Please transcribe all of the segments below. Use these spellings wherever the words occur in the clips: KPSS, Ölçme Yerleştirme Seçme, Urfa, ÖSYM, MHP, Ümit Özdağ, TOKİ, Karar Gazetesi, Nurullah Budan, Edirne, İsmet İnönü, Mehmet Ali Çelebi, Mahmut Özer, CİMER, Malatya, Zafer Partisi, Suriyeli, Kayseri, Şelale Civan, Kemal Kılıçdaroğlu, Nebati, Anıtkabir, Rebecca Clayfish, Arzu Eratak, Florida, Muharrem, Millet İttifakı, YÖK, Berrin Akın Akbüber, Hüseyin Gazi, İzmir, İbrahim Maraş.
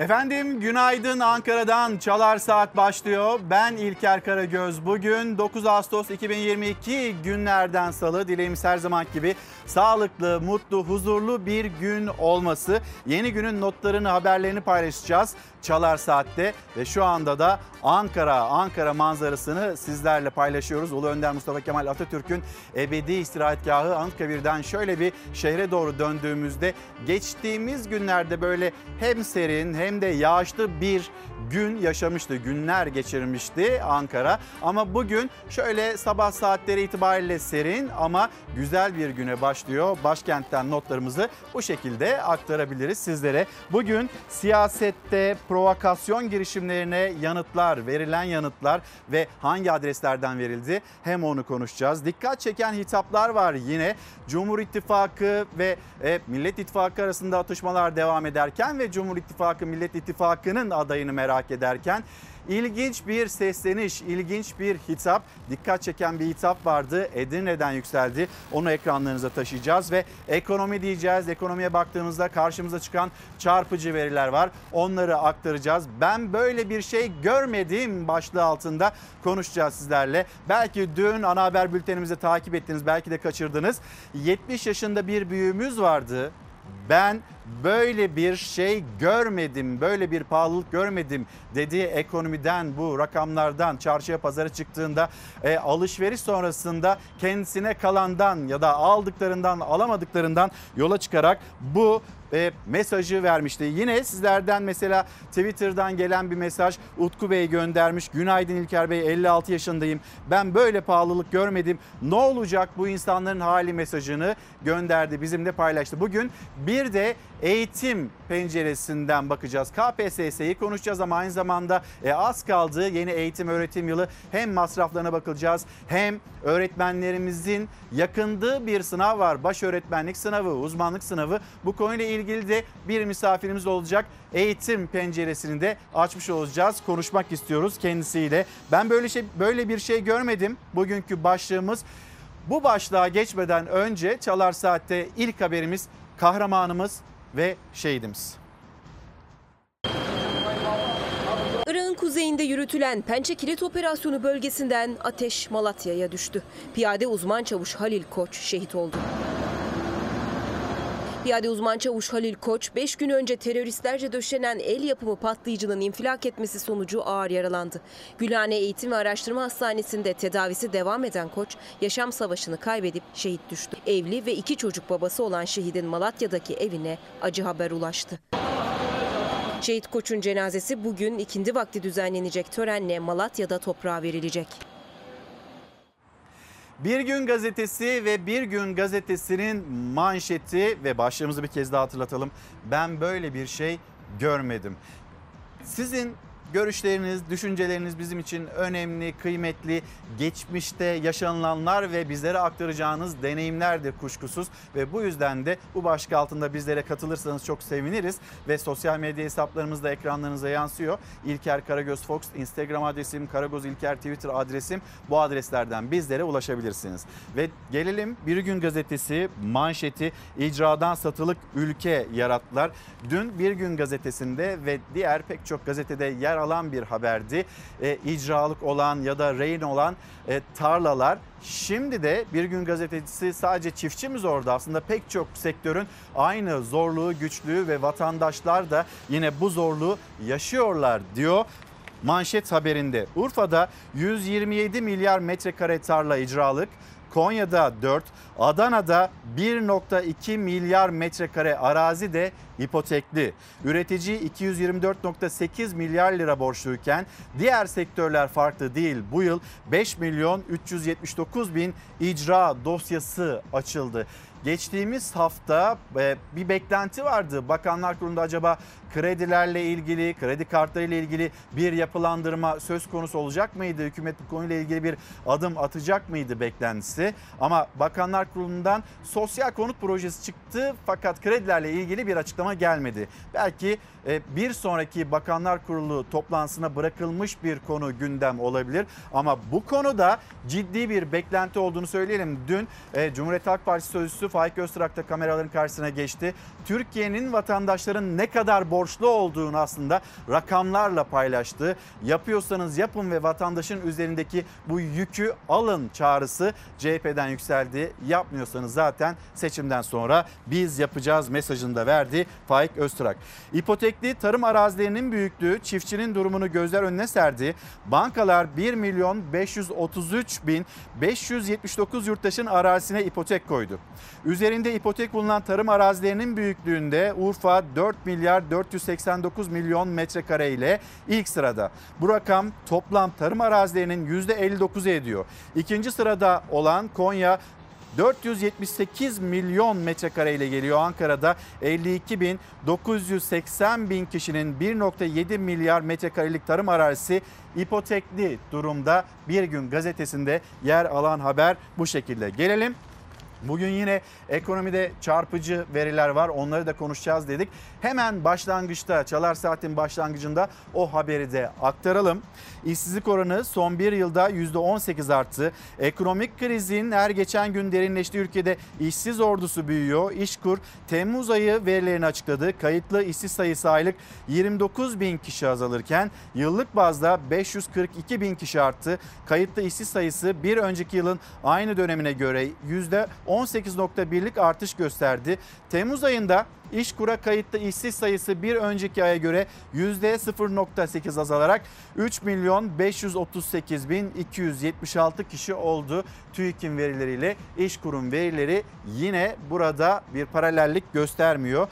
Efendim günaydın, Ankara'dan Çalar Saat başlıyor. Ben İlker Karagöz. Bugün 9 Ağustos 2022 günlerden salı. Dileğimiz her zaman gibi sağlıklı, mutlu, huzurlu bir gün olması. Yeni günün notlarını, haberlerini paylaşacağız Çalar Saat'te ve şu anda da Ankara manzarasını sizlerle paylaşıyoruz. Ulu Önder Mustafa Kemal Atatürk'ün ebedi istirahatgahı Anıtkabir'den şöyle bir şehre doğru döndüğümüzde geçtiğimiz günlerde böyle hem serin hem de yağışlı bir gün yaşamıştı, günler geçirmişti Ankara. Ama bugün şöyle sabah saatleri itibariyle serin ama güzel bir güne başlıyor. Başkentten notlarımızı bu şekilde aktarabiliriz sizlere. Bugün siyasette provokasyon girişimlerine yanıtlar, verilen yanıtlar ve hangi adreslerden verildi hem onu konuşacağız. Dikkat çeken hitaplar var yine. Cumhur İttifakı ve Millet İttifakı arasında atışmalar devam ederken ve Cumhur İttifakı Millet İttifakı'nın adayını merak ederken ilginç bir sesleniş, ilginç bir hitap, dikkat çeken bir hitap vardı. Edirne'den yükseldi. Onu ekranlarınıza taşıyacağız ve ekonomi diyeceğiz. Ekonomiye baktığımızda karşımıza çıkan çarpıcı veriler var. Onları aktaracağız. Ben böyle bir şey görmedim başlığı altında konuşacağız sizlerle. Belki dün ana haber bültenimizi takip ettiniz, belki de kaçırdınız. 70 yaşında bir büyüğümüz vardı. Ben böyle bir şey görmedim, böyle bir pahalılık görmedim dediği ekonomiden, bu rakamlardan çarşıya pazara çıktığında alışveriş sonrasında kendisine kalandan ya da aldıklarından alamadıklarından yola çıkarak bu mesajı vermişti. Yine sizlerden mesela Twitter'dan gelen bir mesaj, Utku Bey göndermiş. Günaydın İlker Bey, 56 yaşındayım. Ben böyle pahalılık görmedim. Ne olacak bu insanların hali mesajını gönderdi, bizimle paylaştı. Bugün bir de eğitim penceresinden bakacağız. KPSS'yi konuşacağız ama aynı zamanda az kaldı yeni eğitim öğretim yılı. Hem masraflarına bakılacağız hem öğretmenlerimizin yakındığı bir sınav var. Baş öğretmenlik sınavı, uzmanlık sınavı. Bu konuyla ilgili de bir misafirimiz olacak. Eğitim penceresini de açmış olacağız. Konuşmak istiyoruz kendisiyle. Ben böyle bir şey görmedim. Bugünkü başlığımız. Bu başlığa geçmeden önce Çalar Saat'te ilk haberimiz kahramanımız ve şehidimiz. Irak'ın kuzeyinde yürütülen Pençe Kilit Operasyonu bölgesinden ateş Malatya'ya düştü. Piyade uzman çavuş Halil Koç şehit oldu. Piyade uzman çavuş Halil Koç 5 gün önce teröristlerce döşenen el yapımı patlayıcının infilak etmesi sonucu ağır yaralandı. Gülhane Eğitim ve Araştırma Hastanesi'nde tedavisi devam eden Koç yaşam savaşını kaybedip şehit düştü. Evli ve 2 çocuk babası olan şehidin Malatya'daki evine acı haber ulaştı. Şehit Koç'un cenazesi bugün ikindi vakti düzenlenecek törenle Malatya'da toprağa verilecek. Bir Gün Gazetesi ve Bir Gün Gazetesi'nin manşeti ve başlığımızı bir kez daha hatırlatalım. Ben böyle bir şey görmedim. Sizin görüşleriniz, düşünceleriniz bizim için önemli, kıymetli. Geçmişte yaşanılanlar ve bizlere aktaracağınız deneyimlerdir kuşkusuz. Ve bu yüzden de bu başlık altında bizlere katılırsanız çok seviniriz. Ve sosyal medya hesaplarımız da ekranlarınıza yansıyor. İlker Karagöz Fox, Instagram adresim, Karagöz İlker Twitter adresim. Bu adreslerden bizlere ulaşabilirsiniz. Ve gelelim Bir Gün Gazetesi manşeti, icradan satılık ülke yarattılar. Dün Bir Gün Gazetesi'nde ve diğer pek çok gazetede yer alan bir haberdi. İcralık olan ya da rehin olan tarlalar. Şimdi de Bir Gün Gazetesi sadece çiftçi mi zordu? Aslında pek çok sektörün aynı zorluğu, güçlüğü ve vatandaşlar da yine bu zorluğu yaşıyorlar diyor. Manşet haberinde Urfa'da 127 milyar metrekare tarla icralık, Konya'da 4, Adana'da 1,2 milyar metrekare arazi de ipotekli. Üretici 224,8 milyar lira borçluyken diğer sektörler farklı değil. Bu yıl 5.379.000 icra dosyası açıldı. Geçtiğimiz hafta bir beklenti vardı. Bakanlar Kurulu'nda acaba kredilerle ilgili, kredi kartlarıyla ilgili bir yapılandırma söz konusu olacak mıydı? Hükümet bu konuyla ilgili bir adım atacak mıydı beklentisi? Ama Bakanlar Kurulu'ndan sosyal konut projesi çıktı fakat kredilerle ilgili bir açıklama gelmedi. Belki bir sonraki Bakanlar Kurulu toplantısına bırakılmış bir konu gündem olabilir. Ama bu konuda ciddi bir beklenti olduğunu söyleyelim. Dün Cumhuriyet Halk Partisi sözcüsü Faik Öztrak da kameraların karşısına geçti. Türkiye'nin vatandaşların ne kadar borçlu olduğunu aslında rakamlarla paylaştı. Yapıyorsanız yapın ve vatandaşın üzerindeki bu yükü alın çağrısı CHP'den yükseldi. Yapmıyorsanız zaten seçimden sonra biz yapacağız mesajını da verdi Faik Öztrak. İpotekli tarım arazilerinin büyüklüğü çiftçinin durumunu gözler önüne serdi. Bankalar 1.533.579 yurttaşın arazisine ipotek koydu. Üzerinde ipotek bulunan tarım arazilerinin büyüklüğünde Urfa 4.489.000.000 metrekare ile ilk sırada. Bu rakam toplam tarım arazilerinin %59'u ediyor. İkinci sırada olan Konya 478.000.000 metrekare ile geliyor. Ankara'da 52.980.000 kişinin 1.7 milyar metrekarelik tarım arazisi ipotekli durumda. Bir Gün Gazetesi'nde yer alan haber bu şekilde. Gelelim. Bugün yine ekonomide çarpıcı veriler var. Onları da konuşacağız dedik. Hemen başlangıçta, Çalar Saat'in başlangıcında o haberi de aktaralım. İşsizlik oranı son bir yılda %18 arttı. Ekonomik krizin her geçen gün derinleştiği ülkede işsiz ordusu büyüyor. İşkur Temmuz ayı verilerini açıkladı. Kayıtlı işsiz sayısı aylık 29 bin kişi azalırken yıllık bazda 542 bin kişi arttı. Kayıtlı işsiz sayısı bir önceki yılın aynı dönemine göre %18.1'lik artış gösterdi. Temmuz ayında İşkur'a kayıtlı işsiz sayısı bir önceki aya göre %0.8 azalarak 3.538.276 kişi oldu. TÜİK'in verileriyle İşkur'un verileri yine burada bir paralellik göstermiyor.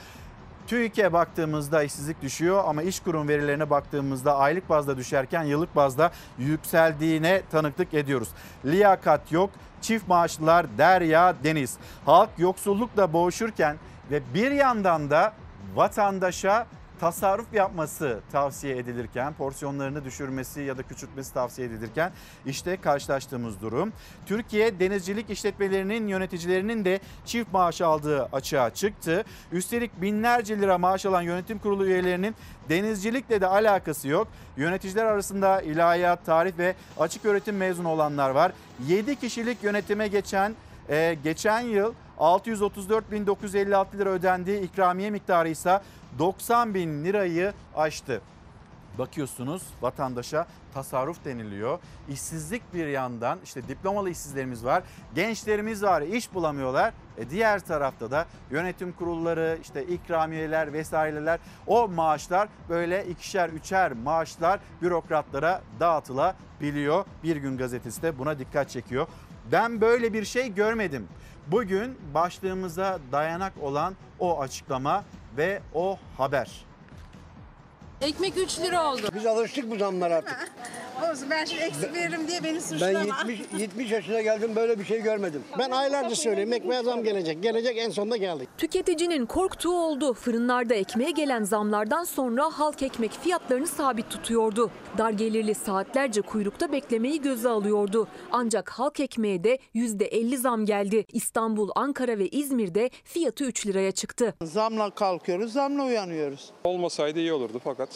TÜİK'e baktığımızda işsizlik düşüyor ama İşkur'un verilerine baktığımızda aylık bazda düşerken yıllık bazda yükseldiğine tanıklık ediyoruz. Liyakat yok, çift maaşlılar derya deniz. Halk yoksullukla boğuşurken ve bir yandan da vatandaşa tasarruf yapması tavsiye edilirken, porsiyonlarını düşürmesi ya da küçültmesi tavsiye edilirken işte karşılaştığımız durum. Türkiye denizcilik işletmelerinin yöneticilerinin de çift maaş aldığı açığa çıktı. Üstelik binlerce lira maaş alan yönetim kurulu üyelerinin denizcilikle de alakası yok. Yöneticiler arasında ilahiyat, tarih ve açık öğretim mezunu olanlar var. 7 kişilik yönetime geçen yıl 634.956 lira ödendiği ikramiye miktarı ise 90 bin lirayı aştı. Bakıyorsunuz vatandaşa tasarruf deniliyor. İşsizlik bir yandan, işte diplomalı işsizlerimiz var, gençlerimiz var, iş bulamıyorlar. Diğer tarafta da yönetim kurulları, işte ikramiyeler vesaireler, o maaşlar böyle ikişer üçer maaşlar bürokratlara dağıtılabiliyor. Bir Gün Gazetesi de buna dikkat çekiyor. Ben böyle bir şey görmedim. Bugün başlığımıza dayanak olan o açıklama ve o haber. Ekmek 3 lira oldu. Biz alıştık bu zamlara artık. Olsun, ben şimdi eksik veririm diye beni suçlama. Ben 70 yaşına geldim, böyle bir şey görmedim. Ben aylarca söyleyeyim, ekmeğe zam gelecek. Gelecek, en sonunda geldik. Tüketicinin korktuğu oldu. Fırınlarda ekmeğe gelen zamlardan sonra halk ekmek fiyatlarını sabit tutuyordu. Dar gelirli saatlerce kuyrukta beklemeyi göze alıyordu. Ancak halk ekmeğe de %50 zam geldi. İstanbul, Ankara ve İzmir'de fiyatı 3 liraya çıktı. Zamla kalkıyoruz, zamla uyanıyoruz. Olmasaydı iyi olurdu fakat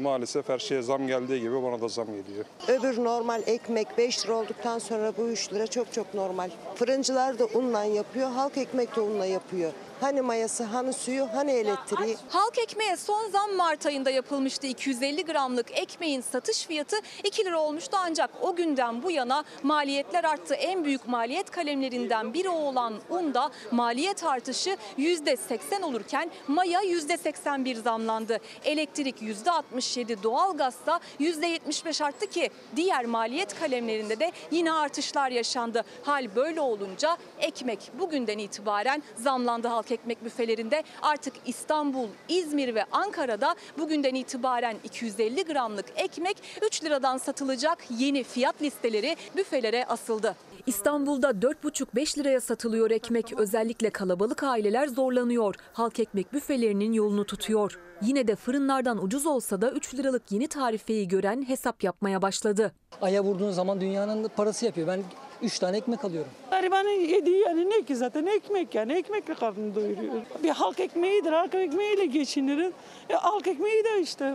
maalesef her şeye zam geldiği gibi bana da zam geliyor. Öbür normal ekmek 5 lira olduktan sonra bu 3 lira çok normal. Fırıncılar da unla yapıyor, halk ekmek de unla yapıyor. Hani mayası, hani suyu, hani elektriği. Halk ekmeğe son zam Mart ayında yapılmıştı. 250 gramlık ekmeğin satış fiyatı 2 lira olmuştu ancak o günden bu yana maliyetler arttı. En büyük maliyet kalemlerinden biri olan unda maliyet artışı %80 olurken maya %81 zamlandı. Elektrik %67, doğalgazsa %75 arttı ki diğer maliyet kalemlerinde de yine artışlar yaşandı. Hal böyle olunca ekmek bugünden itibaren zamlandı halk ekmek büfelerinde. Artık İstanbul, İzmir ve Ankara'da bugünden itibaren 250 gramlık ekmek 3 liradan satılacak. Yeni fiyat listeleri büfelere asıldı. İstanbul'da 4,5-5 liraya satılıyor ekmek. Özellikle kalabalık aileler zorlanıyor. Halk ekmek büfelerinin yolunu tutuyor. Yine de fırınlardan ucuz olsa da 3 liralık yeni tarifeyi gören hesap yapmaya başladı. Aya vurduğun zaman dünyanın parası yapıyor. Ben 3 tane ekmek alıyorum. Garibanın yediği yani ne ki zaten ekmek yani. Ekmekle karnını doyuruyor. Bir halk ekmeğidir. Halk ekmeğiyle geçiniriz. Halk ekmeği de işte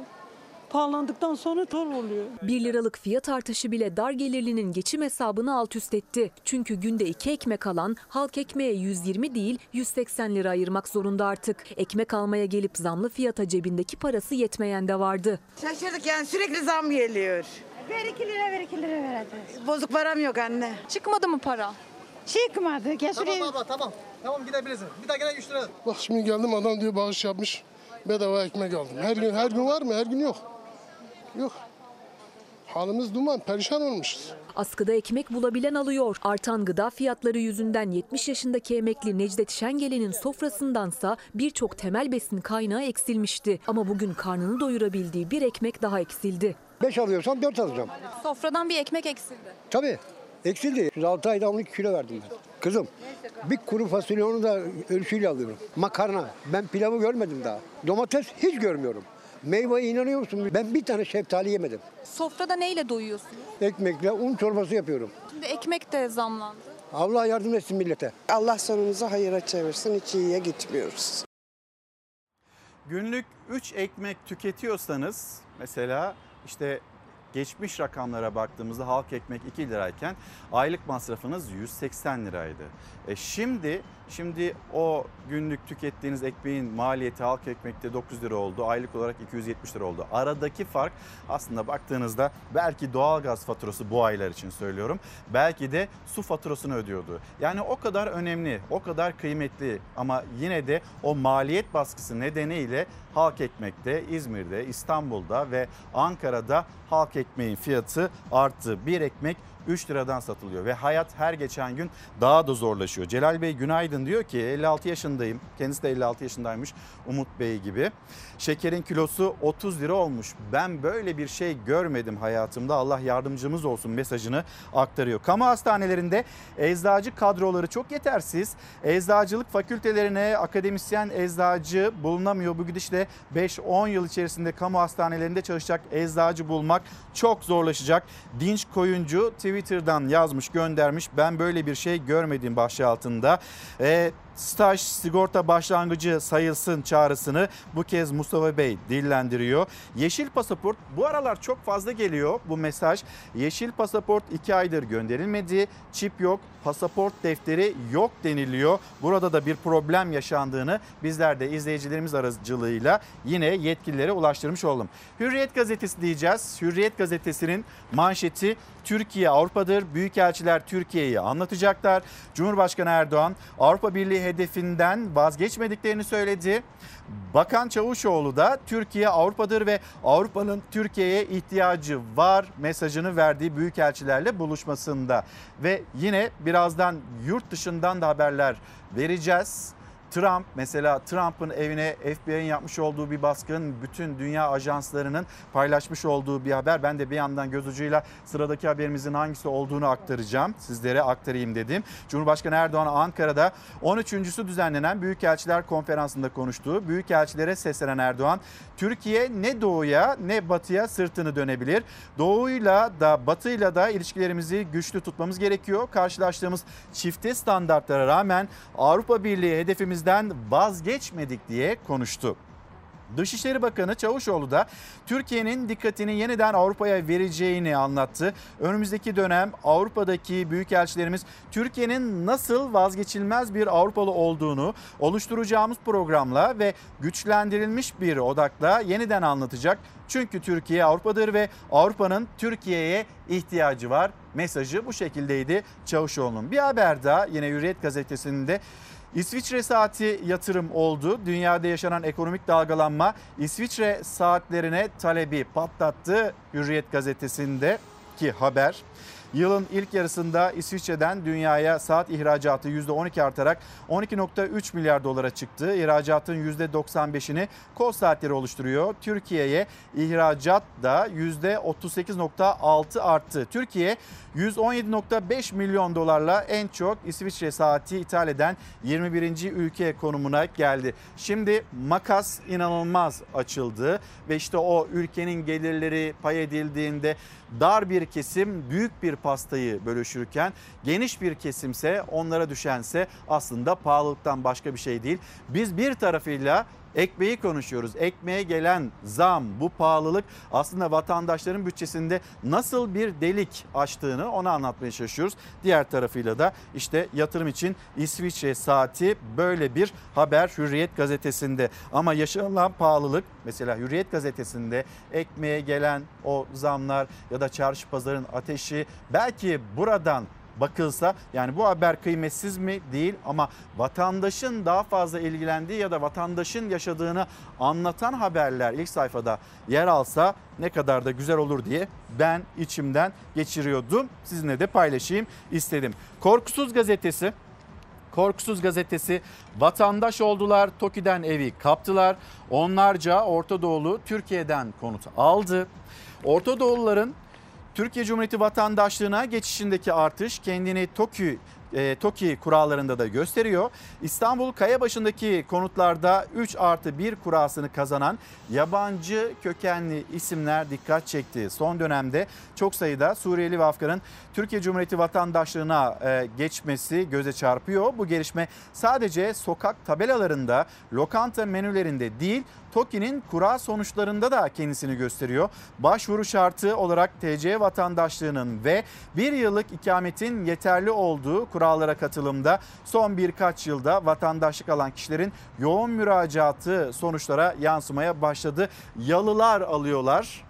pahalandıktan sonra zor oluyor. 1 liralık fiyat artışı bile dar gelirlinin geçim hesabını alt üst etti. Çünkü günde 2 ekmek alan halk ekmeğe 120 değil 180 lira ayırmak zorunda artık. Ekmek almaya gelip zamlı fiyata cebindeki parası yetmeyen de vardı. Şaşırdık yani, sürekli zam geliyor. Ver 2 lira, ver 2 lira vereceğiz. Bozuk param yok anne. Çıkmadı mı para? Çıkmadı. Tamam abla, tamam. Tamam, gidebilirsin. Bir daha gene 3 lira. Bak şimdi geldim, adam diyor bağış yapmış. Bedava ekmek aldım. Her gün var mı? Her gün yok. Yok. Halimiz duman, perişan olmuşuz. Askıda ekmek bulabilen alıyor. Artan gıda fiyatları yüzünden 70 yaşındaki emekli Necdet Şengeli'nin sofrasındansa birçok temel besin kaynağı eksilmişti. Ama bugün karnını doyurabildiği bir ekmek daha eksildi. 5 alıyorsam 4 alacağım. Sofradan bir ekmek eksildi. Tabii. Eksildi. 6 ayda 12 kilo verdim ben. Kızım, bir kuru fasulye, onu da ölçüyle alıyorum. Makarna, ben pilavı görmedim daha. Domates hiç görmüyorum. Meyveye inanıyor musun? Ben bir tane şeftali yemedim. Sofrada neyle doyuyorsun? Ekmekle, un çorbası yapıyorum. Şimdi ekmek de zamlandı. Allah yardım etsin millete. Allah sonumuzu hayıra çevirsin, hiç iyiye gitmiyoruz. Günlük 3 ekmek tüketiyorsanız, mesela işte geçmiş rakamlara baktığımızda halk ekmek 2 lirayken aylık masrafınız 180 liraydı. Şimdi o günlük tükettiğiniz ekmeğin maliyeti halk ekmekte 9 lira oldu. Aylık olarak 270 lira oldu. Aradaki fark aslında baktığınızda belki doğalgaz faturası, bu aylar için söylüyorum. Belki de su faturasını ödüyordu. Yani o kadar önemli, o kadar kıymetli ama yine de o maliyet baskısı nedeniyle halk ekmekte İzmir'de, İstanbul'da ve Ankara'da halk ekmeğin fiyatı arttı. Bir ekmek 3 liradan satılıyor ve hayat her geçen gün daha da zorlaşıyor. Celal Bey günaydın diyor ki 56 yaşındayım. Kendisi de 56 yaşındaymış Umut Bey gibi. Şekerin kilosu 30 lira olmuş. Ben böyle bir şey görmedim hayatımda. Allah yardımcımız olsun mesajını aktarıyor. Kamu hastanelerinde eczacı kadroları çok yetersiz. Eczacılık fakültelerine akademisyen eczacı bulunamıyor. Bu gidişle 5-10 yıl içerisinde kamu hastanelerinde çalışacak eczacı bulmak çok zorlaşacak. Dinç Koyuncu Twitter'dan yazmış, göndermiş. Ben böyle bir şey görmedim başlığı altında. Staj sigorta başlangıcı sayılsın çağrısını bu kez Mustafa Bey dillendiriyor. Yeşil pasaport bu aralar çok fazla geliyor bu mesaj. Yeşil pasaport 2 aydır gönderilmedi. Çip yok, pasaport defteri yok deniliyor. Burada da bir problem yaşandığını bizler de izleyicilerimiz aracılığıyla yine yetkililere ulaştırmış oldum. Hürriyet Gazetesi diyeceğiz. Hürriyet Gazetesi'nin manşeti Türkiye Avrupa'dır. Büyükelçiler Türkiye'yi anlatacaklar. Cumhurbaşkanı Erdoğan Avrupa Birliği hedefinden vazgeçmediklerini söyledi. Bakan Çavuşoğlu da Türkiye Avrupa'dır ve Avrupa'nın Türkiye'ye ihtiyacı var mesajını verdiği büyükelçilerle buluşmasında. Ve yine birazdan yurt dışından da haberler vereceğiz. Trump, mesela Trump'ın evine FBI'nin yapmış olduğu bir baskın, bütün dünya ajanslarının paylaşmış olduğu bir haber. Ben de bir yandan göz ucuyla sıradaki haberimizin hangisi olduğunu aktaracağım. Sizlere aktarayım dedim. Cumhurbaşkanı Erdoğan Ankara'da 13.sü düzenlenen Büyükelçiler Konferansı'nda konuştu. Büyükelçilere seslenen Erdoğan, Türkiye ne doğuya ne batıya sırtını dönebilir. Doğuyla da batıyla da ilişkilerimizi güçlü tutmamız gerekiyor. Karşılaştığımız çifte standartlara rağmen Avrupa Birliği hedefimiz vazgeçmedik diye konuştu. Dışişleri Bakanı Çavuşoğlu da Türkiye'nin dikkatini yeniden Avrupa'ya vereceğini anlattı. Önümüzdeki dönem Avrupa'daki büyükelçilerimiz Türkiye'nin nasıl vazgeçilmez bir Avrupalı olduğunu oluşturacağımız programla ve güçlendirilmiş bir odakla yeniden anlatacak. Çünkü Türkiye Avrupa'dır ve Avrupa'nın Türkiye'ye ihtiyacı var. Mesajı bu şekildeydi Çavuşoğlu'nun. Bir haber daha yine Hürriyet Gazetesi'nde. İsviçre saati yatırım oldu. Dünyada yaşanan ekonomik dalgalanma İsviçre saatlerine talebi patlattı. Hürriyet Gazetesi'ndeki haber. Yılın ilk yarısında İsviçre'den dünyaya saat ihracatı %12 artarak 12.3 milyar dolara çıktı. İhracatın %95'ini kol saatleri oluşturuyor. Türkiye'ye ihracat da %38.6 arttı. Türkiye 117.5 milyon dolarla en çok İsviçre saati ithal eden 21. ülke konumuna geldi. Şimdi makas inanılmaz açıldı ve işte o ülkenin gelirleri pay edildiğinde dar bir kesim büyük bir pastayı bölüşürken geniş bir kesimse, onlara düşense aslında pahalılıktan başka bir şey değil. Biz bir tarafıyla Ekmeği konuşuyoruz. Ekmeğe gelen zam, bu pahalılık aslında vatandaşların bütçesinde nasıl bir delik açtığını onu anlatmaya çalışıyoruz. Diğer tarafıyla da işte yatırım için İsviçre saati, böyle bir haber Hürriyet Gazetesi'nde. Ama yaşanılan pahalılık, mesela Hürriyet Gazetesi'nde ekmeğe gelen o zamlar ya da çarşı pazarın ateşi, belki buradan bakılsa, yani bu haber kıymetsiz mi? Değil, ama vatandaşın daha fazla ilgilendiği ya da vatandaşın yaşadığını anlatan haberler ilk sayfada yer alsa ne kadar da güzel olur diye ben içimden geçiriyordum. Sizinle de paylaşayım istedim. Korkusuz Gazetesi, vatandaş oldular, TOKİ'den evi kaptılar. Onlarca Orta Doğulu Türkiye'den konut aldı. Orta Doğuluların Türkiye Cumhuriyeti vatandaşlığına geçişindeki artış kendini TOKİ kurallarında da gösteriyor. İstanbul Kayabaşı'ndaki konutlarda 3+1 kurasını kazanan yabancı kökenli isimler dikkat çekti. Son dönemde çok sayıda Suriyeli ve Afgan'ın Türkiye Cumhuriyeti vatandaşlığına geçmesi göze çarpıyor. Bu gelişme sadece sokak tabelalarında, lokanta menülerinde değil, TOKİ'nin kura sonuçlarında da kendisini gösteriyor. Başvuru şartı olarak TC vatandaşlığının ve 1 yıllık ikametin yeterli olduğu kurallara katılımda son birkaç yılda vatandaşlık alan kişilerin yoğun müracaatı sonuçlara yansımaya başladı. Yalılar alıyorlar.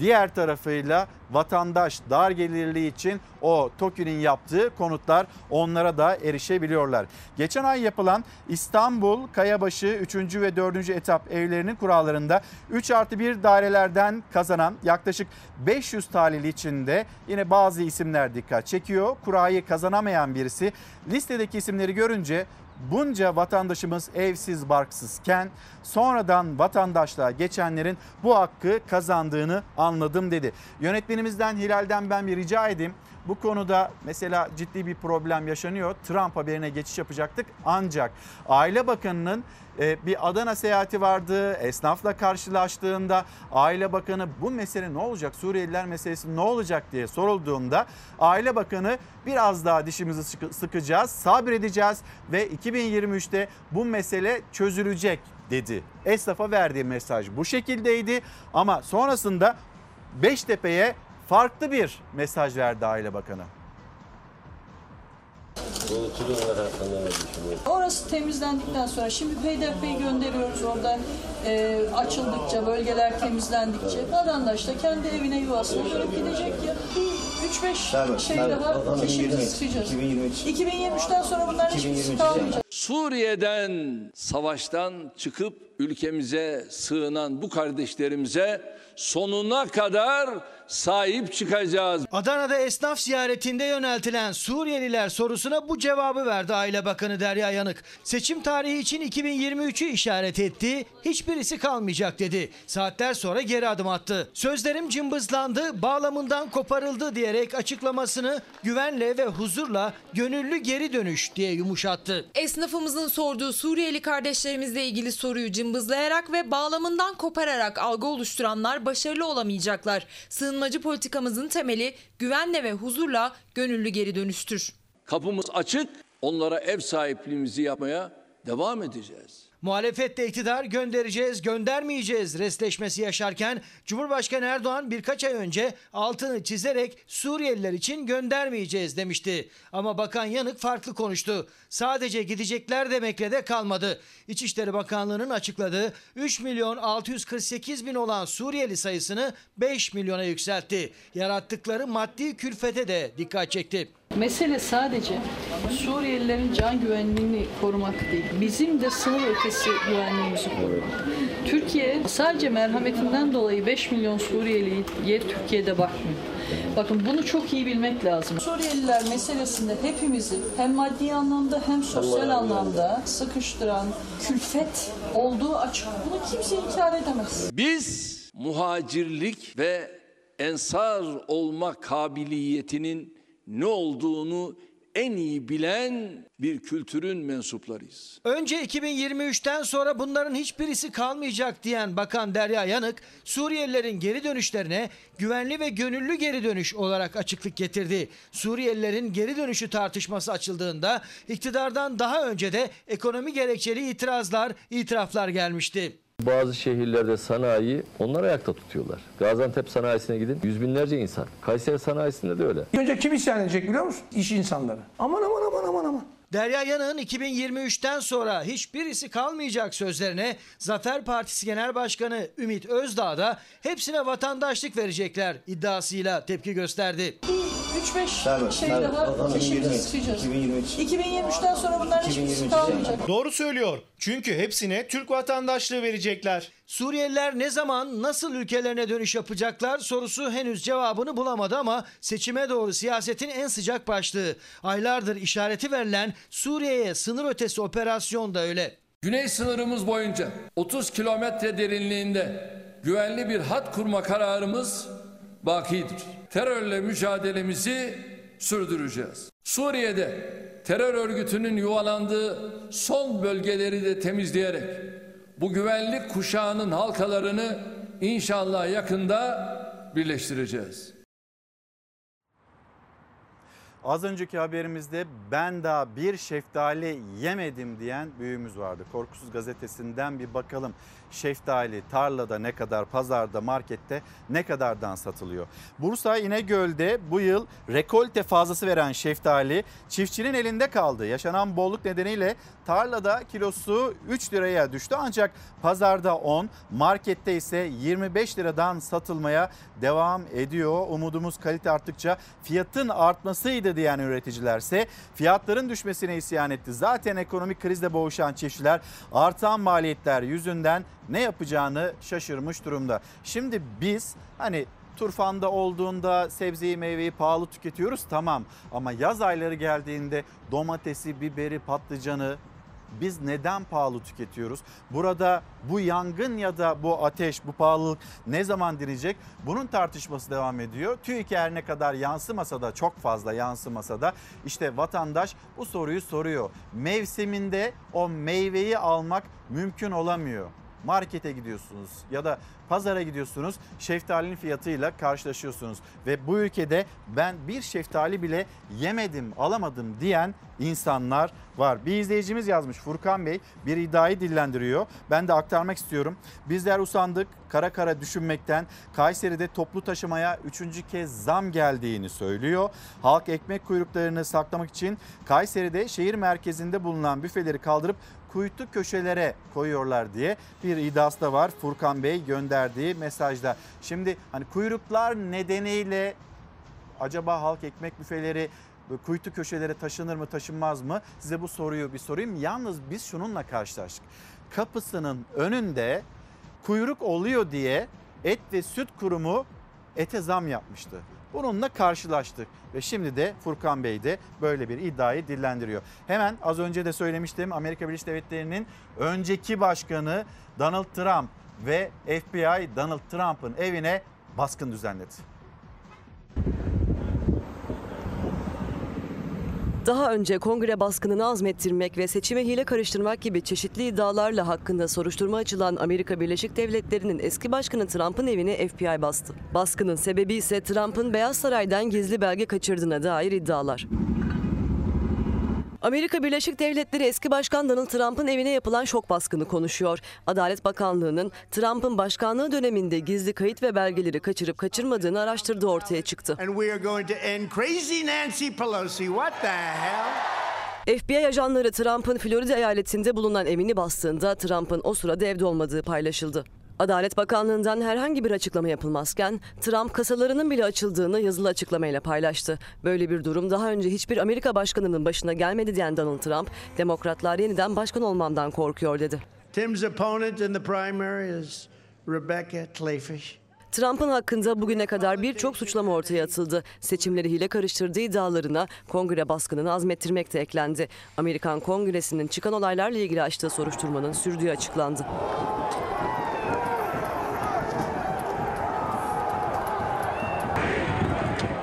Diğer tarafıyla vatandaş dar gelirli için o TOKİ'nin yaptığı konutlar, onlara da erişebiliyorlar. Geçen ay yapılan İstanbul Kayabaşı 3. ve 4. etap evlerinin kurallarında 3+1 dairelerden kazanan yaklaşık 500 talihli içinde yine bazı isimler dikkat çekiyor. Kurayı kazanamayan birisi listedeki isimleri görünce, bunca vatandaşımız evsiz barksızken sonradan vatandaşlığa geçenlerin bu hakkı kazandığını anladım dedi. Yönetmenimizden Hilal'den ben bir rica edeyim. Bu konuda mesela ciddi bir problem yaşanıyor. Trump haberine geçiş yapacaktık, ancak Aile Bakanı'nın bir Adana seyahati vardı. Esnafla karşılaştığında Aile Bakanı bu mesele ne olacak, Suriyeliler meselesi ne olacak diye sorulduğunda Aile Bakanı biraz daha dişimizi sıkacağız, sabredeceğiz ve 2023'te bu mesele çözülecek dedi. Esnafa verdiği mesaj bu şekildeydi ama sonrasında Beştepe'ye farklı bir mesaj verdi Aile Bakanı. Orası temizlendikten sonra şimdi peyderpey gönderiyoruz oradan, açıldıkça, bölgeler temizlendikçe vatandaş da kendi evine, yuvasına dönüp gidecek ya. 3-5 şey daha keşifimizi isteyeceğiz. 2023'ten sonra bunların hiçbirisi kalmayacak. Suriye'den, savaştan çıkıp ülkemize sığınan bu kardeşlerimize sonuna kadar sahip çıkacağız. Adana'da esnaf ziyaretinde yöneltilen Suriyeliler sorusuna bu cevabı verdi Aile Bakanı Derya Yanık. Seçim tarihi için 2023'ü işaret etti, hiçbirisi kalmayacak dedi. Saatler sonra geri adım attı. Sözlerim cımbızlandı, bağlamından koparıldı diyerek açıklamasını güvenle ve huzurla gönüllü geri dönüş diye yumuşattı. Esnafımızın sorduğu Suriyeli kardeşlerimizle ilgili soruyu cımbızlayarak ve bağlamından kopararak algı oluşturanlar başarılı olamayacaklar. Sığınmacı politikamızın temeli güvenle ve huzurla gönüllü geri dönüştür. Kapımız açık, onlara ev sahipliğimizi yapmaya devam edeceğiz. Muhalefette iktidar göndereceğiz, göndermeyeceğiz restleşmesi yaşarken Cumhurbaşkanı Erdoğan birkaç ay önce altını çizerek Suriyeliler için göndermeyeceğiz demişti. Ama Bakan Yanık farklı konuştu. Sadece gidecekler demekle de kalmadı. İçişleri Bakanlığı'nın açıkladığı 3.648.000 olan Suriyeli sayısını 5 milyona yükseltti. Yarattıkları maddi külfete de dikkat çekti. Mesele sadece Suriyelilerin can güvenliğini korumak değil, bizim de sınır ötesi güvenliğimizi korumak. Türkiye sadece merhametinden dolayı 5 milyon Suriyeli'ye Türkiye'de bakmıyor. Bakın, bunu çok iyi bilmek lazım. Suriyeliler meselesinde hepimizi hem maddi anlamda hem sosyal anlamda sıkıştıran külfet olduğu açık. Bunu kimse inkar edemez. Biz muhacirlik ve ensar olma kabiliyetinin ne olduğunu en iyi bilen bir kültürün mensuplarıyız. Önce 2023'ten sonra bunların hiçbirisi kalmayacak diyen Bakan Derya Yanık, Suriyelilerin geri dönüşlerine güvenli ve gönüllü geri dönüş olarak açıklık getirdi. Suriyelilerin geri dönüşü tartışması açıldığında iktidardan daha önce de ekonomi gerekçeli itiraflar gelmişti. Bazı şehirlerde sanayi onlar ayakta tutuyorlar. Gaziantep sanayisine gidin, yüz binlerce insan. Kayseri sanayisinde de öyle. Önce kim isyan edecek biliyor musun? İş insanları. Aman aman aman aman aman. Derya Yanık'ın 2023'ten sonra hiçbirisi kalmayacak sözlerine Zafer Partisi Genel Başkanı Ümit Özdağ da hepsine vatandaşlık verecekler iddiasıyla tepki gösterdi. 3-5 şey daha keşifimiz çıkacağız. 2023'ten sonra bunların hiçbirisi kalmayacak. Doğru söylüyor. Çünkü hepsine Türk vatandaşlığı verecekler. Suriyeliler ne zaman, nasıl ülkelerine dönüş yapacaklar sorusu henüz cevabını bulamadı ama seçime doğru siyasetin en sıcak başlığı. Aylardır işareti verilen Suriye'ye sınır ötesi operasyon da öyle. Güney sınırımız boyunca 30 kilometre derinliğinde güvenli bir hat kurma kararımız bakidir. Terörle mücadelemizi sürdüreceğiz. Suriye'de terör örgütünün yuvalandığı son bölgeleri de temizleyerek bu güvenlik kuşağının halkalarını inşallah yakında birleştireceğiz. Az önceki haberimizde ben daha bir şeftali yemedim diyen büyüğümüz vardı. Korkusuz gazetesinden bir bakalım şeftali tarlada ne kadar, pazarda, markette ne kadardan satılıyor. Bursa İnegöl'de bu yıl rekolte fazlası veren şeftali çiftçinin elinde kaldı. Yaşanan bolluk nedeniyle tarlada kilosu 3 liraya düştü ancak pazarda 10, markette ise 25 liradan satılmaya devam ediyor. Umudumuz kalite arttıkça fiyatın artmasıydı diyen üreticilerse fiyatların düşmesine isyan etti. Zaten ekonomik krizle boğuşan çiftçiler artan maliyetler yüzünden ne yapacağını şaşırmış durumda. Şimdi biz hani turfanda olduğunda sebzeyi meyveyi pahalı tüketiyoruz tamam ama yaz ayları geldiğinde domatesi, biberi, patlıcanı biz neden pahalı tüketiyoruz? Burada bu yangın ya da bu ateş, bu pahalılık ne zaman dinecek? Bunun tartışması devam ediyor. TÜİK'e her ne kadar yansımasa da, çok fazla yansımasa da işte vatandaş bu soruyu soruyor. Mevsiminde o meyveyi almak mümkün olamıyor. Markete gidiyorsunuz ya da pazara gidiyorsunuz, şeftalinin fiyatıyla karşılaşıyorsunuz. Ve bu ülkede ben bir şeftali bile yemedim, alamadım diyen insanlar var. Bir izleyicimiz yazmış, Furkan Bey bir iddiayı dillendiriyor. Ben de aktarmak istiyorum. Bizler usandık kara kara düşünmekten. Kayseri'de toplu taşımaya 3. kez zam geldiğini söylüyor. Halk ekmek kuyruklarını saklamak için Kayseri'de şehir merkezinde bulunan büfeleri kaldırıp kuytu köşelere koyuyorlar diye bir iddiası da var Furkan Bey gönderdiği mesajda. Şimdi hani kuyruklar nedeniyle acaba halk ekmek büfeleri kuytu köşelere taşınır mı taşınmaz mı? Size bu soruyu bir sorayım. Yalnız biz şununla karşılaştık. Kapısının önünde kuyruk oluyor diye Et ve Süt Kurumu ete zam yapmıştı. Bununla karşılaştık ve şimdi de Furkan Bey de böyle bir iddiayı dillendiriyor. Hemen az önce de söylemiştim, Amerika Birleşik Devletleri'nin önceki başkanı Donald Trump ve FBI Donald Trump'ın evine baskın düzenledi. Daha önce kongre baskınını azmettirmek ve seçime hile karıştırmak gibi çeşitli iddialarla hakkında soruşturma açılan Amerika Birleşik Devletleri'nin eski başkanı Trump'ın evini FBI bastı. Baskının sebebi ise Trump'ın Beyaz Saray'dan gizli belge kaçırdığına dair iddialar. Amerika Birleşik Devletleri eski başkan Donald Trump'ın evine yapılan şok baskını konuşuyor. Adalet Bakanlığı'nın Trump'ın başkanlığı döneminde gizli kayıt ve belgeleri kaçırıp kaçırmadığını araştırdığı ortaya çıktı. FBI ajanları Trump'ın Florida eyaletinde bulunan evini bastığında Trump'ın o sırada evde olmadığı paylaşıldı. Adalet Bakanlığı'ndan herhangi bir açıklama yapılmazken Trump kasalarının bile açıldığını yazılı açıklamayla paylaştı. Böyle bir durum daha önce hiçbir Amerika başkanının başına gelmedi diyen Donald Trump, "Demokratlar yeniden başkan olmamdan korkuyor" dedi. Tim's opponent in the primary is Rebecca Clayfish. Trump'ın hakkında bugüne kadar birçok suçlama ortaya atıldı. Seçimleri hile karıştırdığı iddialarına kongre baskınını azmettirmek de eklendi. Amerikan Kongresi'nin çıkan olaylarla ilgili açtığı soruşturmanın sürdüğü açıklandı.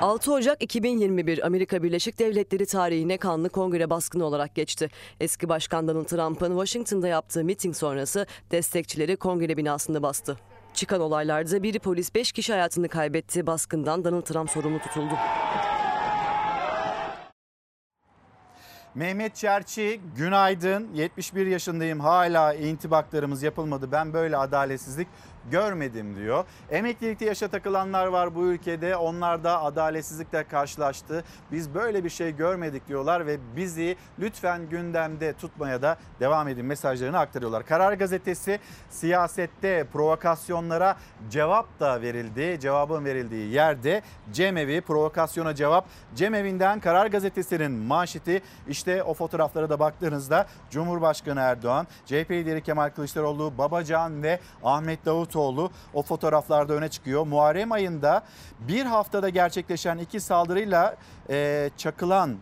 6 Ocak 2021 Amerika Birleşik Devletleri tarihine kanlı kongre baskını olarak geçti. Eski Başkan Donald Trump'ın Washington'da yaptığı miting sonrası destekçileri kongre binasında bastı. Çıkan olaylarda biri polis 5 kişi hayatını kaybetti. Baskından Donald Trump sorumlu tutuldu. Mehmet Çerçi, günaydın. 71 yaşındayım, hala intibaklarımız yapılmadı. Ben böyle adaletsizlik görmedim diyor. Emeklilikte yaşa takılanlar var bu ülkede. Onlar da adaletsizlikle karşılaştı. Biz böyle bir şey görmedik diyorlar ve bizi lütfen gündemde tutmaya da devam edin mesajlarını aktarıyorlar. Karar Gazetesi, siyasette provokasyonlara cevap da verildi. Cevabın verildiği yerde Cemevi, provokasyona cevap. Cemevi'nden Karar Gazetesi'nin manşeti. İşte o fotoğraflara da baktığınızda Cumhurbaşkanı Erdoğan, CHP lideri Kemal Kılıçdaroğlu, Babacan ve Ahmet Davutoğlu o fotoğraflarda öne çıkıyor. Muharrem ayında bir haftada gerçekleşen 2 saldırıyla çakılan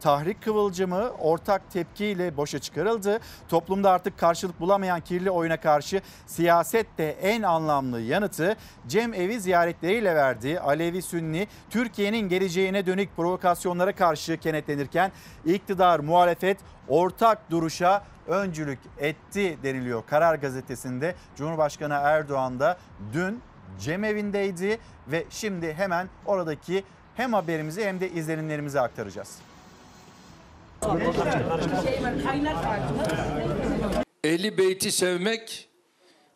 tahrik kıvılcımı ortak tepkiyle boşa çıkarıldı. Toplumda artık karşılık bulamayan kirli oyuna karşı siyasette en anlamlı yanıtı Cemevi ziyaretleriyle verdiği Alevi Sünni, Türkiye'nin geleceğine dönük provokasyonlara karşı kenetlenirken iktidar muhalefet ortak duruşa öncülük etti deniliyor Karar Gazetesi'nde. Cumhurbaşkanı Erdoğan da dün Cemevi'ndeydi ve şimdi hemen oradaki hem haberimizi hem de izlenimlerimizi aktaracağız. 50 beyti sevmek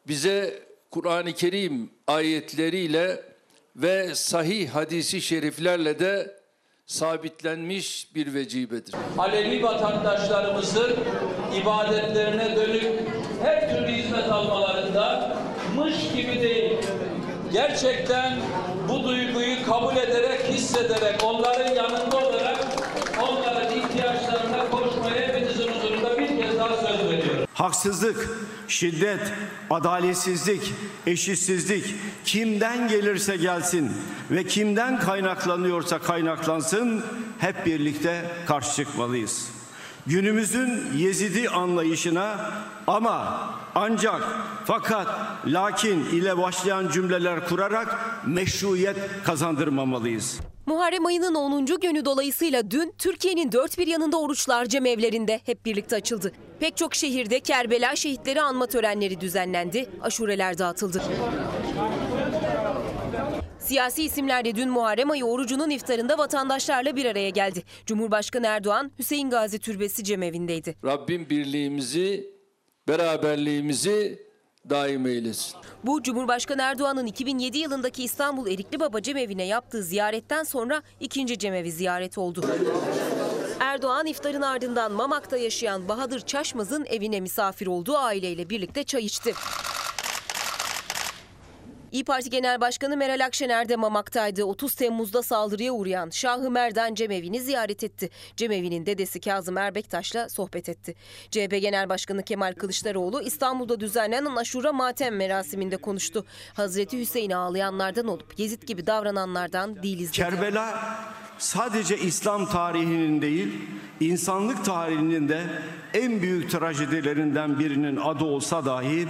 bize Kur'an-ı Kerim ayetleriyle ve sahih hadisi şeriflerle de sabitlenmiş bir vecibedir. Alevi vatandaşlarımızın ibadetlerine dönük her türlü hizmet almalarında mış gibi değil, gerçekten bu duyguyu kabul ederek, hissederek, onların yanında olarak onların ihtiyaçlarına koşmaya hepinizin huzurunda bir kez daha söz veriyorum. Haksızlık, şiddet, adaletsizlik, eşitsizlik kimden gelirse gelsin ve kimden kaynaklanıyorsa kaynaklansın hep birlikte karşı çıkmalıyız. Günümüzün Yezidi anlayışına ama, ancak, fakat, lakin ile başlayan cümleler kurarak meşruiyet kazandırmamalıyız. Muharrem ayının 10. günü dolayısıyla dün Türkiye'nin dört bir yanında oruçlar cemevlerinde hep birlikte açıldı. Pek çok şehirde Kerbela şehitleri anma törenleri düzenlendi, aşureler dağıtıldı. Siyasi isimler de dün Muharrem ayı orucunun iftarında vatandaşlarla bir araya geldi. Cumhurbaşkanı Erdoğan Hüseyin Gazi Türbesi Cemevi'ndeydi. Rabbim birliğimizi, beraberliğimizi daim eylesin. Bu Cumhurbaşkanı Erdoğan'ın 2007 yılındaki İstanbul Erikli Baba Cemevi'ne yaptığı ziyaretten sonra 2. Cemevi ziyareti oldu. Erdoğan iftarın ardından Mamak'ta yaşayan Bahadır Çaşmaz'ın evine misafir olduğu aileyle birlikte çay içti. İYİ Parti Genel Başkanı Meral Akşener de Mamak'taydı. 30 Temmuz'da saldırıya uğrayan Şahı Merdan Cemevi'ni ziyaret etti. Cemevi'nin dedesi Kazım Erbektaş'la sohbet etti. CHP Genel Başkanı Kemal Kılıçdaroğlu İstanbul'da düzenlenen aşura matem merasiminde konuştu. Hazreti Hüseyin'i ağlayanlardan olup Yezid gibi davrananlardan değiliz dedi. Kerbela sadece İslam tarihinin değil, insanlık tarihinin de en büyük trajedilerinden birinin adı olsa dahi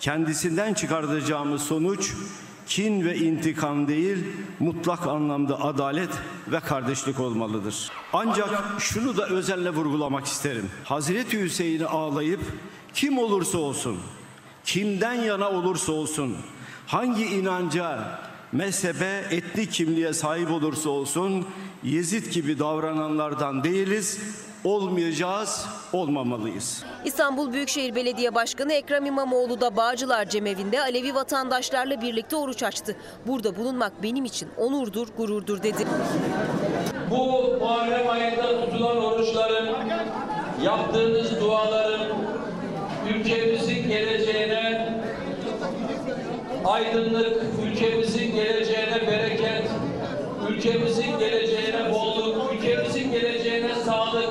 kendisinden çıkartacağımız sonuç kin ve intikam değil, mutlak anlamda adalet ve kardeşlik olmalıdır. Ancak şunu da özenle vurgulamak isterim. Hazreti Hüseyin'i ağlayıp kim olursa olsun, kimden yana olursa olsun, hangi inanca, mezhebe, etnik kimliğe sahip olursa olsun Yezid gibi davrananlardan değiliz, olmayacağız, olmamalıyız. İstanbul Büyükşehir Belediye Başkanı Ekrem İmamoğlu da Bağcılar Cemevi'nde Alevi vatandaşlarla birlikte oruç açtı. Burada bulunmak benim için onurdur, gururdur dedi. Bu Muharrem ayında tutulan oruçların, yaptığınız duaların ülkemizin geleceğine aydınlık, ülkemizin geleceğine bereket, ülkemizin geleceğine bolluk, ülkemizin geleceğine sağlık,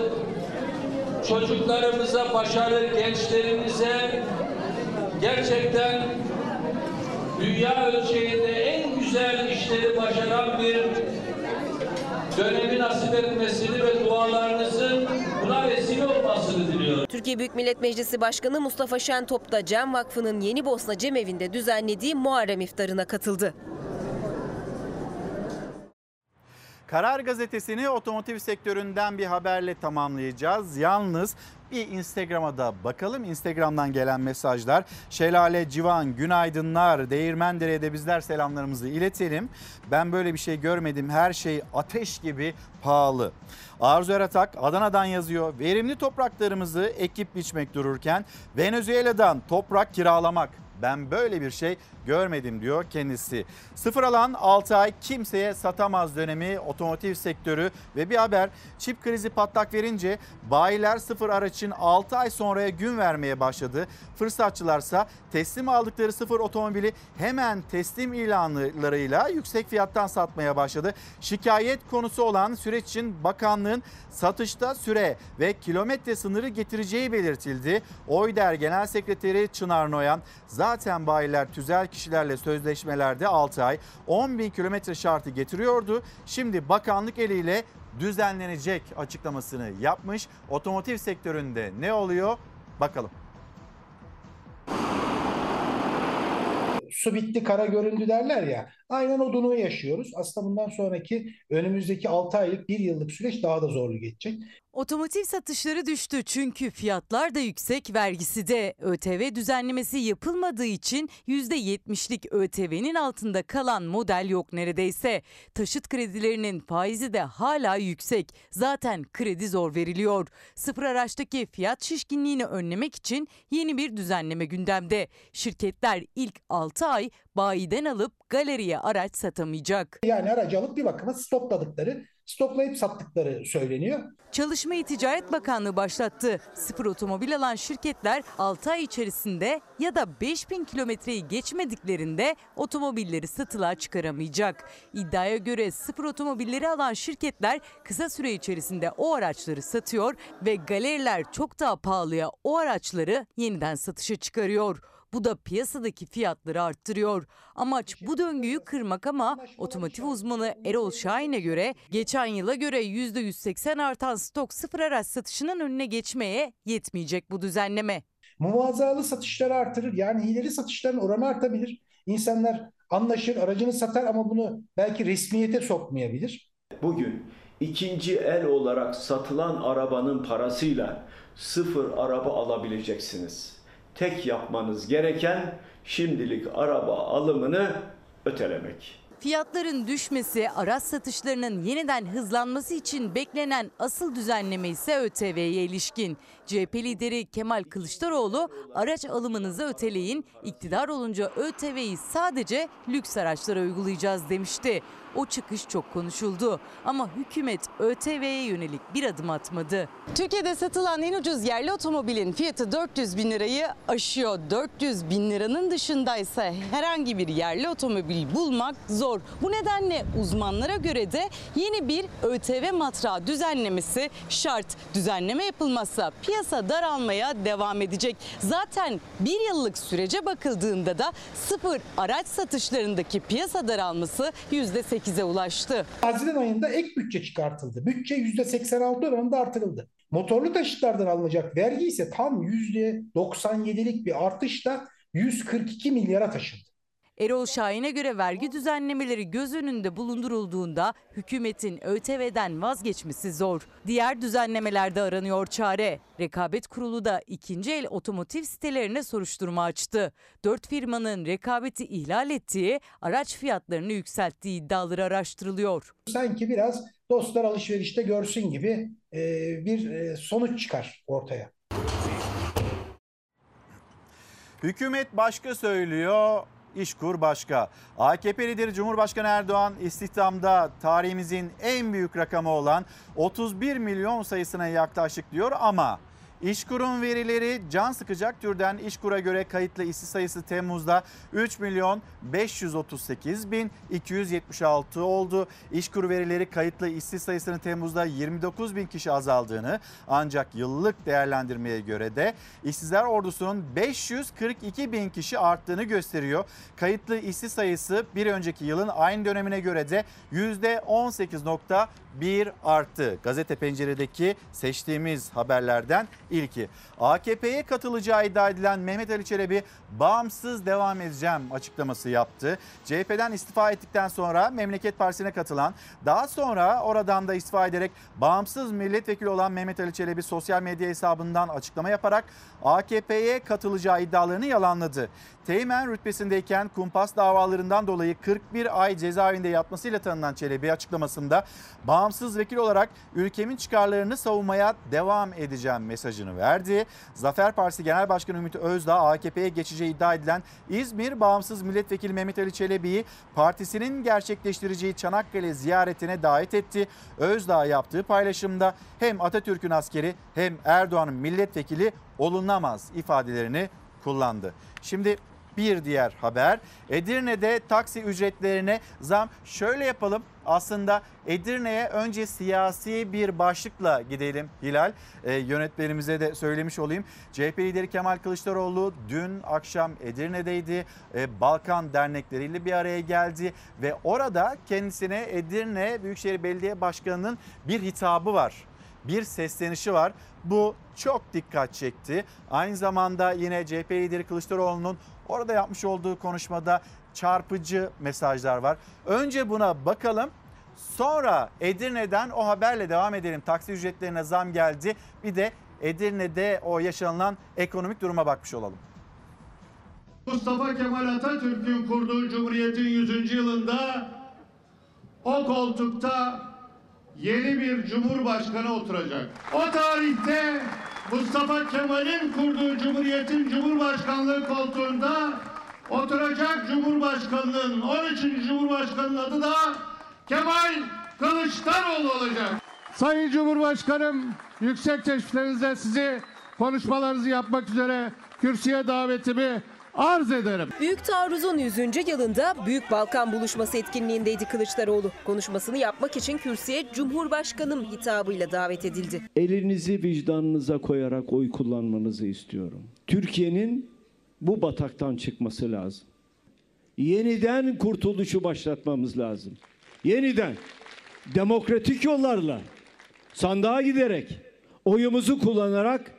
çocuklarımıza, başarılı gençlerimize gerçekten dünya ölçeğinde en güzel işleri başaran bir dönemi nasip etmesini ve dualarınızın buna vesile olmasını diliyorum. Türkiye Büyük Millet Meclisi Başkanı Mustafa Şentop da Cem Vakfı'nın Yeni Bosna Cemevi'nde düzenlediği Muharrem iftarına katıldı. Karar Gazetesi'ni otomotiv sektöründen bir haberle tamamlayacağız. Yalnız bir Instagram'a da bakalım. Instagram'dan gelen mesajlar. Şelale Civan, günaydınlar. Değirmendere'ye de bizler selamlarımızı iletelim. Ben böyle bir şey görmedim. Her şey ateş gibi pahalı. Arzu Eratak Adana'dan yazıyor. Verimli topraklarımızı ekip biçmek dururken Venezuela'dan toprak kiralamak. Ben böyle bir şey görmedim diyor kendisi. Sıfır alan 6 ay kimseye satamaz dönemi otomotiv sektörü ve bir haber. Çip krizi patlak verince bayiler sıfır araçın 6 ay sonraya gün vermeye başladı. Fırsatçılarsa teslim aldıkları sıfır otomobili hemen teslim ilanlarıyla yüksek fiyattan satmaya başladı. Şikayet konusu olan süreç için bakanlığın satışta süre ve kilometre sınırı getireceği belirtildi. OYDER Genel Sekreteri Çınar Noyan, zaten bayiler tüzel kişilerle sözleşmelerde 6 ay 10 bin kilometre şartı getiriyordu. Şimdi bakanlık eliyle düzenlenecek açıklamasını yapmış. Otomotiv sektöründe ne oluyor? Bakalım. Su bitti kara göründü derler ya. Aynen o durumu yaşıyoruz. Aslında bundan sonraki önümüzdeki 6 aylık 1 yıllık süreç daha da zorlu geçecek. Otomotiv satışları düştü çünkü fiyatlar da yüksek, vergisi de. ÖTV düzenlemesi yapılmadığı için %70'lik ÖTV'nin altında kalan model yok neredeyse. Taşıt kredilerinin faizi de hala yüksek. Zaten kredi zor veriliyor. Sıfır araçtaki fiyat şişkinliğini önlemek için yeni bir düzenleme gündemde. Şirketler ilk 6 ay bayiden alıp galeriye araç satamayacak. Yani aracı alıp bir bakıma stoklayıp sattıkları söyleniyor. Çalışmayı Ticaret Bakanlığı başlattı. Sıfır otomobil alan şirketler 6 ay içerisinde ya da 5000 kilometreyi geçmediklerinde otomobilleri satılığa çıkaramayacak. İddiaya göre sıfır otomobilleri alan şirketler kısa süre içerisinde o araçları satıyor ve galeriler çok daha pahalıya o araçları yeniden satışa çıkarıyor. Bu da piyasadaki fiyatları arttırıyor. Amaç bu döngüyü kırmak ama otomotiv uzmanı Erol Şahin'e göre geçen yıla göre %180 artan stok sıfır araç satışının önüne geçmeye yetmeyecek bu düzenleme. Muvazalı satışları artırır, yani hileli satışların oranı artabilir. İnsanlar anlaşır, aracını satar ama bunu belki resmiyete sokmayabilir. Bugün ikinci el olarak satılan arabanın parasıyla sıfır araba alabileceksiniz. Tek yapmanız gereken şimdilik araba alımını ötelemek. Fiyatların düşmesi, araç satışlarının yeniden hızlanması için beklenen asıl düzenleme ise ÖTV'ye ilişkin. CHP lideri Kemal Kılıçdaroğlu, araç alımınızı öteleyin, iktidar olunca ÖTV'yi sadece lüks araçlara uygulayacağız demişti. O çıkış çok konuşuldu ama hükümet ÖTV'ye yönelik bir adım atmadı. Türkiye'de satılan en ucuz yerli otomobilin fiyatı 400 bin lirayı aşıyor. 400 bin liranın dışındaysa herhangi bir yerli otomobil bulmak zor. Bu nedenle uzmanlara göre de yeni bir ÖTV matrağı düzenlemesi şart. Düzenleme yapılmazsa piyasa daralmaya devam edecek. Zaten bir yıllık sürece bakıldığında da sıfır araç satışlarındaki piyasa daralması %8'e ulaştı. Haziran ayında ek bütçe çıkartıldı. Bütçe %86 oranında artırıldı. Motorlu taşıtlardan alınacak vergi ise tam %97'lik bir artışla 142 milyara taşındı. Erol Şahin'e göre vergi düzenlemeleri göz önünde bulundurulduğunda hükümetin ÖTV'den vazgeçmesi zor. Diğer düzenlemelerde aranıyor çare. Rekabet Kurulu da ikinci el otomotiv sitelerine soruşturma açtı. 4 firmanın rekabeti ihlal ettiği, araç fiyatlarını yükselttiği iddiaları araştırılıyor. Sanki biraz dostlar alışverişte görsün gibi bir sonuç çıkar ortaya. Hükümet başka söylüyor, İşkur başka. AKP lideri Cumhurbaşkanı Erdoğan istihdamda tarihimizin en büyük rakamı olan 31 milyon sayısına yaklaştık diyor ama İşkur'un verileri can sıkacak türden. İşkur'a göre kayıtlı işsiz sayısı Temmuz'da 3.538.276 oldu. İşkur verileri kayıtlı işsiz sayısının Temmuz'da 29.000 kişi azaldığını, ancak yıllık değerlendirmeye göre de işsizler ordusunun 542.000 kişi arttığını gösteriyor. Kayıtlı işsiz sayısı bir önceki yılın aynı dönemine göre de %18.1 arttı. Gazete Pencere'deki seçtiğimiz haberlerden ilki. AKP'ye katılacağı iddia edilen Mehmet Ali Çelebi bağımsız devam edeceğim açıklaması yaptı. CHP'den istifa ettikten sonra Memleket Partisi'ne katılan, daha sonra oradan da istifa ederek bağımsız milletvekili olan Mehmet Ali Çelebi sosyal medya hesabından açıklama yaparak AKP'ye katılacağı iddialarını yalanladı. Teğmen rütbesindeyken kumpas davalarından dolayı 41 ay cezaevinde yatmasıyla tanınan Çelebi açıklamasında bağımsız vekil olarak ülkemin çıkarlarını savunmaya devam edeceğim mesajını verdi. Zafer Partisi Genel Başkanı Ümit Özdağ AKP'ye geçeceği iddia edilen İzmir Bağımsız Milletvekili Mehmet Ali Çelebi'yi partisinin gerçekleştireceği Çanakkale ziyaretine davet etti. Özdağ yaptığı paylaşımda hem Atatürk'ün askeri hem Erdoğan'ın milletvekili olunamaz ifadelerini kullandı. Şimdi bir diğer haber, Edirne'de taksi ücretlerine zam. Şöyle yapalım, aslında Edirne'ye önce siyasi bir başlıkla gidelim Hilal. Yönetmenimize de söylemiş olayım. CHP lideri Kemal Kılıçdaroğlu dün akşam Edirne'deydi. Balkan dernekleriyle bir araya geldi ve orada kendisine Edirne Büyükşehir Belediye Başkanı'nın bir hitabı var. Bir seslenişi var. Bu çok dikkat çekti. Aynı zamanda yine CHP lideri Kılıçdaroğlu'nun orada yapmış olduğu konuşmada çarpıcı mesajlar var. Önce buna bakalım. Sonra Edirne'den o haberle devam edelim. Taksi ücretlerine zam geldi. Bir de Edirne'de o yaşanılan ekonomik duruma bakmış olalım. Mustafa Kemal Atatürk'ün kurduğu Cumhuriyet'in 100. yılında o koltukta yeni bir cumhurbaşkanı oturacak. O tarihte Mustafa Kemal'in kurduğu Cumhuriyet'in Cumhurbaşkanlığı koltuğunda oturacak Cumhurbaşkanı'nın 13. Cumhurbaşkanı'nın adı da Kemal Kılıçdaroğlu olacak. Sayın Cumhurbaşkanım, yüksek teşviklerinizle sizi konuşmalarınızı yapmak üzere kürsüye davetimi arz ederim. Büyük taarruzun 100. yılında Büyük Balkan Buluşması etkinliğindeydi Kılıçdaroğlu. Konuşmasını yapmak için kürsüye Cumhurbaşkanım hitabıyla davet edildi. Elinizi vicdanınıza koyarak oy kullanmanızı istiyorum. Türkiye'nin bu bataktan çıkması lazım. Yeniden kurtuluşu başlatmamız lazım. Yeniden demokratik yollarla, sandığa giderek, oyumuzu kullanarak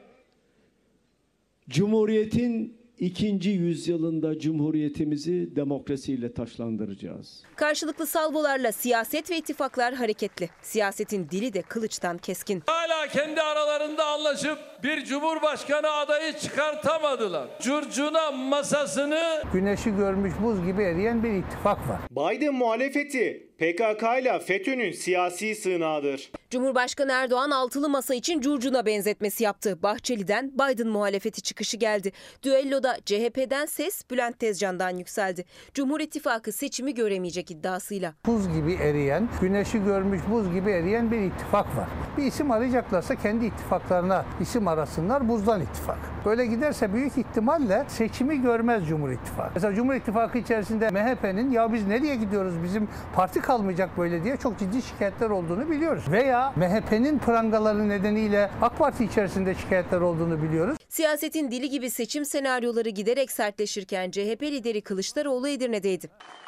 Cumhuriyet'in İkinci yüzyılında Cumhuriyetimizi demokrasiyle taşlandıracağız. Karşılıklı salvolarla siyaset ve ittifaklar hareketli. Siyasetin dili de kılıçtan keskin. Hala kendi aralarında anlaşıp bir cumhurbaşkanı adayı çıkartamadılar. Curcuna masasını güneşi görmüş buz gibi eriyen bir ittifak var. Biden muhalefeti PKK ile FETÖ'nün siyasi sığınağıdır. Cumhurbaşkanı Erdoğan altılı masa için curcuna benzetmesi yaptı. Bahçeli'den Biden muhalefeti çıkışı geldi. Düelloda CHP'den ses Bülent Tezcan'dan yükseldi. Cumhur İttifakı seçimi göremeyecek iddiasıyla. Buz gibi eriyen, güneşi görmüş buz gibi eriyen bir ittifak var. Bir isim arayacaklarsa kendi ittifaklarına isim arasınlar, buzdan ittifak. Böyle giderse büyük ihtimalle seçimi görmez Cumhur İttifakı. Mesela Cumhur İttifakı içerisinde MHP'nin ya biz nereye gidiyoruz, bizim parti kalmayacak böyle diye çok ciddi şikayetler olduğunu biliyoruz. Veya MHP'nin prangaları nedeniyle AK Parti içerisinde şikayetler olduğunu biliyoruz. Siyasetin dili gibi seçim senaryoları giderek sertleşirken CHP lideri Kılıçdaroğlu Edirne'deydi.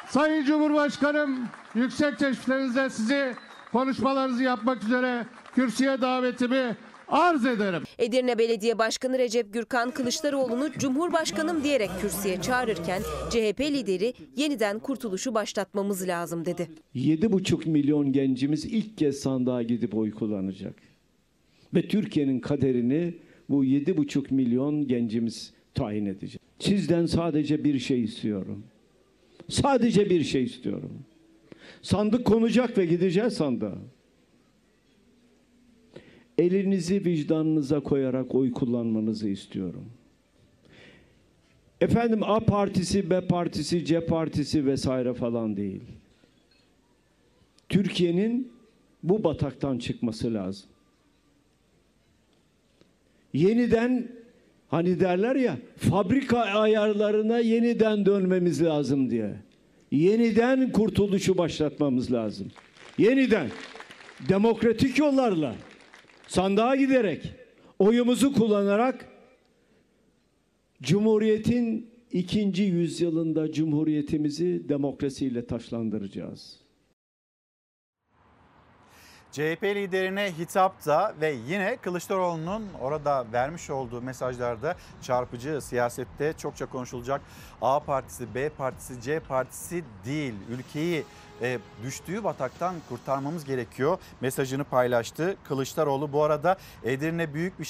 Sayın Cumhurbaşkanım, yüksek teşviklerinizle sizi konuşmalarınızı yapmak üzere kürsüye davetimi arz ederim. Edirne Belediye Başkanı Recep Gürkan Kılıçdaroğlu'nu Cumhurbaşkanım diyerek kürsüye çağırırken CHP lideri yeniden kurtuluşu başlatmamız lazım dedi. 7,5 milyon gencimiz ilk kez sandığa gidip oy kullanacak. Ve Türkiye'nin kaderini bu 7,5 milyon gencimiz tayin edecek. Sizden sadece bir şey istiyorum. Sadece bir şey istiyorum. Sandık konacak ve gideceğiz sandığa. Elinizi vicdanınıza koyarak oy kullanmanızı istiyorum. Efendim A partisi, B partisi, C partisi vesaire falan değil. Türkiye'nin bu bataktan çıkması lazım. Yeniden, hani derler ya, fabrika ayarlarına yeniden dönmemiz lazım diye. Yeniden kurtuluşu başlatmamız lazım. Yeniden demokratik yollarla, sandığa giderek, oyumuzu kullanarak Cumhuriyet'in ikinci yüzyılında Cumhuriyetimizi demokrasiyle taşlandıracağız. CHP liderine hitapta ve yine Kılıçdaroğlu'nun orada vermiş olduğu mesajlarda çarpıcı, siyasette çokça konuşulacak A partisi, B partisi, C partisi değil, ülkeyi düştüğü bataktan kurtarmamız gerekiyor mesajını paylaştı Kılıçdaroğlu. Bu arada Edirne büyük bir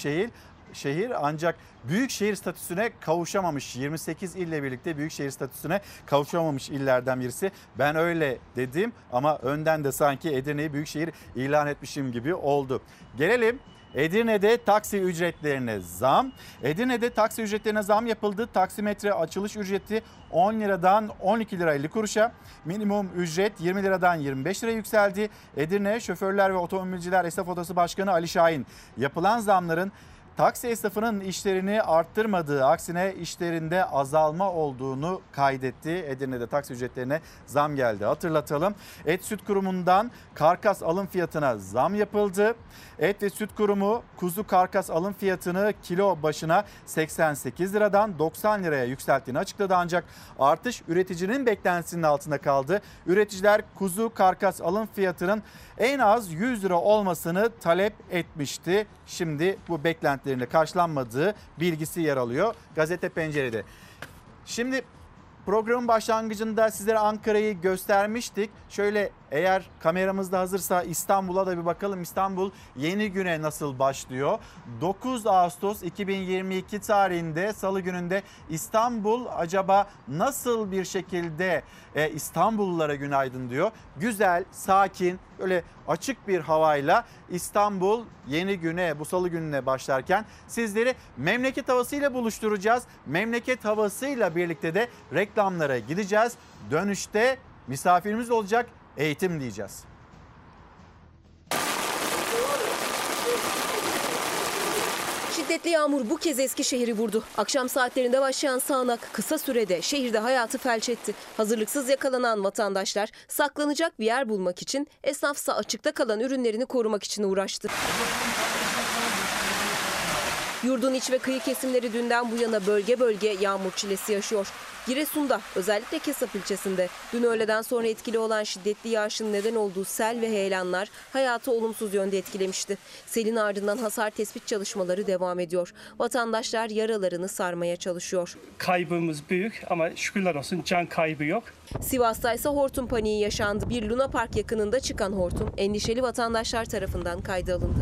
şehir ancak büyükşehir statüsüne kavuşamamış, 28 ille birlikte büyükşehir statüsüne kavuşamamış illerden birisi. Ben öyle dedim ama önden de sanki Edirne'yi büyükşehir ilan etmişim gibi oldu. Gelelim Edirne'de taksi ücretlerine zam. Edirne'de taksi ücretlerine zam yapıldı. Taksimetre açılış ücreti 10 liradan 12 lira 50 kuruşa, minimum ücret 20 liradan 25 lira yükseldi. Edirne Şoförler ve Otomobilciler Esnaf Odası Başkanı Ali Şahin, yapılan zamların taksi esnafının işlerini arttırmadığı, aksine işlerinde azalma olduğunu kaydetti. Edirne'de taksi ücretlerine zam geldi. Hatırlatalım. Et Süt Kurumu'ndan karkas alım fiyatına zam yapıldı. Et ve Süt Kurumu kuzu karkas alım fiyatını kilo başına 88 liradan 90 liraya yükselttiğini açıkladı. Ancak artış üreticinin beklentisinin altında kaldı. Üreticiler kuzu karkas alım fiyatının en az 100 lira olmasını talep etmişti. Şimdi bu beklenti karşılanmadığı bilgisi yer alıyor Gazete Pencere'de. Şimdi programın başlangıcında sizlere Ankara'yı göstermiştik. Şöyle, eğer kameramız da hazırsa İstanbul'a da bir bakalım. İstanbul yeni güne nasıl başlıyor? 9 Ağustos 2022 tarihinde Salı gününde İstanbul acaba nasıl bir şekilde İstanbullulara günaydın diyor. Güzel, sakin, öyle açık bir havayla İstanbul yeni güne, bu Salı gününe başlarken sizleri memleket havasıyla buluşturacağız. Memleket havasıyla birlikte de reklamlara gideceğiz. Dönüşte misafirimiz olacak. Eğitim diyeceğiz. Şiddetli yağmur bu kez Eskişehir'i vurdu. Akşam saatlerinde başlayan sağanak kısa sürede şehirde hayatı felç etti. Hazırlıksız yakalanan vatandaşlar saklanacak bir yer bulmak için, esnafsa açıkta kalan ürünlerini korumak için uğraştı. Yurdun iç ve kıyı kesimleri dünden bu yana bölge bölge yağmur çilesi yaşıyor. Giresun'da, özellikle Kesap ilçesinde dün öğleden sonra etkili olan şiddetli yağışın neden olduğu sel ve heyelanlar hayatı olumsuz yönde etkilemişti. Selin ardından hasar tespit çalışmaları devam ediyor. Vatandaşlar yaralarını sarmaya çalışıyor. Kaybımız büyük ama şükürler olsun can kaybı yok. Sivas'ta ise hortum paniği yaşandı. Bir Luna Park yakınında çıkan hortum endişeli vatandaşlar tarafından kayda alındı.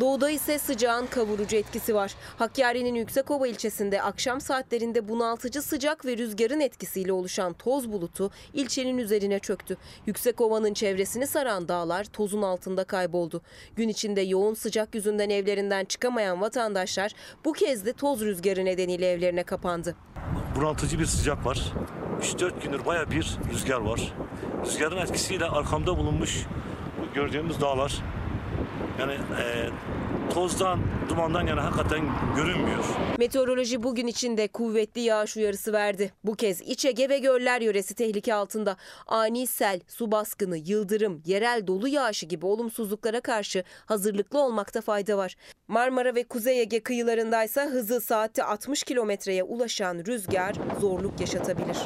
Doğuda ise sıcağın kavurucu etkisi var. Hakkari'nin Yüksekova ilçesinde akşam saatlerinde bunaltıcı sıcak ve rüzgarın etkisiyle oluşan toz bulutu ilçenin üzerine çöktü. Yüksekova'nın çevresini saran dağlar tozun altında kayboldu. Gün içinde yoğun sıcak yüzünden evlerinden çıkamayan vatandaşlar bu kez de toz rüzgarı nedeniyle evlerine kapandı. Bunaltıcı bir sıcak var. 3-4 gündür bayağı bir rüzgar var. Rüzgarın etkisiyle arkamda bulunmuş bu gördüğümüz dağlar, yani tozdan, dumandan yani hakikaten görünmüyor. Meteoroloji bugün için de kuvvetli yağış uyarısı verdi. Bu kez İç Ege ve Göller yöresi tehlike altında. Ani sel, su baskını, yıldırım, yerel dolu yağışı gibi olumsuzluklara karşı hazırlıklı olmakta fayda var. Marmara ve Kuzey Ege kıyılarındaysa hızı saatte 60 kilometreye ulaşan rüzgar zorluk yaşatabilir.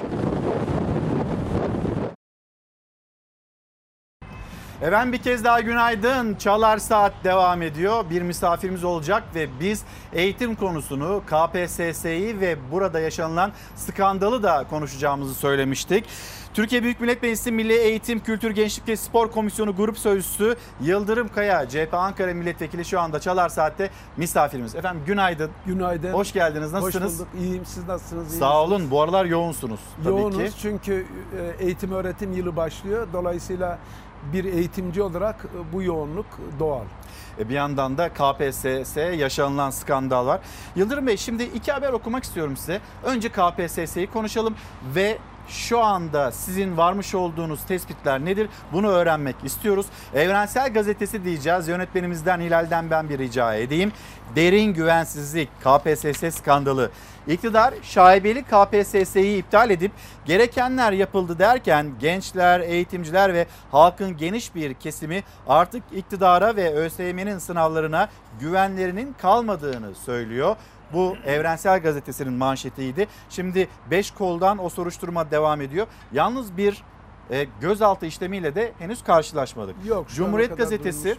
Efendim bir kez daha günaydın. Çalar Saat devam ediyor. Bir misafirimiz olacak ve biz eğitim konusunu, KPSS'yi ve burada yaşanılan skandalı da konuşacağımızı söylemiştik. Türkiye Büyük Millet Meclisi Milli Eğitim, Kültür, Gençlik ve Spor Komisyonu Grup Sözcüsü Yıldırım Kaya, CHP Ankara Milletvekili, şu anda Çalar Saat'te misafirimiz. Efendim günaydın. Günaydın. Hoş geldiniz. Nasılsınız? Hoş bulduk. İyiyim. Siz nasılsınız? İyi Sağ olun. Bu aralar yoğunsunuz tabii ki. Yoğunuz çünkü eğitim öğretim yılı başlıyor. Dolayısıyla bir eğitimci olarak bu yoğunluk doğal. Bir yandan da KPSS, yaşanılan skandal var. Yıldırım Bey, şimdi iki haber okumak istiyorum size. Önce KPSS'yi konuşalım ve şu anda sizin varmış olduğunuz tespitler nedir? Bunu öğrenmek istiyoruz. Evrensel Gazetesi diyeceğiz. Yönetmenimizden Hilal'den ben bir rica edeyim. Derin güvensizlik, KPSS skandalı. İktidar şaibeli KPSS'yi iptal edip gerekenler yapıldı derken gençler, eğitimciler ve halkın geniş bir kesimi artık iktidara ve ÖSYM'nin sınavlarına güvenlerinin kalmadığını söylüyor. Bu Evrensel Gazetesi'nin manşetiydi. Şimdi 5 koldan o soruşturma devam ediyor. Yalnız bir gözaltı işlemiyle de henüz karşılaşmadık. Yok, Cumhuriyet Gazetesi.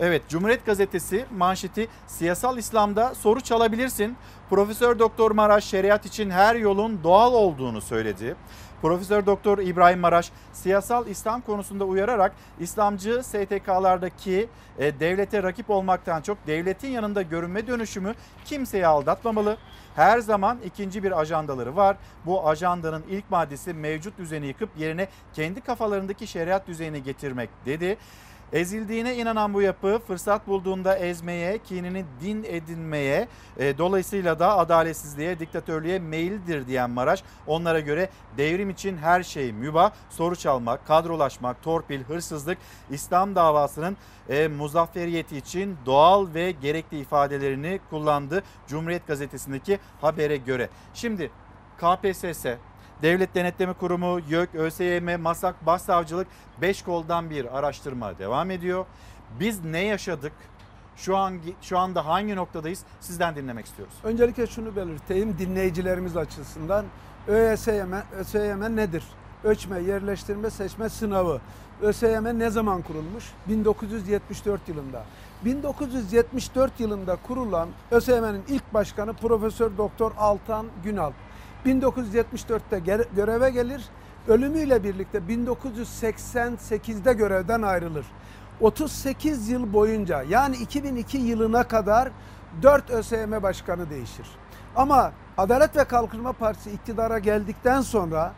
Evet, Cumhuriyet Gazetesi manşeti siyasal İslam'da soru çalabilirsin. Profesör Doktor Maraş şeriat için her yolun doğal olduğunu söyledi. Profesör Doktor İbrahim Maraş siyasal İslam konusunda uyararak İslamcı STK'lardaki devlete rakip olmaktan çok devletin yanında görünme dönüşümü kimseyi aldatmamalı. Her zaman ikinci bir ajandaları var. Bu ajandanın ilk maddesi mevcut düzeni yıkıp yerine kendi kafalarındaki şeriat düzenini getirmek dedi. Ezildiğine inanan bu yapı fırsat bulduğunda ezmeye, kinini din edinmeye, dolayısıyla da adaletsizliğe, diktatörlüğe meyildir diyen Maraş. Onlara göre devrim için her şey mübah, soru çalmak, kadrolaşmak, torpil, hırsızlık İslam davasının muzafferiyeti için doğal ve gerekli ifadelerini kullandı Cumhuriyet Gazetesi'ndeki habere göre. Şimdi KPSS, Devlet Denetleme Kurumu, YÖK, ÖSYM, MASAK, Başsavcılık 5 koldan bir araştırma devam ediyor. Biz ne yaşadık? Şu anda hangi noktadayız? Sizden dinlemek istiyoruz. Öncelikle şunu belirteyim dinleyicilerimiz açısından. ÖSYM nedir? Ölçme, yerleştirme, seçme sınavı. ÖSYM ne zaman kurulmuş? 1974 yılında. 1974 yılında kurulan ÖSYM'nin ilk başkanı Profesör Doktor Altan Günal. 1974'te göreve gelir, ölümüyle birlikte 1988'de görevden ayrılır. 38 yıl boyunca, yani 2002 yılına kadar 4 ÖSYM başkanı değişir. Ama Adalet ve Kalkınma Partisi iktidara geldikten sonra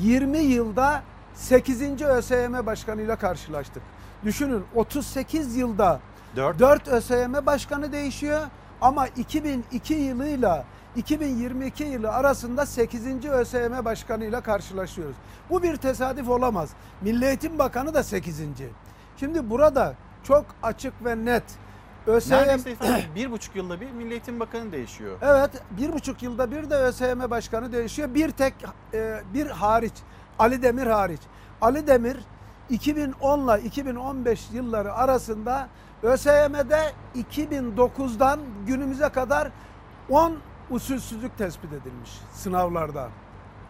20 yılda 8. ÖSYM başkanıyla karşılaştık. Düşünün, 38 yılda 4 ÖSYM başkanı değişiyor ama 2002 yılıyla 2022 yılı arasında 8. ÖSYM başkanıyla karşılaşıyoruz. Bu bir tesadüf olamaz. Milli Eğitim Bakanı da 8. Şimdi burada çok açık ve net. Neredeyse efendim 1,5 yılda bir Milli Eğitim Bakanı değişiyor. Evet, 1,5 yılda bir de ÖSYM başkanı değişiyor. Bir tek bir hariç, Ali Demir hariç. Ali Demir 2010 ile 2015 yılları arasında ÖSYM'de 2009'dan günümüze kadar 10 usulsüzlük tespit edilmiş sınavlarda.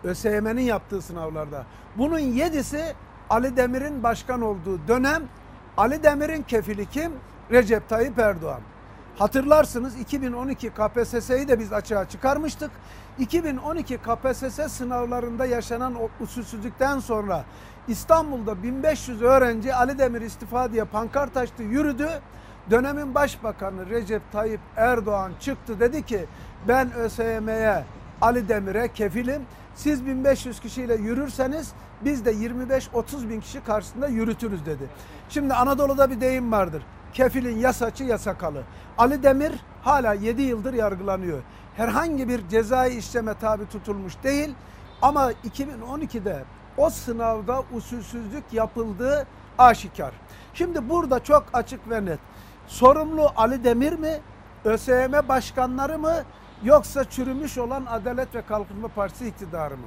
ÖSYM'nin yaptığı sınavlarda. Bunun 7'si Ali Demir'in başkan olduğu dönem. Ali Demir'in kefili kim? Recep Tayyip Erdoğan. Hatırlarsınız 2012 KPSS'yi de biz açığa çıkarmıştık. 2012 KPSS sınavlarında yaşanan usulsüzlükten sonra İstanbul'da 1500 öğrenci "Ali Demir istifa" diye pankart açtı, yürüdü. Dönemin başbakanı Recep Tayyip Erdoğan çıktı, dedi ki ben ÖSYM'ye, Ali Demir'e kefilim. Siz 1500 kişiyle yürürseniz biz de 25-30 bin kişi karşısında yürütürüz dedi. Şimdi Anadolu'da bir deyim vardır. Kefilin ya saçı ya sakalı. Ali Demir hala 7 yıldır yargılanıyor. Herhangi bir cezai işleme tabi tutulmuş değil. Ama 2012'de o sınavda usulsüzlük yapıldığı aşikar. Şimdi burada çok açık ve net. Sorumlu Ali Demir mi? ÖSYM başkanları mı? Yoksa çürümüş olan Adalet ve Kalkınma Partisi iktidarı mı?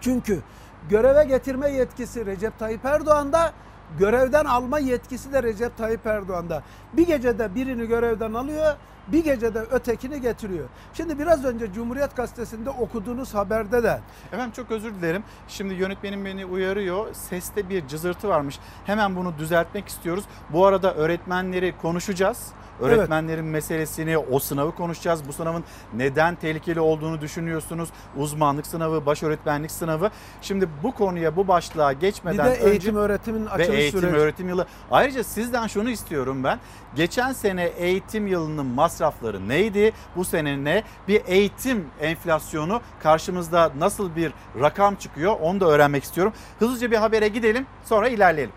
Çünkü göreve getirme yetkisi Recep Tayyip Erdoğan'da, görevden alma yetkisi de Recep Tayyip Erdoğan'da. Bir gecede birini görevden alıyor, bir gecede ötekini getiriyor. Şimdi biraz önce Cumhuriyet Gazetesi'nde okuduğunuz haberde de... Efendim çok özür dilerim. Şimdi yönetmenim beni uyarıyor. Seste bir cızırtı varmış. Hemen bunu düzeltmek istiyoruz. Bu arada öğretmenleri konuşacağız. Öğretmenlerin meselesini, o sınavı konuşacağız. Bu sınavın neden tehlikeli olduğunu düşünüyorsunuz? Uzmanlık sınavı, başöğretmenlik sınavı. Şimdi bu konuya, bu başlığa geçmeden önce... Bir de eğitim öğretimin açılış süreci. Ve eğitim öğretim yılı. Ayrıca sizden şunu istiyorum ben. Geçen sene eğitim yılının masrafları neydi? Bu sene ne? Bir eğitim enflasyonu karşımızda nasıl bir rakam çıkıyor? Onu da öğrenmek istiyorum. Hızlıca bir habere gidelim, sonra ilerleyelim.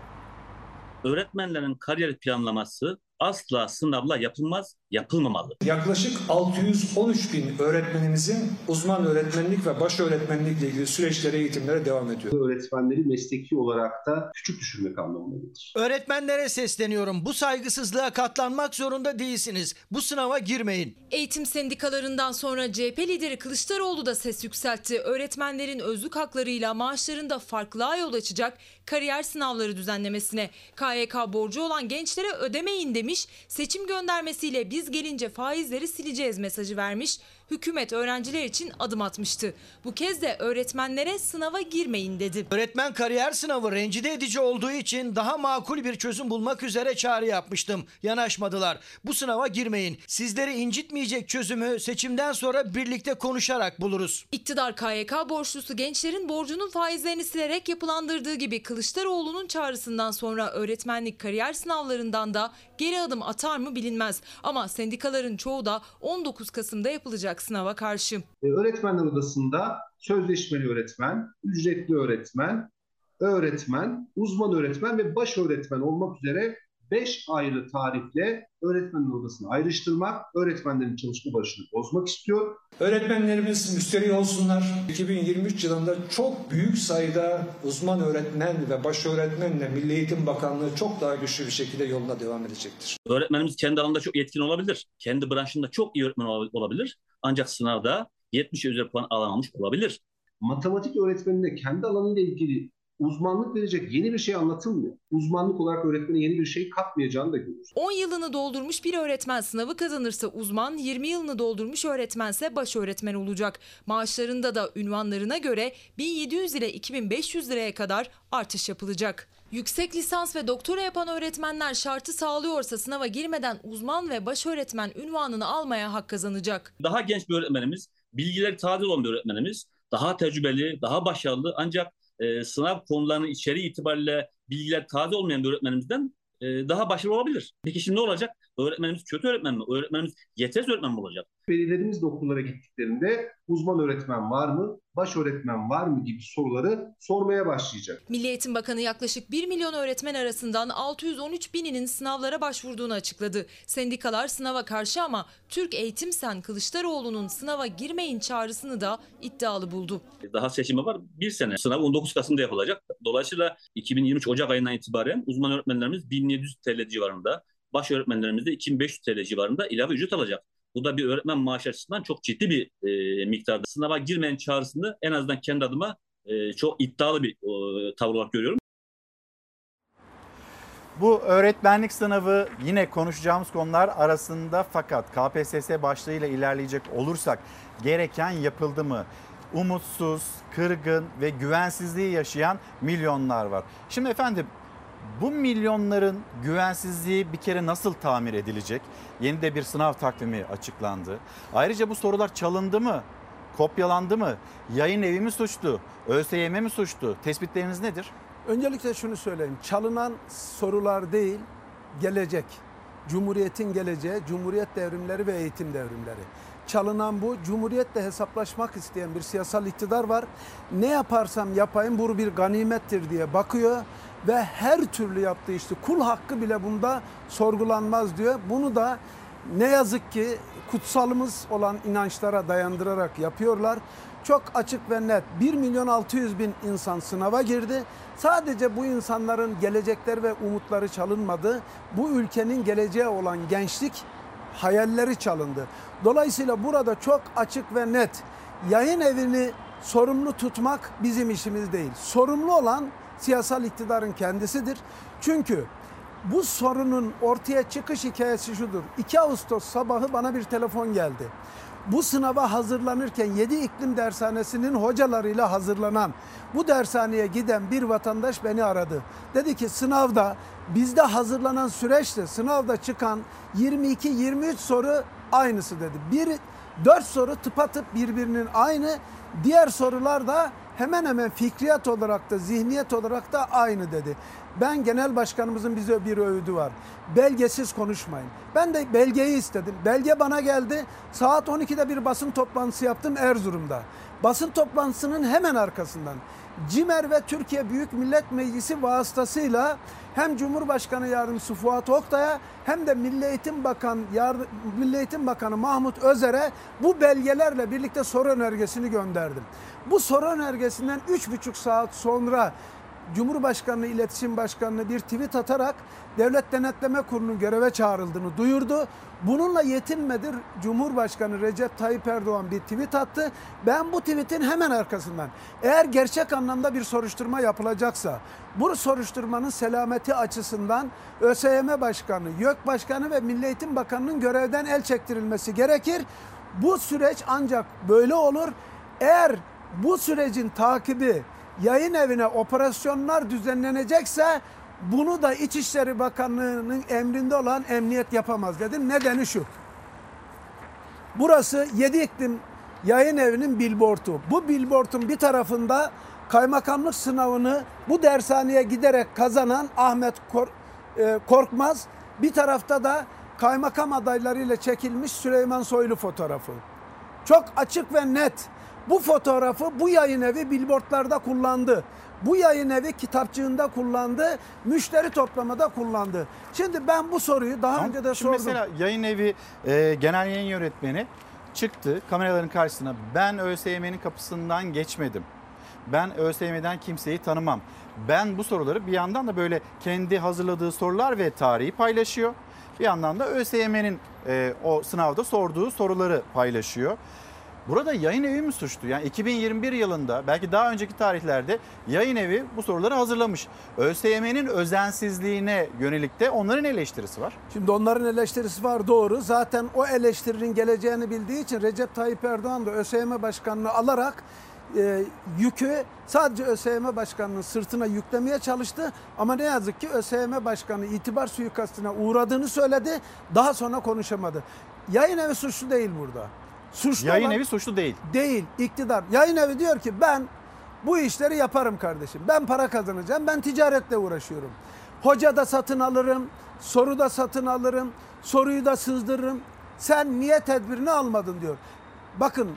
Öğretmenlerin kariyer planlaması asla sınavla yapılmaz, yapılmamalı. Yaklaşık 613 bin öğretmenimizin uzman öğretmenlik ve baş öğretmenlikle ilgili süreçlere, eğitimlere devam ediyor. Öğretmenleri mesleki olarak da küçük düşürmek anlamına gelir. Öğretmenlere sesleniyorum. Bu saygısızlığa katlanmak zorunda değilsiniz. Bu sınava girmeyin. Eğitim sendikalarından sonra CHP lideri Kılıçdaroğlu da ses yükseltti. Öğretmenlerin özlük haklarıyla maaşlarında farklılığa yol açacak kariyer sınavları düzenlemesine. KYK borcu olan gençlere ödemeyin demiş, seçim göndermesiyle biz gelince faizleri sileceğiz mesajı vermiş. Hükümet öğrenciler için adım atmıştı. Bu kez de öğretmenlere sınava girmeyin dedi. Öğretmen kariyer sınavı rencide edici olduğu için daha makul bir çözüm bulmak üzere çağrı yapmıştım. Yanaşmadılar. Bu sınava girmeyin. Sizleri incitmeyecek çözümü seçimden sonra birlikte konuşarak buluruz. İktidar KYK borçlusu gençlerin borcunun faizlerini silerek yapılandırdığı gibi Kılıçdaroğlu'nun çağrısından sonra öğretmenlik kariyer sınavlarından da geri adım atar mı bilinmez. Ama sendikaların çoğu da 19 Kasım'da yapılacak sınava karşı. Öğretmenler odasında sözleşmeli öğretmen, ücretli öğretmen, öğretmen, uzman öğretmen ve baş öğretmen olmak üzere 5 ayrı tarihle öğretmenler odasını ayrıştırmak, öğretmenlerin çalışma barışını bozmak istiyor. Öğretmenlerimiz müşteri olsunlar. 2023 yılında çok büyük sayıda uzman öğretmen ve baş öğretmenle Milli Eğitim Bakanlığı çok daha güçlü bir şekilde yoluna devam edecektir. Öğretmenimiz kendi alanında çok yetkin olabilir. Kendi branşında çok iyi öğretmen olabilir. Ancak sınavda 70'e üzeri puan alamamış olabilir. Matematik öğretmenine kendi alanıyla ilgili uzmanlık verecek yeni bir şey anlatılmıyor. Uzmanlık olarak öğretmene yeni bir şey katmayacağını da görüyoruz. 10 yılını doldurmuş bir öğretmen sınavı kazanırsa uzman, 20 yılını doldurmuş öğretmense baş öğretmen olacak. Maaşlarında da ünvanlarına göre 1700 ile 2500 liraya kadar artış yapılacak. Yüksek lisans ve doktora yapan öğretmenler şartı sağlıyorsa sınava girmeden uzman ve baş öğretmen ünvanını almaya hak kazanacak. Daha genç bir öğretmenimiz, bilgileri taze olan bir öğretmenimiz, daha tecrübeli, daha başarılı ancak sınav konularının içeriği itibariyle bilgiler taze olmayan bir öğretmenimizden daha başarılı olabilir. Peki şimdi ne olacak? Öğretmenimiz kötü öğretmen mi? Öğretmenimiz yetersiz öğretmen mi olacak? Velilerimiz de okullara gittiklerinde uzman öğretmen var mı, baş öğretmen var mı gibi soruları sormaya başlayacak. Milli Eğitim Bakanı yaklaşık 1 milyon öğretmen arasından 613 bininin sınavlara başvurduğunu açıkladı. Sendikalar sınava karşı ama Türk Eğitim Sen Kılıçdaroğlu'nun sınava girmeyin çağrısını da iddialı buldu. Daha seçime var bir sene. Sınav 19 Kasım'da yapılacak. Dolayısıyla 2023 Ocak ayından itibaren uzman öğretmenlerimiz 1700 TL civarında, baş öğretmenlerimiz de 2500 TL civarında ilave ücret alacak. Bu da bir öğretmen maaşı açısından çok ciddi bir miktarda. Sınava girmeyen çağrısını en azından kendi adıma çok iddialı bir tavır olarak görüyorum. Bu öğretmenlik sınavı yine konuşacağımız konular arasında, fakat KPSS başlığıyla ilerleyecek olursak gereken yapıldı mı? Umutsuz, kırgın ve güvensizliği yaşayan milyonlar var. Şimdi efendim, bu milyonların güvensizliği bir kere nasıl tamir edilecek? Yeni de bir sınav takvimi açıklandı. Ayrıca bu sorular çalındı mı? Kopyalandı mı? Yayın evi mi suçlu? ÖSYM mi suçlu? Tespitleriniz nedir? Öncelikle şunu söyleyeyim. Çalınan sorular değil, gelecek. Cumhuriyetin geleceği, Cumhuriyet devrimleri ve eğitim devrimleri. Çalınan bu. Cumhuriyetle hesaplaşmak isteyen bir siyasal iktidar var. Ne yaparsam yapayım bu bir ganimettir diye bakıyor. Ve her türlü yaptığı işte kul hakkı bile bunda sorgulanmaz diyor. Bunu da ne yazık ki kutsalımız olan inançlara dayandırarak yapıyorlar. Çok açık ve net, 1.600.000 insan sınava girdi. Sadece bu insanların gelecekleri ve umutları çalınmadı. Bu ülkenin geleceği olan gençlik hayalleri çalındı. Dolayısıyla burada çok açık ve net, yayın evini sorumlu tutmak bizim işimiz değil. Sorumlu olan siyasal iktidarın kendisidir. Çünkü bu sorunun ortaya çıkış hikayesi şudur. 2 Ağustos sabahı bana bir telefon geldi. Bu sınava hazırlanırken 7 iklim dershanesinin hocalarıyla hazırlanan, bu dershaneye giden bir vatandaş beni aradı. Dedi ki sınavda bizde hazırlanan süreçte sınavda çıkan 22-23 soru aynısı dedi. 4 soru tıpatıp birbirinin aynı, diğer sorular da hemen hemen fikriyat olarak da zihniyet olarak da aynı dedi. Ben genel başkanımızın bize bir öğüdü var. Belgesiz konuşmayın. Ben de belgeyi istedim. Belge bana geldi. Saat 12'de bir basın toplantısı yaptım Erzurum'da. Basın toplantısının hemen arkasından CİMER ve Türkiye Büyük Millet Meclisi vasıtasıyla hem Cumhurbaşkanı Yardımcısı Fuat Oktay'a hem de Milli Eğitim Bakanı Mahmut Özer'e bu belgelerle birlikte soru önergesini gönderdim. Bu soru önergesinden 3,5 saat sonra Cumhurbaşkanlığı İletişim Başkanlığı bir tweet atarak Devlet Denetleme Kurulu'nun göreve çağrıldığını duyurdu. Bununla yetinmedi. Cumhurbaşkanı Recep Tayyip Erdoğan bir tweet attı. Ben bu tweetin hemen arkasından eğer gerçek anlamda bir soruşturma yapılacaksa bu soruşturmanın selameti açısından ÖSYM Başkanı, YÖK Başkanı ve Milli Eğitim Bakanı'nın görevden el çektirilmesi gerekir. Bu süreç ancak böyle olur. Eğer bu sürecin takibi yayın evine operasyonlar düzenlenecekse bunu da İçişleri Bakanlığı'nın emrinde olan emniyet yapamaz dedim. Nedeni şu: burası 7 iklim yayın evinin billboardu. Bu billboardun bir tarafında kaymakamlık sınavını bu dershaneye giderek kazanan Ahmet Korkmaz, bir tarafta da kaymakam adaylarıyla çekilmiş Süleyman Soylu fotoğrafı. Çok açık ve net. Bu fotoğrafı bu yayın evi billboardlarda kullandı. Bu yayın evi kitapçığında kullandı. Müşteri toplamada kullandı. Şimdi ben bu soruyu daha önce de sordum. Mesela yayın evi genel yayın yönetmeni çıktı kameraların karşısına. Ben ÖSYM'nin kapısından geçmedim. Ben ÖSYM'den kimseyi tanımam. Ben bu soruları bir yandan da böyle kendi hazırladığı sorular ve tarihi paylaşıyor. Bir yandan da ÖSYM'nin o sınavda sorduğu soruları paylaşıyor. Burada yayın evi mi suçlu? Yani 2021 yılında belki daha önceki tarihlerde yayın evi bu soruları hazırlamış. ÖSYM'nin özensizliğine yönelik de onların eleştirisi var. Şimdi onların eleştirisi var, doğru. Zaten o eleştirinin geleceğini bildiği için Recep Tayyip Erdoğan da ÖSYM Başkanlığı alarak yükü sadece ÖSYM Başkanı'nın sırtına yüklemeye çalıştı. Ama ne yazık ki ÖSYM Başkanı itibar suikastına uğradığını söyledi. Daha sonra konuşamadı. Yayın evi suçlu değil burada. Suçlu yayın evi suçlu değil. Değil, iktidar. Yayın evi diyor ki ben bu işleri yaparım kardeşim. Ben para kazanacağım, ben ticaretle uğraşıyorum. Hoca da satın alırım, soru da satın alırım, soruyu da sızdırırım. Sen niye tedbirini almadın diyor. Bakın,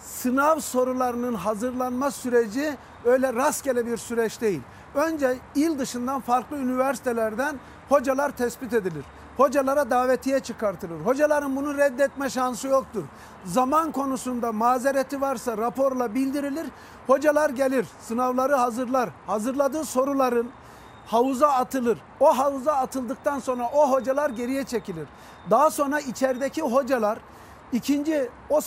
sınav sorularının hazırlanma süreci öyle rastgele bir süreç değil. Önce il dışından farklı üniversitelerden hocalar tespit edilir. Hocalara davetiye çıkartılır. Hocaların bunu reddetme şansı yoktur. Zaman konusunda mazereti varsa raporla bildirilir. Hocalar gelir, sınavları hazırlar. Hazırladığı soruların havuza atılır. O havuza atıldıktan sonra o hocalar geriye çekilir. Daha sonra içerideki hocalar ikinci o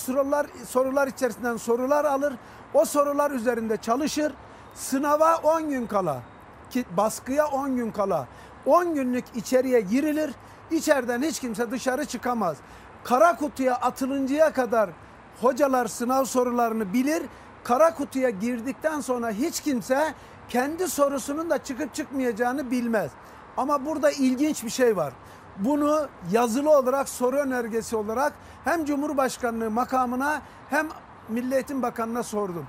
sorular içerisinden sorular alır. O sorular üzerinde çalışır. Sınava 10 gün kala, ki baskıya 10 gün kala 10 günlük içeriye girilir. İçeriden hiç kimse dışarı çıkamaz. Kara kutuya atılıncaya kadar hocalar sınav sorularını bilir. Kara kutuya girdikten sonra hiç kimse kendi sorusunun da çıkıp çıkmayacağını bilmez. Ama burada ilginç bir şey var. Bunu yazılı olarak, soru önergesi olarak hem Cumhurbaşkanlığı makamına hem Milli Eğitim Bakanı'na sordum.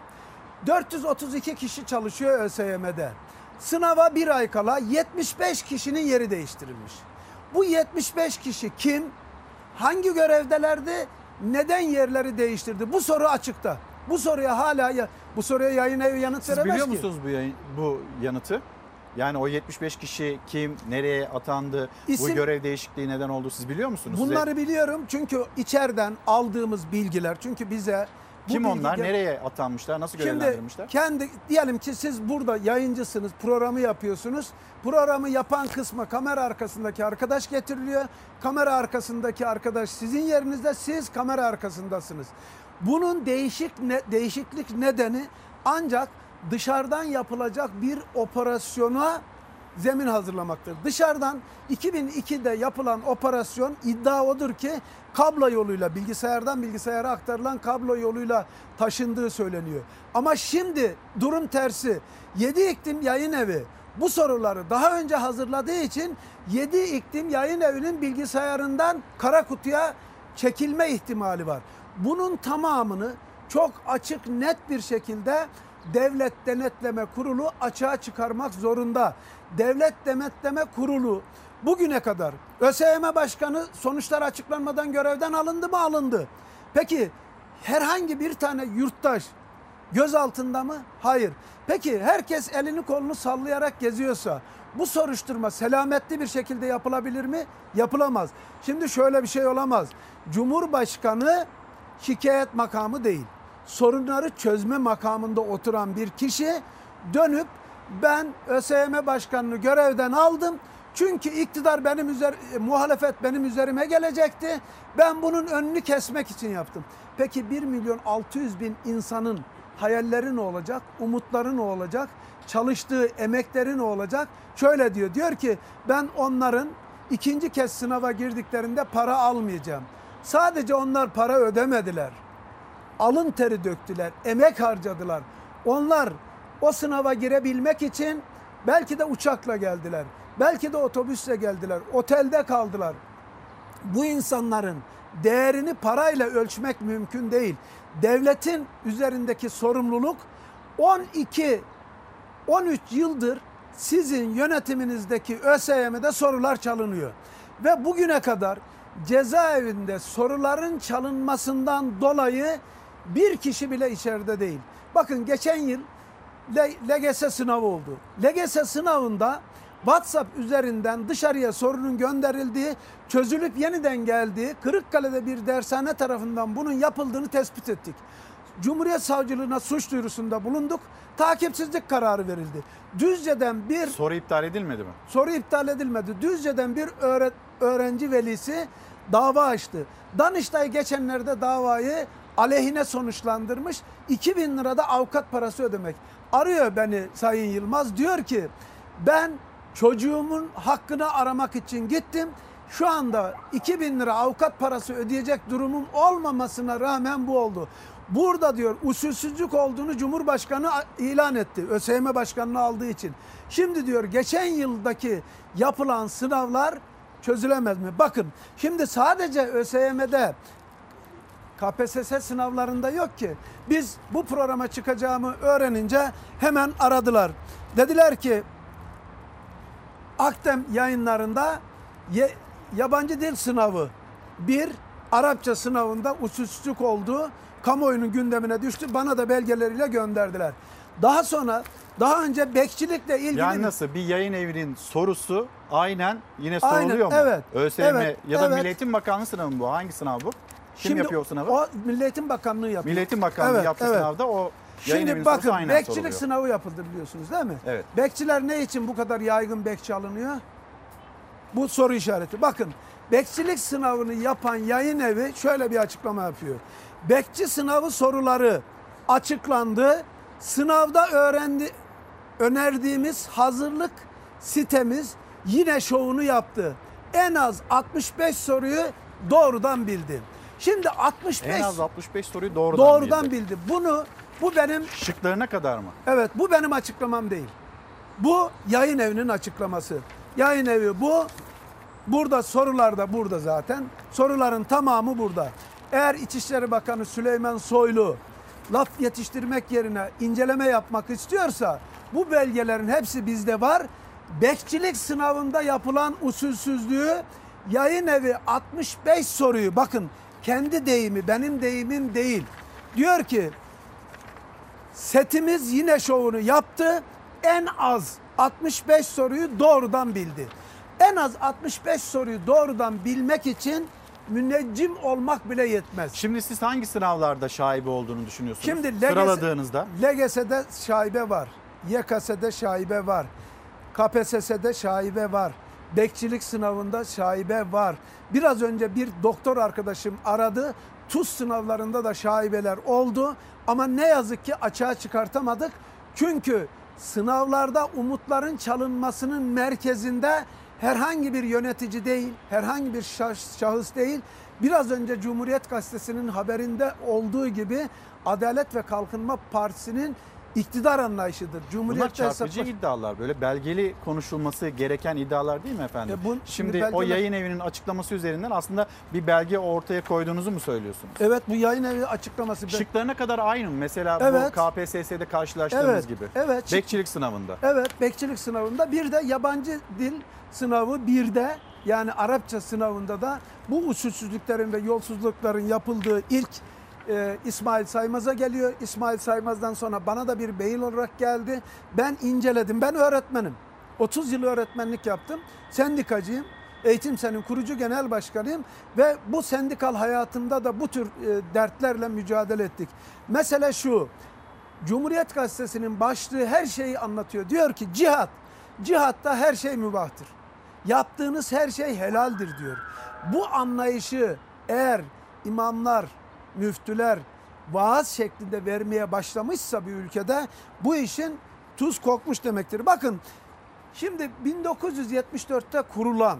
432 kişi çalışıyor ÖSYM'de. Sınava bir ay kala 75 kişinin yeri değiştirilmiş. Bu 75 kişi kim? Hangi görevdelerdi? Neden yerleri değiştirdi? Bu soru açıkta. Bu soruya yayın evi yanıt veremez ki. Siz biliyor musunuz bu yanıtı? Yani o 75 kişi kim, nereye atandı, bu görev değişikliği neden oldu, siz biliyor musunuz? Bunları biliyorum çünkü içeriden aldığımız bilgiler, çünkü bize... Kim onlar? Nereye atanmışlar? Nasıl görevlendirilmişler? Kendi, diyelim ki siz burada yayıncısınız, programı yapıyorsunuz. Programı yapan kısma kamera arkasındaki arkadaş getiriliyor. Kamera arkasındaki arkadaş sizin yerinizde, siz kamera arkasındasınız. Bunun değişiklik nedeni ancak dışarıdan yapılacak bir operasyona zemin hazırlamaktır. Dışarıdan 2002'de yapılan operasyon, iddia odur ki kablo yoluyla, bilgisayardan bilgisayara aktarılan kablo yoluyla taşındığı söyleniyor. Ama şimdi durum tersi. 7 İklim Yayın Evi bu soruları daha önce hazırladığı için 7 İklim Yayın Evi'nin bilgisayarından kara kutuya çekilme ihtimali var. Bunun tamamını çok açık, net bir şekilde Devlet Denetleme Kurulu açığa çıkarmak zorunda. Devlet Denetleme Kurulu bugüne kadar ÖSYM Başkanı sonuçlar açıklanmadan görevden alındı mı? Alındı. Peki herhangi bir tane yurttaş gözaltında mı? Hayır. Peki herkes elini kolunu sallayarak geziyorsa bu soruşturma selametli bir şekilde yapılabilir mi? Yapılamaz. Şimdi şöyle bir şey olamaz. Cumhurbaşkanı şikayet makamı değil. Sorunları çözme makamında oturan bir kişi dönüp ben ÖSYM başkanını görevden aldım. Çünkü iktidar muhalefet benim üzerime gelecekti. Ben bunun önünü kesmek için yaptım. Peki 1.600.000 insanın hayalleri ne olacak? Umutları ne olacak? Çalıştığı emekleri ne olacak? Şöyle diyor. Diyor ki ben onların ikinci kez sınava girdiklerinde para almayacağım. Sadece onlar para ödemediler. Alın teri döktüler. Emek harcadılar. Onlar o sınava girebilmek için belki de uçakla geldiler. Belki de otobüsle geldiler. Otelde kaldılar. Bu insanların değerini parayla ölçmek mümkün değil. Devletin üzerindeki sorumluluk 13 yıldır sizin yönetiminizdeki ÖSYM'de sorular çalınıyor. Ve bugüne kadar cezaevinde soruların çalınmasından dolayı bir kişi bile içeride değil. Bakın geçen yıl LGS sınavı oldu. LGS sınavında WhatsApp üzerinden dışarıya sorunun gönderildiği, çözülüp yeniden geldiği, Kırıkkale'de bir dershane tarafından bunun yapıldığını tespit ettik. Cumhuriyet Savcılığına suç duyurusunda bulunduk. Takipsizlik kararı verildi. Düzce'den bir... Soru iptal edilmedi mi? Soru iptal edilmedi. Düzce'den bir öğrenci velisi dava açtı. Danıştay geçenlerde davayı aleyhine sonuçlandırmış. 2000 lirada avukat parası ödemek. Arıyor beni Sayın Yılmaz. Diyor ki ben çocuğumun hakkını aramak için gittim. Şu anda 2000 lira avukat parası ödeyecek durumum olmamasına rağmen bu oldu. Burada diyor usulsüzlük olduğunu Cumhurbaşkanı ilan etti. ÖSYM başkanını aldığı için. Şimdi diyor geçen yıldaki yapılan sınavlar çözülemez mi? Bakın şimdi sadece ÖSYM'de KPSS sınavlarında yok ki. Biz bu programa çıkacağımı öğrenince hemen aradılar. Dediler ki Akdem yayınlarında yabancı dil sınavı bir, Arapça sınavında usulsüzlük oldu. Kamuoyunun gündemine düştü. Bana da belgeleriyle gönderdiler. Daha sonra daha önce bekçilikle ilgili... Yani nasıl bir yayın evinin sorusu aynen yine soruluyor mu? Evet. ÖSYM evet, ya da evet. Milli Eğitim Bakanlığı sınavı mı bu? Hangi sınav bu? Şimdi yapıyor sınavı? O Milli Eğitim Bakanlığı yapıyor. Milli Eğitim Bakanlığı evet, yaptığı evet. Sınavda o yayın evinin sorusu aynen bekçilik soruluyor. Sınavı yapıldı biliyorsunuz değil mi? Evet. Bekçiler ne için bu kadar yaygın bekçi alınıyor? Bu soru işareti. Bakın bekçilik sınavını yapan yayın evi şöyle bir açıklama yapıyor. Bekçi sınavı soruları açıklandı. Sınavda önerdiğimiz hazırlık sitemiz yine şovunu yaptı. En az 65 soruyu doğrudan bildi. Şimdi 65 en az 65 soruyu doğrudan bildi. Bu benim şıklarına kadar mı? Evet, bu benim açıklamam değil. Bu yayın evinin açıklaması. Yayın evi bu. Burada sorular da burada zaten. Soruların tamamı burada. Eğer İçişleri Bakanı Süleyman Soylu laf yetiştirmek yerine inceleme yapmak istiyorsa bu belgelerin hepsi bizde var. Bekçilik sınavında yapılan usulsüzlüğü yayın evi 65 soruyu bakın kendi deyimi benim deyimim değil. Diyor ki setimiz yine şovunu yaptı, en az 65 soruyu doğrudan bildi. En az 65 soruyu doğrudan bilmek için müneccim olmak bile yetmez. Şimdi siz hangi sınavlarda şaibe olduğunu düşünüyorsunuz? Şimdi sıraladığınızda? LGS'de şaibe var. YKS'de şaibe var. KPSS'de şaibe var. Bekçilik sınavında şaibe var. Biraz önce bir doktor arkadaşım aradı. TUS sınavlarında da şaibeler oldu. Ama ne yazık ki açığa çıkartamadık. Çünkü sınavlarda umutların çalınmasının merkezinde herhangi bir yönetici değil, herhangi bir şahıs değil. Biraz önce Cumhuriyet Gazetesi'nin haberinde olduğu gibi Adalet ve Kalkınma Partisi'nin iktidar anlayışıdır. Bunlar çarpıcı iddialar, böyle belgeli konuşulması gereken iddialar değil mi efendim? Şimdi o yayın evinin açıklaması üzerinden aslında bir belge ortaya koyduğunuzu mu söylüyorsunuz? Evet, bu yayın evi açıklaması. Şıklarına kadar aynı mı? Mesela evet. Bu KPSS'de karşılaştığımız evet. Gibi. Evet. Bekçilik sınavında. Evet, bekçilik sınavında bir de yabancı dil sınavı bir de yani Arapça sınavında da bu usulsüzlüklerin ve yolsuzlukların yapıldığı ilk İsmail Saymaz'a geliyor. İsmail Saymaz'dan sonra bana da bir beyin olarak geldi. Ben inceledim. Ben öğretmenim. 30 yıl öğretmenlik yaptım. Sendikacıyım. Eğitim Sen'in kurucu genel başkanıyım. Ve bu sendikal hayatımda da bu tür dertlerle mücadele ettik. Mesele şu. Cumhuriyet Gazetesi'nin başlığı her şeyi anlatıyor. Diyor ki cihat, cihatta her şey mübahtır. Yaptığınız her şey helaldir diyor. Bu anlayışı eğer imamlar, müftüler vaaz şeklinde vermeye başlamışsa bir ülkede bu işin tuz kokmuş demektir. Bakın şimdi 1974'te kurulan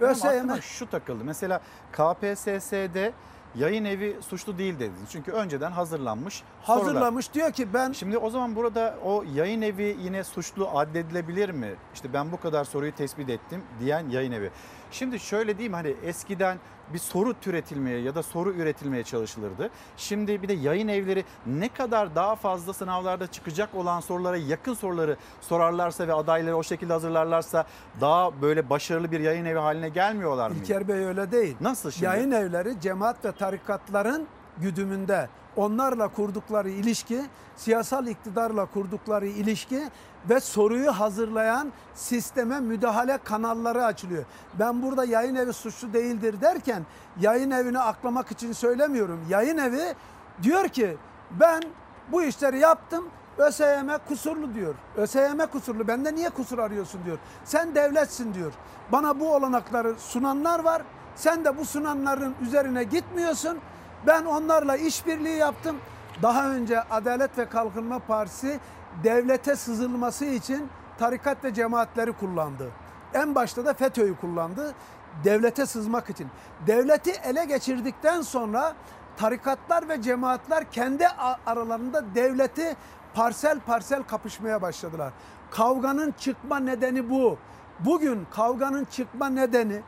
ÖSYM şu takıldı. Mesela KPSS'de yayın evi suçlu değil dediniz. Çünkü önceden hazırlanmış sorular. Hazırlamış diyor ki ben... Şimdi o zaman burada o yayın evi yine suçlu addedilebilir mi? İşte ben bu kadar soruyu tespit ettim diyen yayın evi. Şimdi şöyle diyeyim, hani eskiden bir soru türetilmeye ya da soru üretilmeye çalışılırdı. Şimdi bir de yayın evleri ne kadar daha fazla sınavlarda çıkacak olan sorulara yakın soruları sorarlarsa ve adayları o şekilde hazırlarlarsa daha böyle başarılı bir yayın evi haline gelmiyorlar mı? İlker Bey öyle değil. Nasıl şimdi? Yayın evleri cemaat ve tarikatların güdümünde, onlarla kurdukları ilişki, siyasal iktidarla kurdukları ilişki ve soruyu hazırlayan sisteme müdahale kanalları açılıyor. Ben burada yayın evi suçlu değildir derken yayın evini aklamak için söylemiyorum. Yayın evi diyor ki ben bu işleri yaptım, ÖSYM kusurlu diyor. ÖSYM kusurlu, bende niye kusur arıyorsun diyor. Sen devletsin diyor. Bana bu olanakları sunanlar var, sen de bu sunanların üzerine gitmiyorsun. Ben onlarla işbirliği yaptım. Daha önce Adalet ve Kalkınma Partisi devlete sızılması için tarikat ve cemaatleri kullandı. En başta da FETÖ'yü kullandı devlete sızmak için. Devleti ele geçirdikten sonra tarikatlar ve cemaatler kendi aralarında devleti parsel parsel kapışmaya başladılar. Kavganın çıkma nedeni bu. Bugün kavganın çıkma nedeni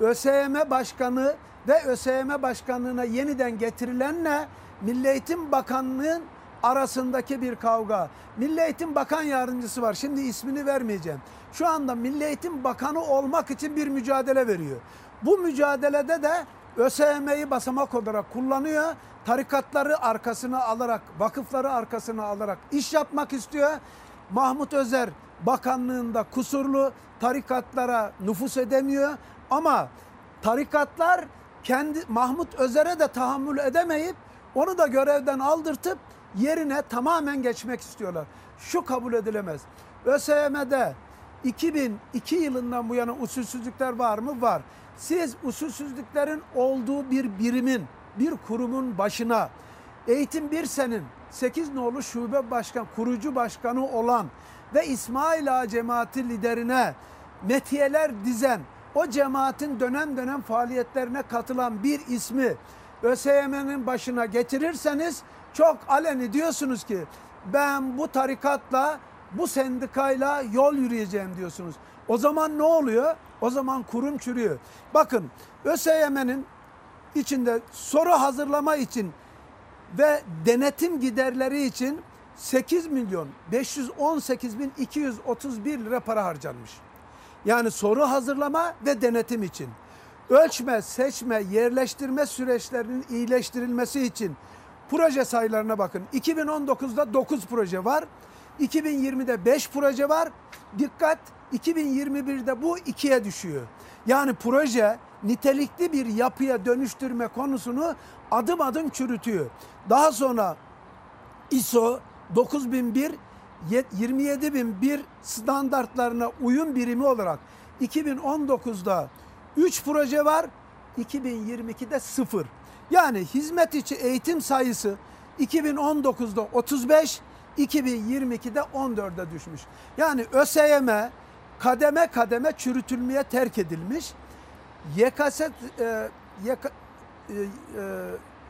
ÖSYM Başkanı ve ÖSYM Başkanlığı'na yeniden getirilenle Milli Eğitim Bakanlığı'nın arasındaki bir kavga. Milli Eğitim Bakan Yardımcısı var. Şimdi ismini vermeyeceğim. Şu anda Milli Eğitim Bakanı olmak için bir mücadele veriyor. Bu mücadelede de ÖSYM'yi basamak olarak kullanıyor. Tarikatları arkasına alarak, vakıfları arkasına alarak iş yapmak istiyor. Mahmut Özer bakanlığında kusurlu, tarikatlara nüfuz edemiyor ama tarikatlar kendi Mahmut Özer'e de tahammül edemeyip onu da görevden aldırtıp yerine tamamen geçmek istiyorlar. Şu kabul edilemez. ÖSYM'de 2002 yılından bu yana usulsüzlükler var mı? Var. Siz usulsüzlüklerin olduğu bir birimin, bir kurumun başına Eğitim Birsen'in 8 nolu şube başkan, kurucu başkanı olan ve İsmail Ağa cemaati liderine metiyeler dizen, o cemaatin dönem dönem faaliyetlerine katılan bir ismi ÖSYM'nin başına getirirseniz çok aleni diyorsunuz ki ben bu tarikatla, bu sendikayla yol yürüyeceğim diyorsunuz. O zaman ne oluyor? O zaman kurum çürüyor. Bakın ÖSYM'nin içinde soru hazırlama için ve denetim giderleri için 8.518.231 lira para harcanmış. Yani soru hazırlama ve denetim için, ölçme, seçme, yerleştirme süreçlerinin iyileştirilmesi için proje sayılarına bakın. 2019'da 9 proje var, 2020'de 5 proje var. Dikkat, 2021'de bu 2'ye düşüyor. Yani proje nitelikli bir yapıya dönüştürme konusunu adım adım çürütüyor. Daha sonra ISO 9001 27.001 standartlarına uyum birimi olarak 2019'da 3 proje var, 2022'de 0. Yani hizmet içi eğitim sayısı 2019'da 35, 2022'de 14'e düşmüş. Yani ÖSYM kademe kademe çürütülmeye terk edilmiş.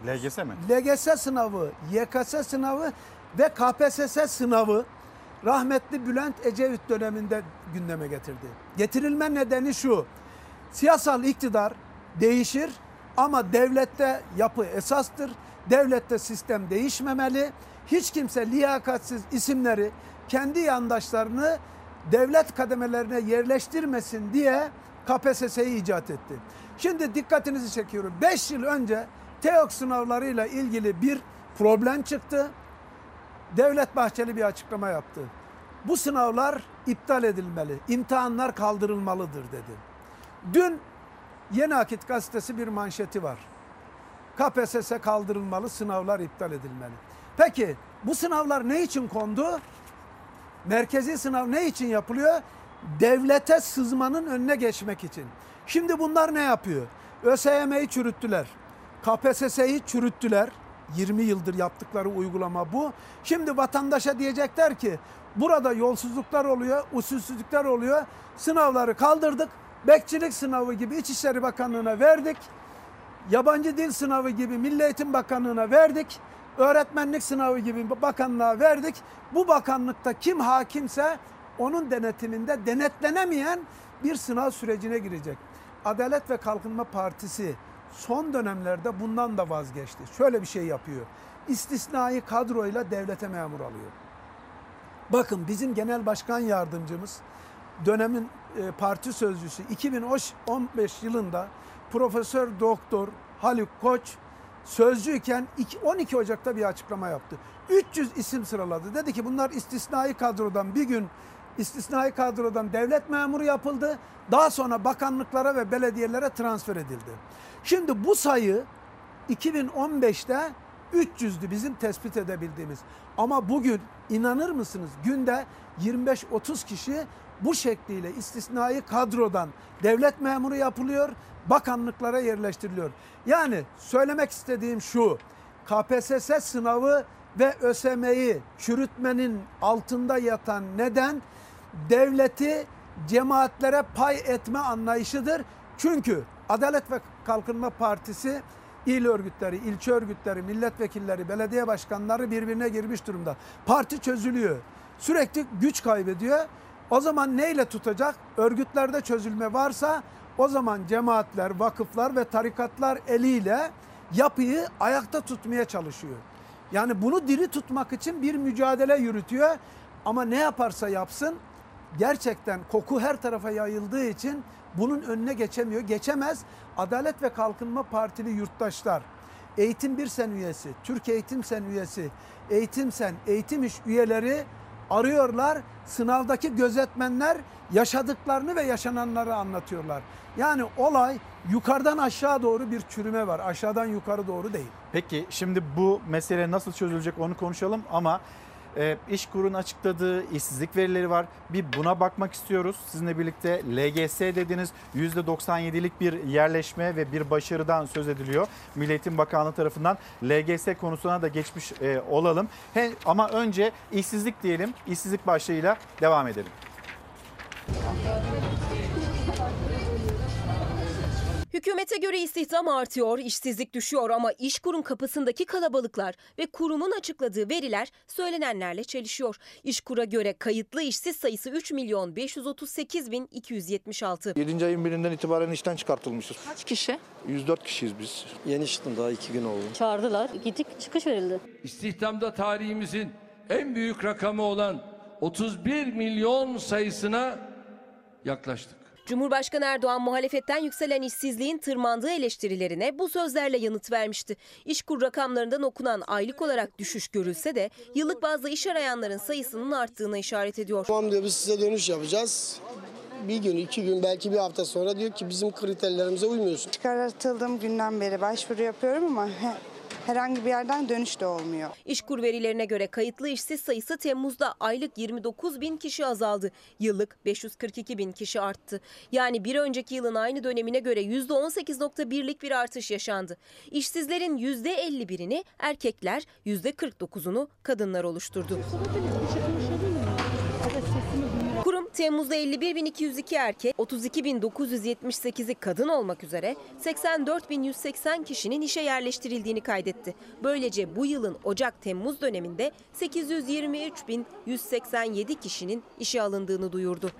LGS sınavı, YKS sınavı ve KPSS sınavı rahmetli Bülent Ecevit döneminde gündeme getirdi. Getirilme nedeni şu: siyasal iktidar değişir ama devlette yapı esastır. Devlette sistem değişmemeli. Hiç kimse liyakatsiz isimleri, kendi yandaşlarını devlet kademelerine yerleştirmesin diye KPSS'yi icat etti. Şimdi dikkatinizi çekiyorum. 5 yıl önce TEOK sınavlarıyla ilgili bir problem çıktı. Devlet Bahçeli bir açıklama yaptı. Bu sınavlar iptal edilmeli, imtihanlar kaldırılmalıdır dedi. Dün Yeni Akit Gazetesi bir manşeti var. KPSS kaldırılmalı, sınavlar iptal edilmeli. Peki Bu sınavlar ne için kondu? Merkezi sınav ne için yapılıyor? Devlete sızmanın önüne geçmek için. Şimdi bunlar ne yapıyor? ÖSYM'yi çürüttüler. KPSS'yi çürüttüler. 20 yıldır yaptıkları uygulama bu. Şimdi vatandaşa diyecekler ki burada yolsuzluklar oluyor, usulsüzlükler oluyor. Sınavları kaldırdık. Bekçilik sınavı gibi İçişleri Bakanlığı'na verdik. Yabancı dil sınavı gibi Milli Eğitim Bakanlığı'na verdik. Öğretmenlik sınavı gibi bakanlığa verdik. Bu bakanlıkta kim hakimse onun denetiminde denetlenemeyen bir sınav sürecine girecek. Adalet ve Kalkınma Partisi son dönemlerde bundan da vazgeçti. Şöyle bir şey yapıyor. İstisnai kadroyla devlete memur alıyor. Bakın bizim genel başkan yardımcımız, dönemin parti sözcüsü 2015 yılında Profesör Doktor Halil Koç sözcüyken 12 Ocak'ta bir açıklama yaptı. 300 isim sıraladı. Dedi ki bunlar istisnai kadrodan, bir gün istisnai kadrodan devlet memuru yapıldı. Daha sonra bakanlıklara ve belediyelere transfer edildi. Şimdi bu sayı 2015'te 300'dü bizim tespit edebildiğimiz. Ama bugün inanır mısınız günde 25-30 kişi bu şekliyle istisnai kadrodan devlet memuru yapılıyor, bakanlıklara yerleştiriliyor. Yani söylemek istediğim şu, KPSS sınavı ve ÖSYM'yi çürütmenin altında yatan neden devleti cemaatlere pay etme anlayışıdır. Çünkü Adalet ve Kalkınma Partisi il örgütleri, ilçe örgütleri, milletvekilleri, belediye başkanları birbirine girmiş durumda. Parti çözülüyor. Sürekli güç kaybediyor. O zaman neyle tutacak? Örgütlerde çözülme varsa o zaman cemaatler, vakıflar ve tarikatlar eliyle yapıyı ayakta tutmaya çalışıyor. Yani bunu diri tutmak için bir mücadele yürütüyor. Ama ne yaparsa yapsın gerçekten koku her tarafa yayıldığı için bunun önüne geçemiyor. Geçemez. Adalet ve Kalkınma Partili yurttaşlar, Eğitim Bir Sen üyesi, Türk Eğitim Sen üyesi, Eğitim Sen, Eğitim İş üyeleri arıyorlar. Sınavdaki gözetmenler yaşadıklarını ve yaşananları anlatıyorlar. Yani olay yukarıdan aşağı doğru bir çürüme var. Aşağıdan yukarı doğru değil. Peki şimdi bu mesele nasıl çözülecek onu konuşalım ama İşkur'un açıkladığı işsizlik verileri var. Bir buna bakmak istiyoruz. Sizinle birlikte LGS dediğiniz %97'lik bir yerleşme ve bir başarıdan söz ediliyor. Milli Eğitim Bakanlığı tarafından LGS konusuna da geçmiş olalım. Ama önce işsizlik diyelim. İşsizlik başlığıyla devam edelim. Hükümete göre istihdam artıyor, işsizlik düşüyor ama İşkur'un kapısındaki kalabalıklar ve kurumun açıkladığı veriler söylenenlerle çelişiyor. İşkur'a göre kayıtlı işsiz sayısı 3.538.276. 7. ayın 1'inden itibaren işten çıkartılmışız. Kaç kişi? 104 kişiyiz biz. Yeni çıktım, daha 2 gün oldu. Çağırdılar, gittik, çıkış verildi. İstihdamda tarihimizin en büyük rakamı olan 31 milyon sayısına yaklaştık. Cumhurbaşkanı Erdoğan muhalefetten yükselen işsizliğin tırmandığı eleştirilerine bu sözlerle yanıt vermişti. İşkur rakamlarından okunan aylık olarak düşüş görülse de yıllık bazda iş arayanların sayısının arttığına işaret ediyor. Tamam diyor, biz size dönüş yapacağız. Bir gün, iki gün, belki bir hafta sonra diyor ki bizim kriterlerimize uymuyorsun. Çıkartıldığım günden beri başvuru yapıyorum ama herhangi bir yerden dönüş de olmuyor. İşkur verilerine göre kayıtlı işsiz sayısı Temmuz'da aylık 29.000 kişi azaldı. Yıllık 542.000 kişi arttı. Yani bir önceki yılın aynı dönemine göre %18.1'lik bir artış yaşandı. İşsizlerin %51'ini erkekler, %49'unu kadınlar oluşturdu. Kurum Temmuz'da 51.202 erkek, 32.978'i kadın olmak üzere 84.180 kişinin işe yerleştirildiğini kaydetti. Böylece bu yılın Ocak-Temmuz döneminde 823.187 kişinin işe alındığını duyurdu.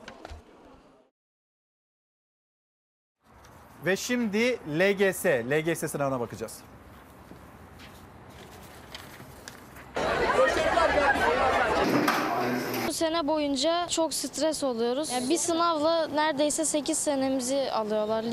Ve şimdi LGS sınavına bakacağız. Sene boyunca çok stres oluyoruz. Yani bir sınavla neredeyse 8 senemizi alıyorlar.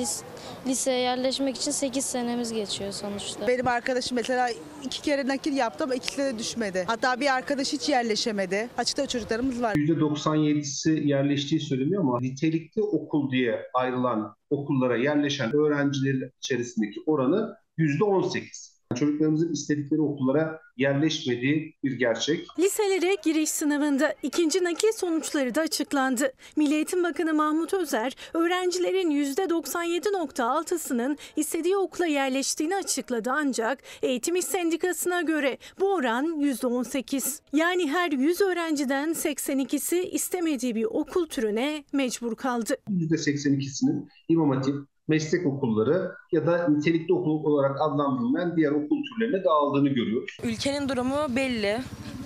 Liseye yerleşmek için 8 senemiz geçiyor sonuçta. Benim arkadaşım mesela 2 kere nakil yaptı ama ikisi de düşmedi. Hatta bir arkadaş hiç yerleşemedi. Açıkta çocuklarımız var. %97'si yerleştiği söyleniyor ama nitelikli okul diye ayrılan okullara yerleşen öğrencilerin içerisindeki oranı %18. çocuklarımızın istedikleri okullara yerleşmediği bir gerçek. Liselere giriş sınavında ikinci nakil sonuçları da açıklandı. Milli Eğitim Bakanı Mahmut Özer, öğrencilerin %97.6'sının istediği okula yerleştiğini açıkladı, ancak Eğitim İş Sendikası'na göre bu oran %18. Yani her 100 öğrenciden 82'si istemediği bir okul türüne mecbur kaldı. %82'sinin İmam Hatip, meslek okulları ya da nitelikli okul olarak adlandırılan diğer okul türlerine dağıldığını görüyoruz. Ülkenin durumu belli.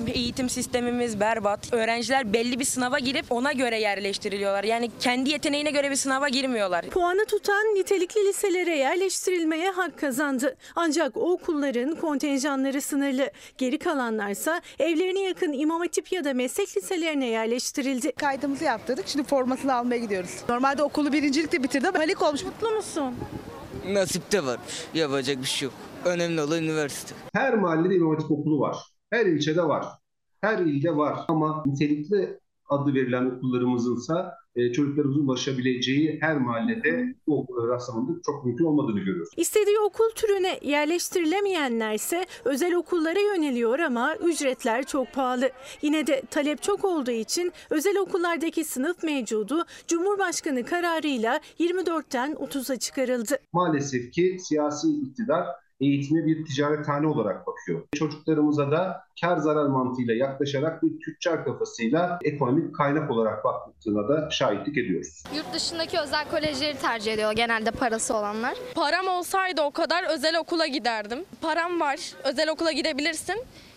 Eğitim sistemimiz berbat. Öğrenciler belli bir sınava girip ona göre yerleştiriliyorlar. Yani kendi yeteneğine göre bir sınava girmiyorlar. Puanı tutan nitelikli liselere yerleştirilmeye hak kazandı. Ancak o okulların kontenjanları sınırlı. Geri kalanlarsa evlerine yakın İmam Hatip ya da meslek liselerine yerleştirildi. Kaydımızı yaptırdık. Şimdi formasını almaya gidiyoruz. Normalde okulu birincilikte bitirdi ama halik olmuş. Mutlu musun? Nasip de var. Yapacak bir şey yok. Önemli olan üniversite. Her mahallede İmam Hatip okulu var. Her ilçede var. Her ilde var. Ama nitelikli adı verilen okullarımızınsa çocuklarımızın ulaşabileceği her mahallede bu okulları rastlamanın çok mümkün olmadığını görüyoruz. İstediği okul türüne yerleştirilemeyenler ise özel okullara yöneliyor ama ücretler çok pahalı. Yine de talep çok olduğu için özel okullardaki sınıf mevcudu Cumhurbaşkanı kararıyla 24'ten 30'a çıkarıldı. Maalesef ki siyasi iktidar eğitime bir ticarethane olarak bakıyor. Çocuklarımıza da kar zarar mantığıyla yaklaşarak bir tüccar kafasıyla ekonomik kaynak olarak baktığına da şahitlik ediyoruz. Yurt dışındaki özel kolejleri tercih ediyor genelde parası olanlar. Param olsaydı o kadar özel okula giderdim. Param var, özel okula gidebilirsin.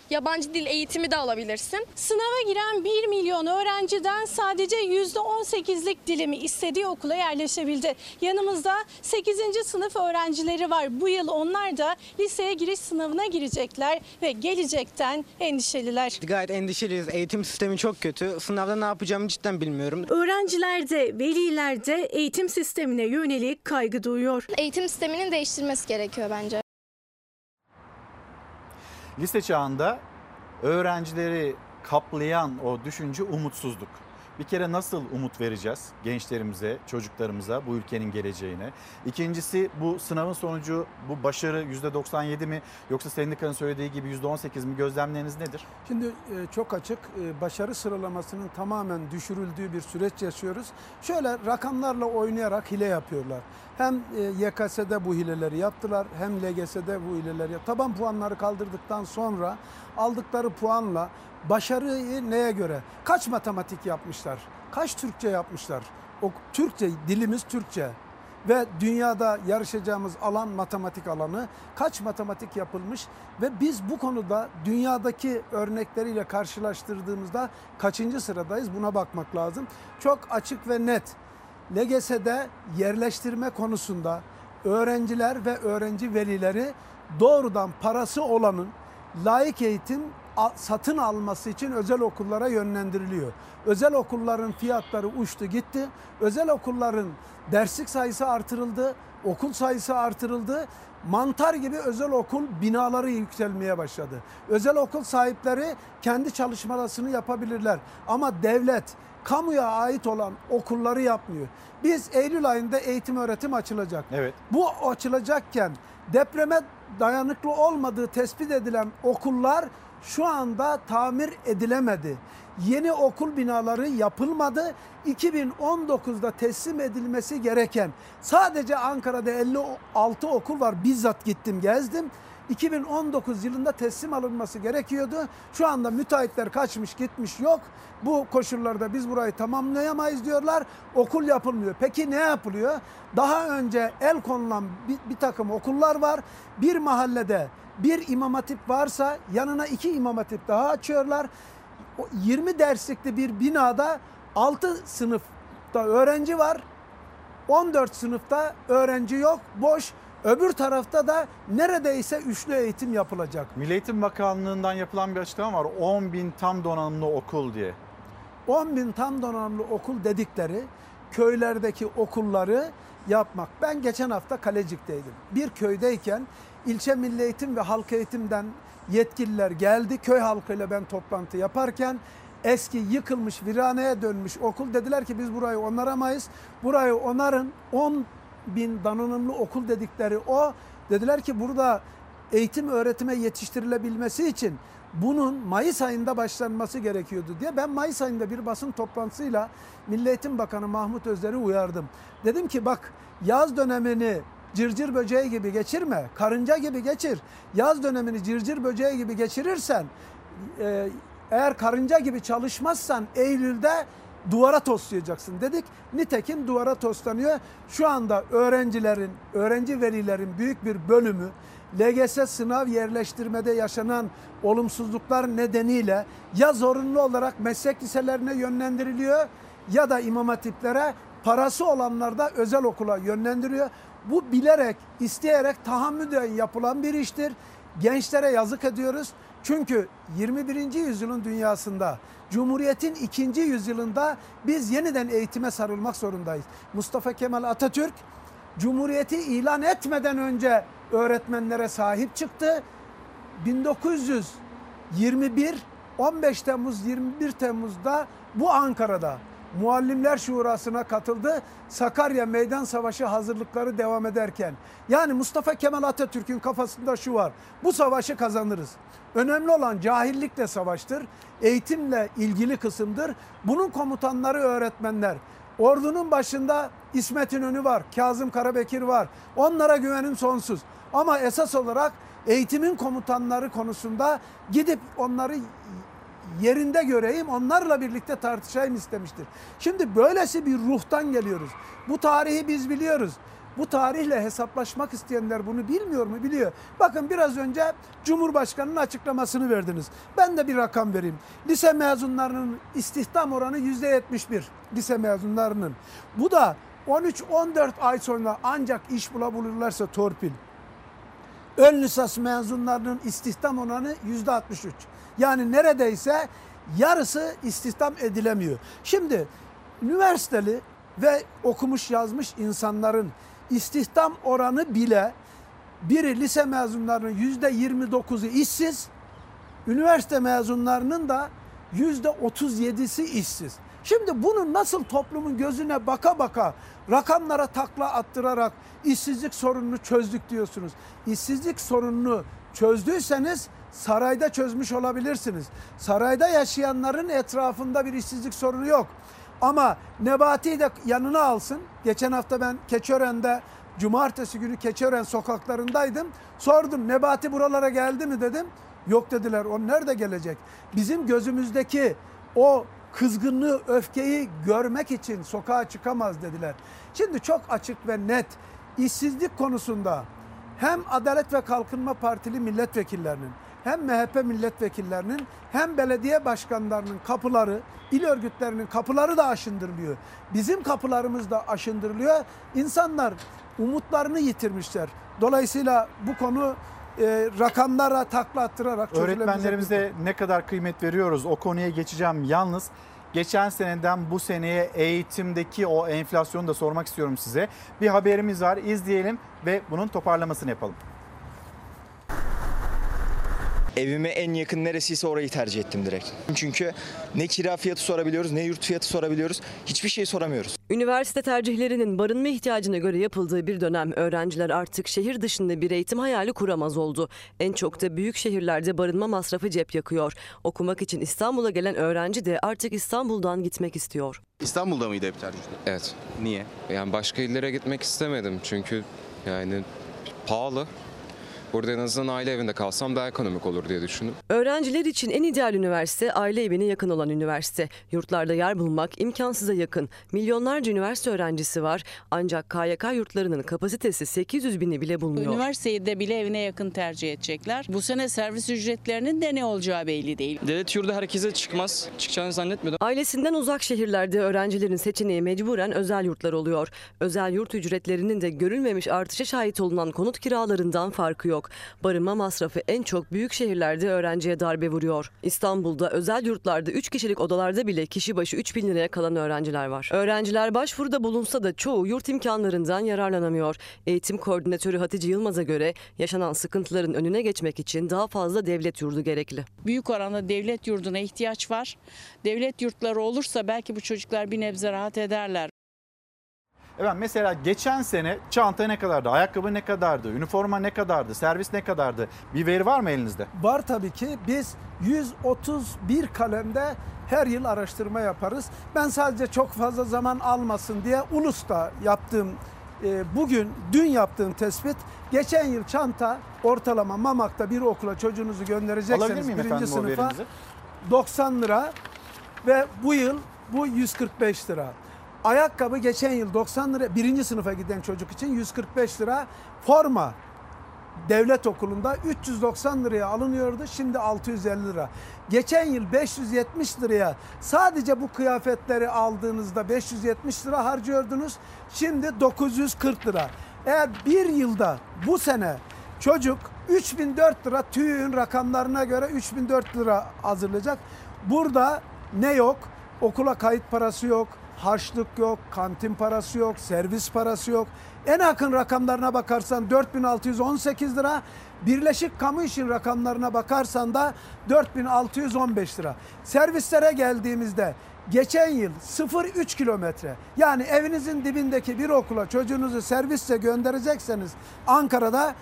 Yabancı dil eğitimi de alabilirsin. Sınava giren 1 milyon öğrenciden sadece %18'lik dilimi istediği okula yerleşebildi. Yanımızda 8. sınıf öğrencileri var. Bu yıl onlar da liseye giriş sınavına girecekler ve gelecekten endişeliler. Gayet endişeliyiz. Eğitim sistemi çok kötü. Sınavda ne yapacağımı cidden bilmiyorum. Öğrenciler de veliler de eğitim sistemine yönelik kaygı duyuyor. Eğitim sisteminin değiştirilmesi gerekiyor bence. Lise çağında öğrencileri kaplayan o düşünce umutsuzluk. Bir kere nasıl umut vereceğiz gençlerimize, çocuklarımıza, bu ülkenin geleceğine? İkincisi bu sınavın sonucu, bu başarı %97 mi yoksa sendikanın söylediği gibi %18 mi? Gözlemleriniz nedir? Şimdi çok açık, başarı sıralamasının tamamen düşürüldüğü bir süreç yaşıyoruz. Şöyle rakamlarla oynayarak hile yapıyorlar. Hem YKS'de bu hileleri yaptılar, hem LGS'de bu hileleri yaptılar. Taban puanları kaldırdıktan sonra aldıkları puanla başarıyı neye göre? Kaç matematik yapmışlar? Kaç Türkçe yapmışlar? O Türkçe, dilimiz Türkçe ve dünyada yarışacağımız alan matematik alanı, kaç matematik yapılmış ve biz bu konuda dünyadaki örnekleriyle karşılaştırdığımızda kaçıncı sıradayız, buna bakmak lazım. Çok açık ve net. LGS'de yerleştirme konusunda öğrenciler ve öğrenci velileri doğrudan parası olanın laik eğitim satın alması için özel okullara yönlendiriliyor. Özel okulların fiyatları uçtu gitti. Özel okulların derslik sayısı artırıldı, okul sayısı artırıldı. Mantar gibi özel okul binaları yükselmeye başladı. Özel okul sahipleri kendi çalışmalarını yapabilirler ama devlet kamuya ait olan okulları yapmıyor. Biz Eylül ayında eğitim öğretim açılacak. Evet. Bu açılacakken depreme dayanıklı olmadığı tespit edilen okullar şu anda tamir edilemedi. Yeni okul binaları yapılmadı. 2019'da teslim edilmesi gereken, sadece Ankara'da 56 okul var. Bizzat gittim, gezdim. 2019 yılında teslim alınması gerekiyordu. Şu anda müteahhitler kaçmış gitmiş, yok. Bu koşullarda biz burayı tamamlayamayız diyorlar. Okul yapılmıyor. Peki ne yapılıyor? Daha önce el konulan bir takım okullar var. Bir mahallede bir imam hatip varsa yanına iki imam hatip daha açıyorlar. 20 derslikli bir binada 6 sınıfta öğrenci var. 14 sınıfta öğrenci yok, boş. Öbür tarafta da neredeyse üçlü eğitim yapılacak. Milli Eğitim Bakanlığı'ndan yapılan bir açıklama var. 10.000 tam donanımlı okul diye. 10.000 tam donanımlı okul dedikleri köylerdeki okulları yapmak. Ben geçen hafta Kalecik'teydim. Bir köydeyken ilçe Milli Eğitim ve Halk Eğitim'den yetkililer geldi. Köy halkıyla ben toplantı yaparken eski yıkılmış viraneye dönmüş okul, dediler ki biz burayı onaramayız. Burayı onarın. 10.000 donanımlı okul dedikleri o. Dediler ki burada eğitim öğretime yetiştirilebilmesi için bunun Mayıs ayında başlanması gerekiyordu diye ben Mayıs ayında bir basın toplantısıyla Milli Eğitim Bakanı Mahmut Özer'i uyardım. Dedim ki bak, yaz dönemini cırcır böceği gibi geçirme, karınca gibi geçir. Yaz dönemini cırcır böceği gibi geçirirsen, eğer karınca gibi çalışmazsan Eylül'de duvara toslayacaksın dedik. Nitekim duvara toslanıyor. Şu anda öğrenci velilerin büyük bir bölümü LGS sınav yerleştirmede yaşanan olumsuzluklar nedeniyle ya zorunlu olarak meslek liselerine yönlendiriliyor ya da imam hatiplere, parası olanlar da özel okula yönlendiriliyor. Bu bilerek, isteyerek, tahammüden yapılan bir iştir. Gençlere yazık ediyoruz. Çünkü 21. yüzyılın dünyasında, Cumhuriyet'in 2. yüzyılında biz yeniden eğitime sarılmak zorundayız. Mustafa Kemal Atatürk, Cumhuriyeti ilan etmeden önce öğretmenlere sahip çıktı. 15 Temmuz 21 Temmuz'da bu Ankara'da Muallimler Şurası'na katıldı. Sakarya Meydan Savaşı hazırlıkları devam ederken. Yani Mustafa Kemal Atatürk'ün kafasında şu var: bu savaşı kazanırız. Önemli olan cahillikle savaştır. Eğitimle ilgili kısımdır. Bunun komutanları öğretmenler. Ordunun başında İsmet İnönü var, Kazım Karabekir var. Onlara güvenim sonsuz. Ama esas olarak eğitimin komutanları konusunda gidip onları yerinde göreyim, onlarla birlikte tartışayım istemiştir. Şimdi böylesi bir ruhtan geliyoruz. Bu tarihi biz biliyoruz. Bu tarihle hesaplaşmak isteyenler bunu bilmiyor mu? Biliyor. Bakın, biraz önce Cumhurbaşkanı'nın açıklamasını verdiniz. Ben de bir rakam vereyim. Lise mezunlarının istihdam oranı %71. Lise mezunlarının. Bu da 13-14 ay sonra ancak iş bulabilirlerse torpil. Ön lisans mezunlarının istihdam oranı %63. Yani neredeyse yarısı istihdam edilemiyor. Şimdi üniversiteli ve okumuş yazmış insanların istihdam oranı bile, biri lise mezunlarının %29'u işsiz, üniversite mezunlarının da %37'si işsiz. Şimdi bunu nasıl toplumun gözüne baka baka rakamlara takla attırarak işsizlik sorununu çözdük diyorsunuz? İşsizlik sorununu çözdüyseniz sarayda çözmüş olabilirsiniz. Sarayda yaşayanların etrafında bir işsizlik sorunu yok. Ama Nebati'yi de yanına alsın. Geçen hafta ben Keçiören'de, cumartesi günü Keçiören sokaklarındaydım. Sordum, Nebati buralara geldi mi dedim. Yok dediler, o nerede gelecek? Bizim gözümüzdeki o kızgınlığı, öfkeyi görmek için sokağa çıkamaz dediler. Şimdi çok açık ve net, işsizlik konusunda hem Adalet ve Kalkınma Partili milletvekillerinin, hem MHP milletvekillerinin, hem belediye başkanlarının kapıları, il örgütlerinin kapıları da aşındırılıyor. Bizim kapılarımız da aşındırılıyor. İnsanlar umutlarını yitirmişler. Dolayısıyla bu konu rakamlara takla attırarak çözülebilecek. Öğretmenlerimize ne kadar kıymet veriyoruz, o konuya geçeceğim. Yalnız geçen seneden bu seneye eğitimdeki o enflasyonu da sormak istiyorum size. Bir haberimiz var, izleyelim ve bunun toparlamasını yapalım. Evime en yakın neresiyse orayı tercih ettim direkt. Çünkü ne kira fiyatı sorabiliyoruz, ne yurt fiyatı sorabiliyoruz. Hiçbir şey soramıyoruz. Üniversite tercihlerinin barınma ihtiyacına göre yapıldığı bir dönem öğrenciler artık şehir dışında bir eğitim hayali kuramaz oldu. En çok da büyük şehirlerde barınma masrafı cep yakıyor. Okumak için İstanbul'a gelen öğrenci de artık İstanbul'dan gitmek istiyor. İstanbul'da mıydı hep tercihler? Evet. Niye? Yani başka illere gitmek istemedim çünkü yani pahalı. Burada en azından aile evinde kalsam daha ekonomik olur diye düşündüm. Öğrenciler için en ideal üniversite aile evine yakın olan üniversite. Yurtlarda yer bulmak imkansıza yakın. Milyonlarca üniversite öğrencisi var. Ancak KYK yurtlarının kapasitesi 800 bini bile bulmuyor. Üniversiteyi de bile evine yakın tercih edecekler. Bu sene servis ücretlerinin de ne olacağı belli değil. Devlet yurdu herkese çıkmaz. Çıkacağını zannetmedim. Ailesinden uzak şehirlerde öğrencilerin seçeneği mecburen özel yurtlar oluyor. Özel yurt ücretlerinin de görülmemiş artışa şahit olunan konut kiralarından farkı yok. Barınma masrafı en çok büyük şehirlerde öğrenciye darbe vuruyor. İstanbul'da özel yurtlarda 3 kişilik odalarda bile kişi başı 3.000 liraya kalan öğrenciler var. Öğrenciler başvuruda bulunsa da çoğu yurt imkanlarından yararlanamıyor. Eğitim koordinatörü Hatice Yılmaz'a göre yaşanan sıkıntıların önüne geçmek için daha fazla devlet yurdu gerekli. Büyük oranda devlet yurduna ihtiyaç var. Devlet yurtları olursa belki bu çocuklar bir nebze rahat ederler. Mesela geçen sene çanta ne kadardı, ayakkabı ne kadardı, üniforma ne kadardı, servis ne kadardı? Bir veri var mı elinizde? Var tabii ki. Biz 131 kalemde her yıl araştırma yaparız. Ben sadece çok fazla zaman almasın diye Ulus'ta yaptığım, dün yaptığım tespit, geçen yıl çanta ortalama Mamak'ta bir okula çocuğunuzu gönderecekseniz birinci sınıfa 90 lira ve bu yıl bu 145 lira. Ayakkabı geçen yıl 90 lira, birinci sınıfa giden çocuk için 145 lira. Forma devlet okulunda 390 liraya alınıyordu, şimdi 650 lira. Geçen yıl 570 liraya sadece bu kıyafetleri aldığınızda 570 lira harcıyordunuz, şimdi 940 lira. Eğer bir yılda bu sene çocuk 3004 lira, TÜİK'in rakamlarına göre 3004 lira hazırlayacak. Burada ne yok? Okula kayıt parası yok, harçlık yok, kantin parası yok, servis parası yok. En yakın rakamlarına bakarsan 4618 lira, Birleşik Kamu İş'in rakamlarına bakarsan da 4615 lira. Servislere geldiğimizde geçen yıl 0,3 kilometre, yani evinizin dibindeki bir okula çocuğunuzu servisle gönderecekseniz Ankara'da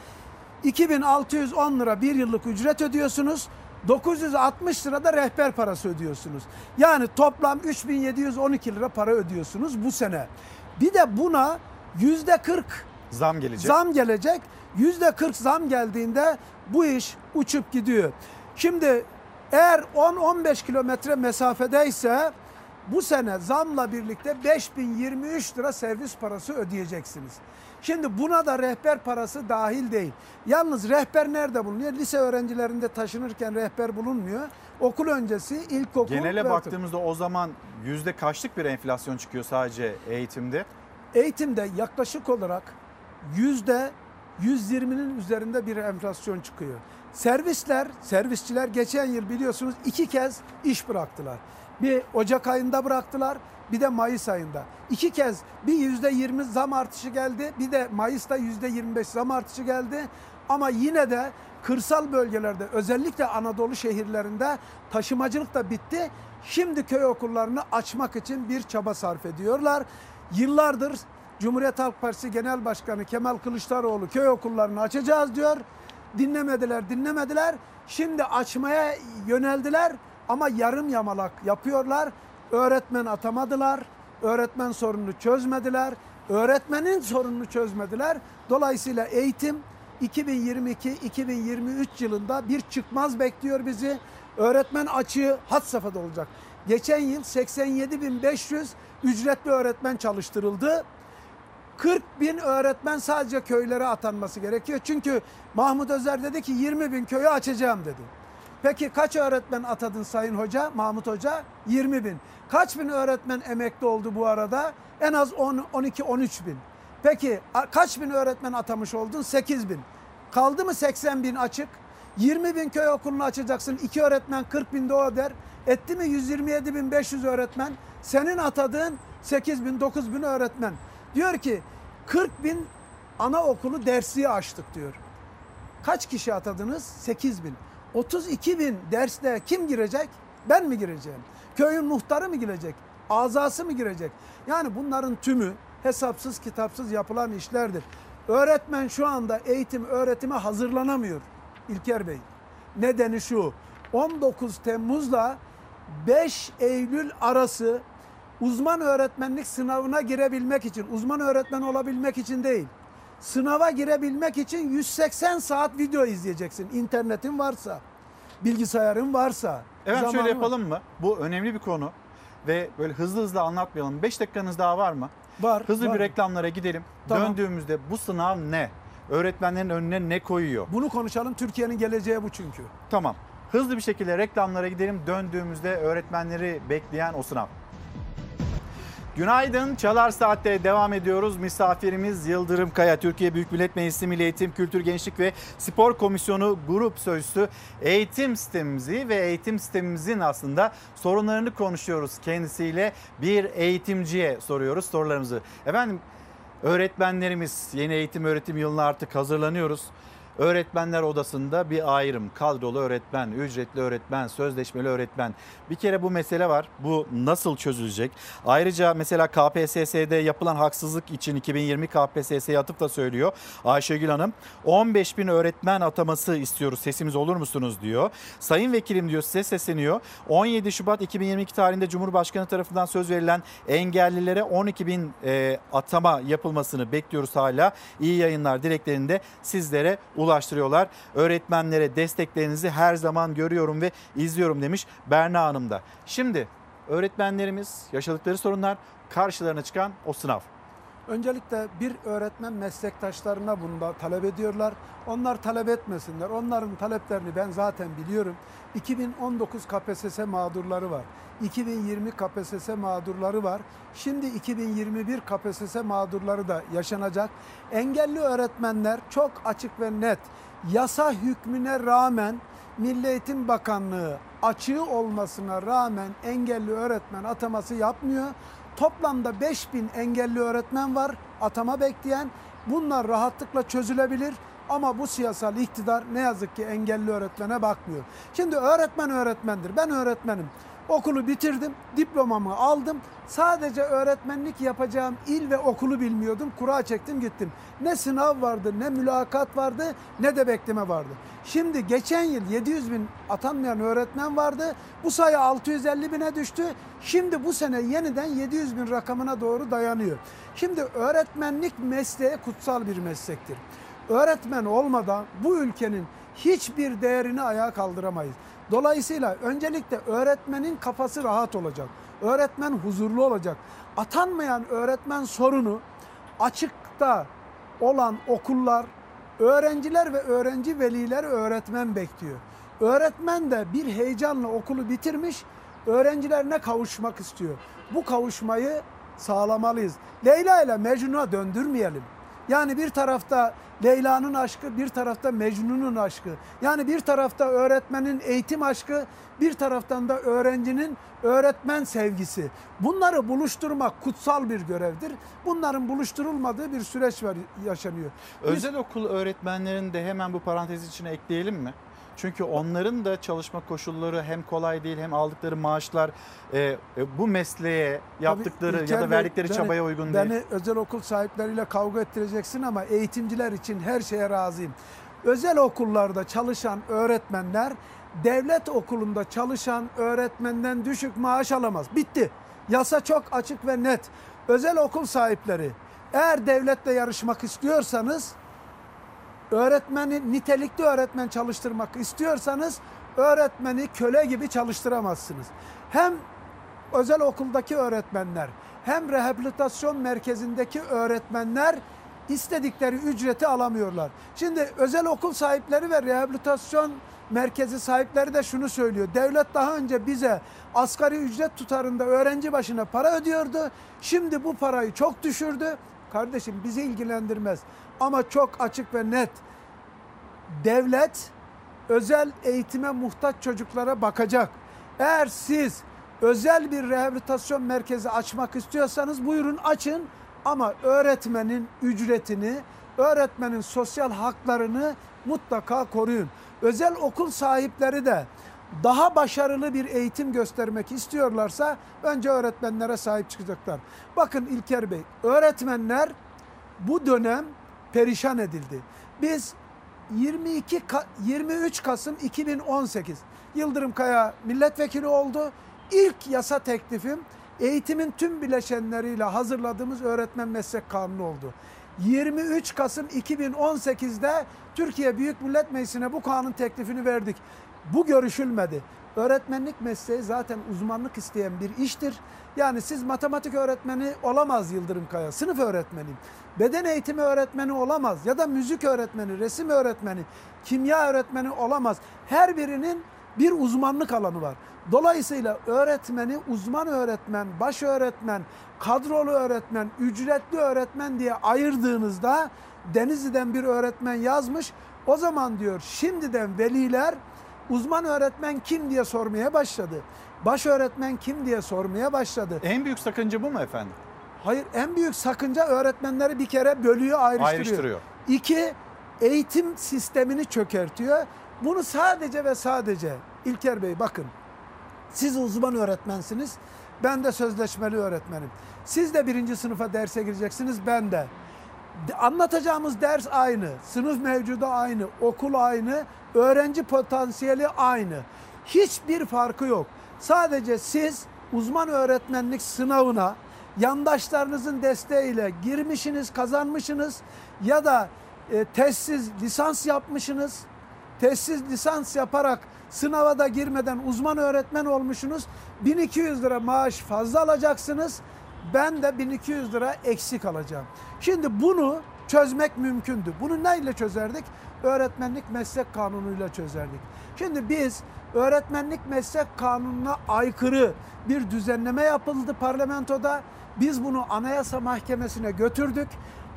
2610 lira bir yıllık ücret ödüyorsunuz. 960 lira da rehber parası ödüyorsunuz. Yani toplam 3712 lira para ödüyorsunuz bu sene. Bir de buna %40 zam gelecek. %40 zam geldiğinde bu iş uçup gidiyor. Şimdi eğer 10-15 kilometre mesafedeyse bu sene zamla birlikte 5023 lira servis parası ödeyeceksiniz. Şimdi buna da rehber parası dahil değil. Yalnız rehber nerede bulunuyor? Lise öğrencilerinde taşınırken rehber bulunmuyor. Okul öncesi, ilkokul. Genele baktığımızda o zaman yüzde kaçlık bir enflasyon çıkıyor sadece eğitimde? Eğitimde yaklaşık olarak %120'nin üzerinde bir enflasyon çıkıyor. Servisçiler geçen yıl biliyorsunuz 2 kez iş bıraktılar. Bir Ocak ayında bıraktılar, bir de Mayıs ayında. 2 kez bir %20 zam artışı geldi, bir de Mayıs'ta %25 zam artışı geldi. Ama yine de kırsal bölgelerde, özellikle Anadolu şehirlerinde taşımacılık da bitti. Şimdi köy okullarını açmak için bir çaba sarf ediyorlar. Yıllardır Cumhuriyet Halk Partisi Genel Başkanı Kemal Kılıçdaroğlu köy okullarını açacağız diyor. Dinlemediler. Şimdi açmaya yöneldiler. Ama yarım yamalak yapıyorlar. Öğretmen atamadılar, öğretmen sorununu çözmediler, öğretmenin sorununu çözmediler. Dolayısıyla eğitim 2022-2023 yılında bir çıkmaz bekliyor bizi. Öğretmen açığı had safhada olacak. Geçen yıl 87.500 ücretli öğretmen çalıştırıldı. 40.000 öğretmen sadece köylere atanması gerekiyor. Çünkü Mahmut Özer dedi ki 20.000 köyü açacağım dedi. Peki kaç öğretmen atadın Sayın Hoca, Mahmut Hoca? 20.000. Kaç bin öğretmen emekli oldu bu arada? En az 12-13.000. Peki kaç bin öğretmen atamış oldun? 8.000. Kaldı mı 80.000 açık? 20.000 köy okulunu açacaksın. 2 öğretmen 40.000 de o öder. Etti mi 127.500 öğretmen? Senin atadığın 8.000-9.000 öğretmen. Diyor ki 40.000 anaokulu dersi açtık diyor. Kaç kişi atadınız? 8.000. 32.000 derste kim girecek? Ben mi gireceğim? Köyün muhtarı mı girecek? Azası mı girecek? Yani bunların tümü hesapsız kitapsız yapılan işlerdir. Öğretmen şu anda öğretime hazırlanamıyor İlker Bey. Nedeni şu: 19 Temmuz'la 5 Eylül arası uzman öğretmenlik sınavına girebilmek için, uzman öğretmen olabilmek için değil, sınava girebilmek için 180 saat video izleyeceksin. İnternetin varsa, bilgisayarın varsa. Evet, şöyle yapalım mı? Bu önemli bir konu ve böyle hızlı anlatmayalım. 5 dakikanız daha var mı? Var. Hızlı bir reklamlara gidelim. Tamam. Döndüğümüzde bu sınav ne? Öğretmenlerin önüne ne koyuyor? Bunu konuşalım. Türkiye'nin geleceği bu çünkü. Tamam. Hızlı bir şekilde reklamlara gidelim. Döndüğümüzde öğretmenleri bekleyen o sınav. Günaydın. Çalar Saat'te devam ediyoruz. Misafirimiz Yıldırım Kaya, Türkiye Büyük Millet Meclisi Milli Eğitim, Kültür, Gençlik ve Spor Komisyonu Grup Sözcüsü. Eğitim sistemimizi ve eğitim sistemimizin aslında sorunlarını konuşuyoruz kendisiyle. Bir eğitimciye soruyoruz sorularımızı. Efendim, öğretmenlerimiz yeni eğitim öğretim yılına artık hazırlanıyoruz. Öğretmenler odasında bir ayrım, kadrolu öğretmen, ücretli öğretmen, sözleşmeli öğretmen. Bir kere bu mesele var. Bu nasıl çözülecek? Ayrıca mesela KPSS'de yapılan haksızlık için 2020 KPSS'ye atıp da söylüyor Ayşegül Hanım. 15 bin öğretmen ataması istiyoruz. Sesimiz olur musunuz diyor. Sayın vekilim diyor, size sesleniyor. 17 Şubat 2022 tarihinde Cumhurbaşkanı tarafından söz verilen engellilere 12 bin atama yapılmasını bekliyoruz hala. İyi yayınlar dileklerini de sizlere ulaştırıyorlar. Öğretmenlere desteklerinizi her zaman görüyorum ve izliyorum demiş Berna Hanım da. Şimdi öğretmenlerimiz yaşadıkları sorunlar, karşılarına çıkan o sınav. Öncelikle bir öğretmen meslektaşlarına bunu da talep ediyorlar. Onlar talep etmesinler. Onların taleplerini ben zaten biliyorum. 2019 KPSS mağdurları var. 2020 KPSS mağdurları var. Şimdi 2021 KPSS mağdurları da yaşanacak. Engelli öğretmenler çok açık ve net. Yasa hükmüne rağmen Milli Eğitim Bakanlığı açığı olmasına rağmen engelli öğretmen ataması yapmıyor. Toplamda 5000 engelli öğretmen var atama bekleyen. Bunlar rahatlıkla çözülebilir ama bu siyasal iktidar ne yazık ki engelli öğretmene bakmıyor. Şimdi öğretmen öğretmendir. Ben öğretmenim. Okulu bitirdim, diplomamı aldım. Sadece öğretmenlik yapacağım il ve okulu bilmiyordum. Kura çektim gittim. Ne sınav vardı, ne mülakat vardı, ne de bekleme vardı. Şimdi geçen yıl 700 bin atanmayan öğretmen vardı. Bu sayı 650 bine düştü. Şimdi bu sene yeniden 700 bin rakamına doğru dayanıyor. Şimdi öğretmenlik mesleği kutsal bir meslektir. Öğretmen olmadan bu ülkenin hiçbir değerini ayağa kaldıramayız. Dolayısıyla öncelikle öğretmenin kafası rahat olacak. Öğretmen huzurlu olacak. Atanmayan öğretmen sorunu açıkta olan okullar, öğrenciler ve öğrenci velileri öğretmen bekliyor. Öğretmen de bir heyecanla okulu bitirmiş, öğrencilerine kavuşmak istiyor. Bu kavuşmayı sağlamalıyız. Leyla ile Mecnun'a döndürmeyelim. Yani bir tarafta Leyla'nın aşkı, bir tarafta Mecnun'un aşkı. Yani bir tarafta öğretmenin eğitim aşkı, bir taraftan da öğrencinin öğretmen sevgisi. Bunları buluşturmak kutsal bir görevdir. Bunların buluşturulmadığı bir süreç yaşanıyor. Özel okul öğretmenlerini de hemen bu parantez içine ekleyelim mi? Çünkü onların da çalışma koşulları hem kolay değil, hem aldıkları maaşlar bu mesleğe yaptıkları ya da verdikleri çabaya uygun değil. Beni özel okul sahipleriyle kavga ettireceksin ama eğitimciler için her şeye razıyım. Özel okullarda çalışan öğretmenler devlet okulunda çalışan öğretmenden düşük maaş alamaz. Bitti. Yasa çok açık ve net. Özel okul sahipleri eğer devletle yarışmak istiyorsanız, öğretmeni nitelikli öğretmen çalıştırmak istiyorsanız öğretmeni köle gibi çalıştıramazsınız. Hem özel okuldaki öğretmenler hem rehabilitasyon merkezindeki öğretmenler istedikleri ücreti alamıyorlar. Şimdi özel okul sahipleri ve rehabilitasyon merkezi sahipleri de şunu söylüyor. Devlet daha önce bize asgari ücret tutarında öğrenci başına para ödüyordu. Şimdi bu parayı çok düşürdü. Kardeşim bizi ilgilendirmez. Ama çok açık ve net, devlet özel eğitime muhtaç çocuklara bakacak. Eğer siz özel bir rehabilitasyon merkezi açmak istiyorsanız buyurun açın ama öğretmenin ücretini, öğretmenin sosyal haklarını mutlaka koruyun. Özel okul sahipleri de daha başarılı bir eğitim göstermek istiyorlarsa önce öğretmenlere sahip çıkacaklar. Bakın İlker Bey, öğretmenler bu dönem perişan edildi. Biz 23 Kasım 2018 Yıldırım Kaya milletvekili oldu. İlk yasa teklifim eğitimin tüm bileşenleriyle hazırladığımız öğretmen meslek kanunu oldu. 23 Kasım 2018'de Türkiye Büyük Millet Meclisi'ne bu kanun teklifini verdik. Bu görüşülmedi. Öğretmenlik mesleği zaten uzmanlık isteyen bir iştir. Yani siz matematik öğretmeni olamaz Yıldırım Kaya, sınıf öğretmeniyim. Beden eğitimi öğretmeni olamaz ya da müzik öğretmeni, resim öğretmeni, kimya öğretmeni olamaz. Her birinin bir uzmanlık alanı var. Dolayısıyla öğretmeni uzman öğretmen, baş öğretmen, kadrolu öğretmen, ücretli öğretmen diye ayırdığınızda Denizli'den bir öğretmen yazmış. O zaman diyor şimdiden veliler uzman öğretmen kim diye sormaya başladı. Baş öğretmen kim diye sormaya başladı. En büyük sakınca bu mu efendim? Hayır, en büyük sakınca öğretmenleri bir kere bölüyor, ayrıştırıyor. İki, eğitim sistemini çökertiyor. Bunu sadece ve sadece İlker Bey, bakın, siz uzman öğretmensiniz, ben de sözleşmeli öğretmenim. Siz de 1. sınıfa derse gireceksiniz, ben de. Anlatacağımız ders aynı, sınıf mevcudu aynı, okul aynı, öğrenci potansiyeli aynı. Hiçbir farkı yok. Sadece siz uzman öğretmenlik sınavına yandaşlarınızın desteğiyle girmişsiniz, kazanmışsınız ya da tezsiz lisans yapmışsınız. Tezsiz lisans yaparak sınava da girmeden uzman öğretmen olmuşsunuz. 1200 lira maaş fazla alacaksınız. Ben de 1200 lira eksik alacağım. Şimdi bunu çözmek mümkündü. Bunu neyle çözerdik? Öğretmenlik meslek kanunuyla çözerdik. Şimdi biz öğretmenlik meslek kanununa aykırı bir düzenleme yapıldı parlamentoda. Biz bunu Anayasa Mahkemesi'ne götürdük.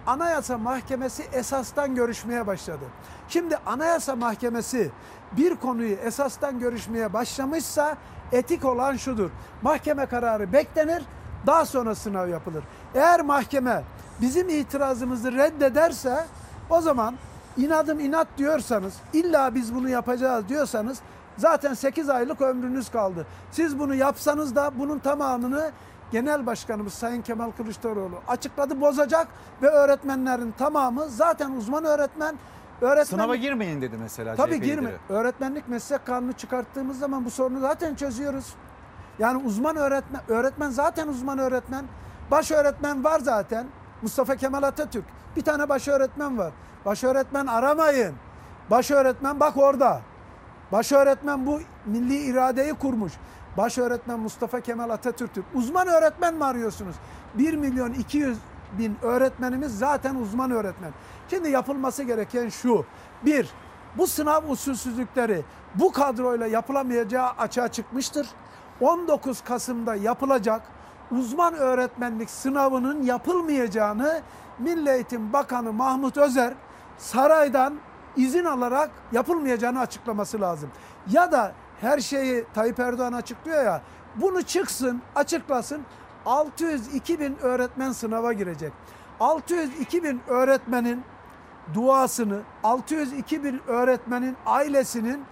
Anayasa Mahkemesi esastan görüşmeye başladı. Şimdi Anayasa Mahkemesi bir konuyu esastan görüşmeye başlamışsa etik olan şudur. Mahkeme kararı beklenir, daha sonra sınav yapılır. Eğer mahkeme bizim itirazımızı reddederse, o zaman inadım inat diyorsanız, illa biz bunu yapacağız diyorsanız, zaten 8 aylık ömrünüz kaldı. Siz bunu yapsanız da bunun tamamını Genel Başkanımız Sayın Kemal Kılıçdaroğlu açıkladı, bozacak ve öğretmenlerin tamamı zaten uzman öğretmen. Sınava girmeyin dedi mesela. Tabii girme. Öğretmenlik meslek kanunu çıkarttığımız zaman bu sorunu zaten çözüyoruz. Yani uzman öğretmen, zaten uzman öğretmen. Baş öğretmen var zaten. Mustafa Kemal Atatürk. Bir tane baş öğretmen var. Baş öğretmen aramayın. Baş öğretmen bak orada. Baş öğretmen bu milli iradeyi kurmuş. Baş öğretmen Mustafa Kemal Atatürk'tür. Uzman öğretmen mi arıyorsunuz? 1.200.000 öğretmenimiz zaten uzman öğretmen. Şimdi yapılması gereken şu. 1. Bu sınav usulsüzlükleri bu kadroyla yapılamayacağı açığa çıkmıştır. 19 Kasım'da yapılacak uzman öğretmenlik sınavının yapılmayacağını Milli Eğitim Bakanı Mahmut Özer saraydan izin alarak yapılmayacağını açıklaması lazım. Ya da her şeyi Tayyip Erdoğan açıklıyor ya, bunu çıksın açıklasın. 602.000 öğretmen sınava girecek. 602.000 öğretmenin duasını, 602.000 öğretmenin ailesinin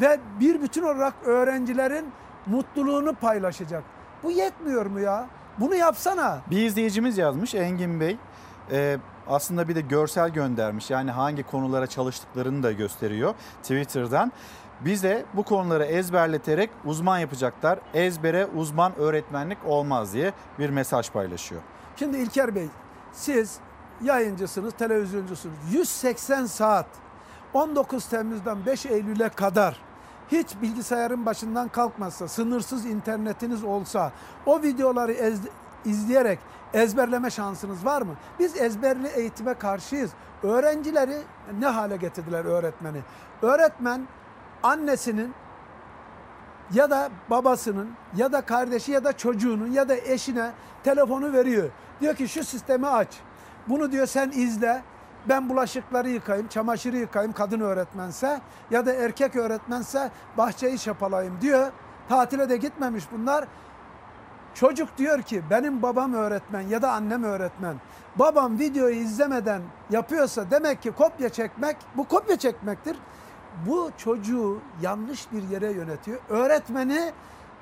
ve bir bütün olarak öğrencilerin mutluluğunu paylaşacak. Bu yetmiyor mu ya? Bunu yapsana. Bir izleyicimiz yazmış, Engin Bey. Aslında bir de görsel göndermiş. Yani hangi konulara çalıştıklarını da gösteriyor Twitter'dan. Bize bu konuları ezberleterek uzman yapacaklar. Ezbere uzman öğretmenlik olmaz diye bir mesaj paylaşıyor. Şimdi İlker Bey, siz yayıncısınız, televizyoncusunuz. 180 saat 19 Temmuz'dan 5 Eylül'e kadar hiç bilgisayarın başından kalkmazsa, sınırsız internetiniz olsa, o videoları izleyerek ezberleme şansınız var mı? Biz ezberli eğitime karşıyız. Öğrencileri ne hale getirdiler öğretmeni? Öğretmen annesinin ya da babasının ya da kardeşi ya da çocuğunun ya da eşine telefonu veriyor. Diyor ki şu sistemi aç. Bunu diyor sen izle. Ben bulaşıkları yıkayayım, çamaşırı yıkayayım kadın öğretmense ya da erkek öğretmense bahçeyi şapalayayım diyor. Tatile de gitmemiş bunlar. Çocuk diyor ki benim babam öğretmen ya da annem öğretmen. Babam videoyu izlemeden yapıyorsa demek ki kopya çekmek, bu kopya çekmektir. Bu çocuğu yanlış bir yere yönetiyor. Öğretmeni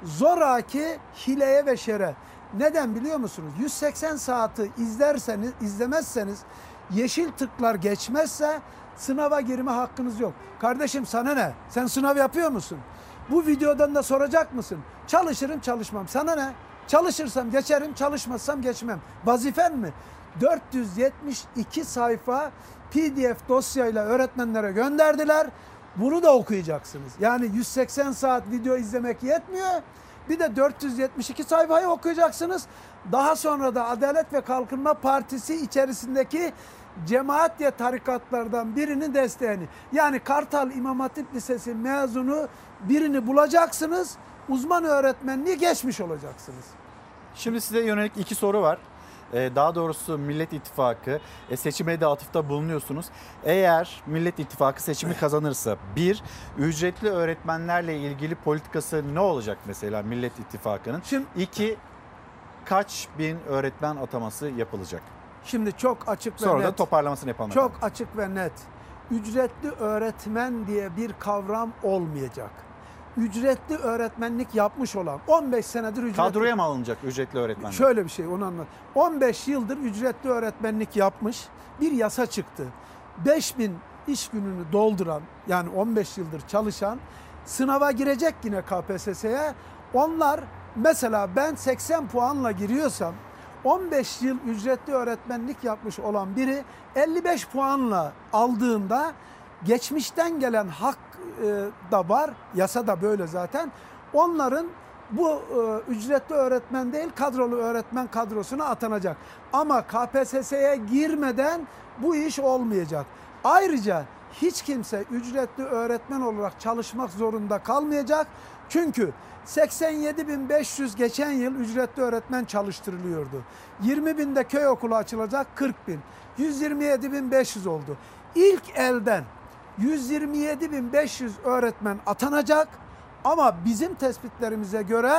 zoraki hileye ve şere. Neden biliyor musunuz? 180 saati izlerseniz, izlemezseniz, yeşil tıklar geçmezse sınava girme hakkınız yok. Kardeşim sana ne? Sen sınav yapıyor musun? Bu videodan da soracak mısın? Çalışırım çalışmam. Sana ne? Çalışırsam geçerim, çalışmazsam geçmem. Vazifen mi? 472 sayfa PDF dosyayla öğretmenlere gönderdiler. Bunu da okuyacaksınız. Yani 180 saat video izlemek yetmiyor. Bir de 472 sayfayı okuyacaksınız. Daha sonra da Adalet ve Kalkınma Partisi içerisindeki cemaat ya tarikatlardan birinin desteğini, yani Kartal İmam Hatip Lisesi mezunu birini bulacaksınız. Uzman öğretmenliği geçmiş olacaksınız. Şimdi size yönelik 2 soru var. Daha doğrusu Millet İttifakı seçime de atıfta bulunuyorsunuz. Eğer Millet İttifakı seçimi kazanırsa 1. ücretli öğretmenlerle ilgili politikası ne olacak mesela Millet İttifakı'nın? 2. Kaç bin öğretmen ataması yapılacak? Şimdi çok açık ve net. Sonra da toparlamasını yapalım. Çok açık ve net. ücretli öğretmen diye bir kavram olmayacak. Ücretli öğretmenlik yapmış olan 15 senedir ücretli... Kadroya mı alınacak ücretli öğretmenlik? Şöyle bir şey, onu anlat. 15 yıldır ücretli öğretmenlik yapmış bir yasa çıktı. 5000 iş gününü dolduran, yani 15 yıldır çalışan, sınava girecek yine KPSS'ye. Onlar mesela ben 80 puanla giriyorsam 15 yıl ücretli öğretmenlik yapmış olan biri 55 puanla aldığında geçmişten gelen hak da var, yasa da böyle zaten. Onların bu ücretli öğretmen değil kadrolu öğretmen kadrosuna atanacak. Ama KPSS'ye girmeden bu iş olmayacak. Ayrıca hiç kimse ücretli öğretmen olarak çalışmak zorunda kalmayacak. Çünkü 87.500 geçen yıl ücretli öğretmen çalıştırılıyordu. 20.000'de köy okulu açılacak, 40.000. 127.500 oldu. İlk elden 127.500 öğretmen atanacak ama bizim tespitlerimize göre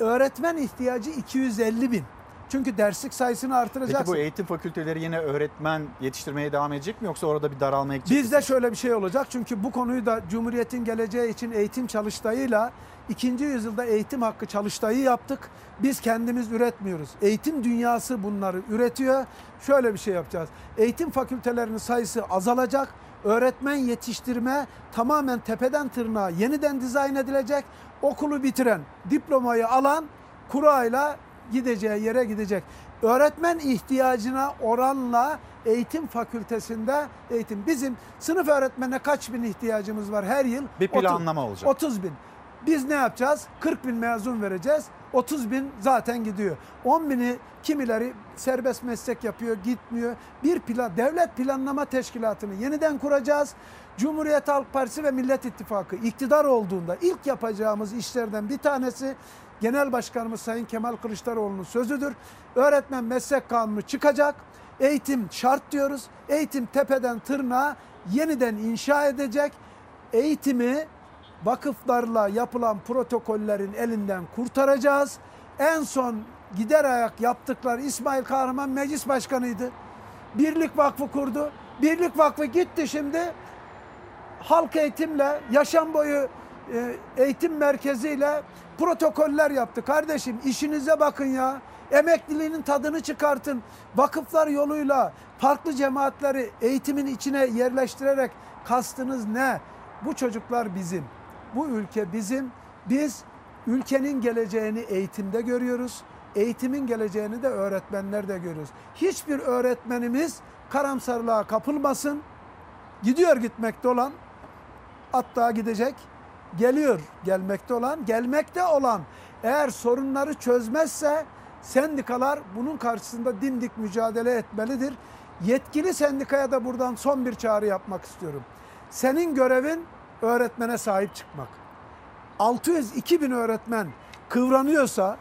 öğretmen ihtiyacı 250.000. Çünkü derslik sayısını artıracaksın. Peki bu eğitim fakülteleri yine öğretmen yetiştirmeye devam edecek mi yoksa orada bir daralma gelecek mi? Bizde şöyle bir şey olacak çünkü bu konuyu da Cumhuriyet'in geleceği için eğitim çalıştayıyla 2. yüzyılda eğitim hakkı çalıştayı yaptık. Biz kendimiz üretmiyoruz. Eğitim dünyası bunları üretiyor. Şöyle bir şey yapacağız. Eğitim fakültelerinin sayısı azalacak. Öğretmen yetiştirme tamamen tepeden tırnağa yeniden dizayn edilecek. Okulu bitiren, diplomayı alan kurayla gideceği yere gidecek. Öğretmen ihtiyacına oranla eğitim fakültesinde eğitim. Bizim sınıf öğretmenine kaç bin ihtiyacımız var her yıl? Bir planlama olacak. 30.000. Biz ne yapacağız? 40.000 mezun vereceğiz. 30.000 zaten gidiyor. 10.000'i kimileri serbest meslek yapıyor, gitmiyor. Bir plan, devlet planlama teşkilatını yeniden kuracağız. Cumhuriyet Halk Partisi ve Millet İttifakı iktidar olduğunda ilk yapacağımız işlerden bir tanesi Genel Başkanımız Sayın Kemal Kılıçdaroğlu'nun sözüdür. Öğretmen meslek kanunu çıkacak. Eğitim şart diyoruz. Eğitim tepeden tırnağa yeniden inşa edecek. Eğitimi vakıflarla yapılan protokollerin elinden kurtaracağız. En son gider ayak yaptıkları İsmail Kahraman meclis başkanıydı. Birlik Vakfı kurdu. Birlik Vakfı gitti şimdi. Halk eğitimle, yaşam boyu eğitim merkeziyle protokoller yaptı. Kardeşim işinize bakın ya. Emekliliğinin tadını çıkartın. Vakıflar yoluyla farklı cemaatleri eğitimin içine yerleştirerek kastınız ne? Bu çocuklar bizim. Bu ülke bizim. Biz ülkenin geleceğini eğitimde görüyoruz. Eğitimin geleceğini de öğretmenlerde görüyoruz. Hiçbir öğretmenimiz karamsarlığa kapılmasın. Gidiyor gitmekte olan, hatta gidecek. Geliyor gelmekte olan, gelmekte olan. Eğer sorunları çözmezse sendikalar bunun karşısında dimdik mücadele etmelidir. Yetkili sendikaya da buradan son bir çağrı yapmak istiyorum. Senin görevin öğretmene sahip çıkmak. 602 bin öğretmen kıvranıyorsa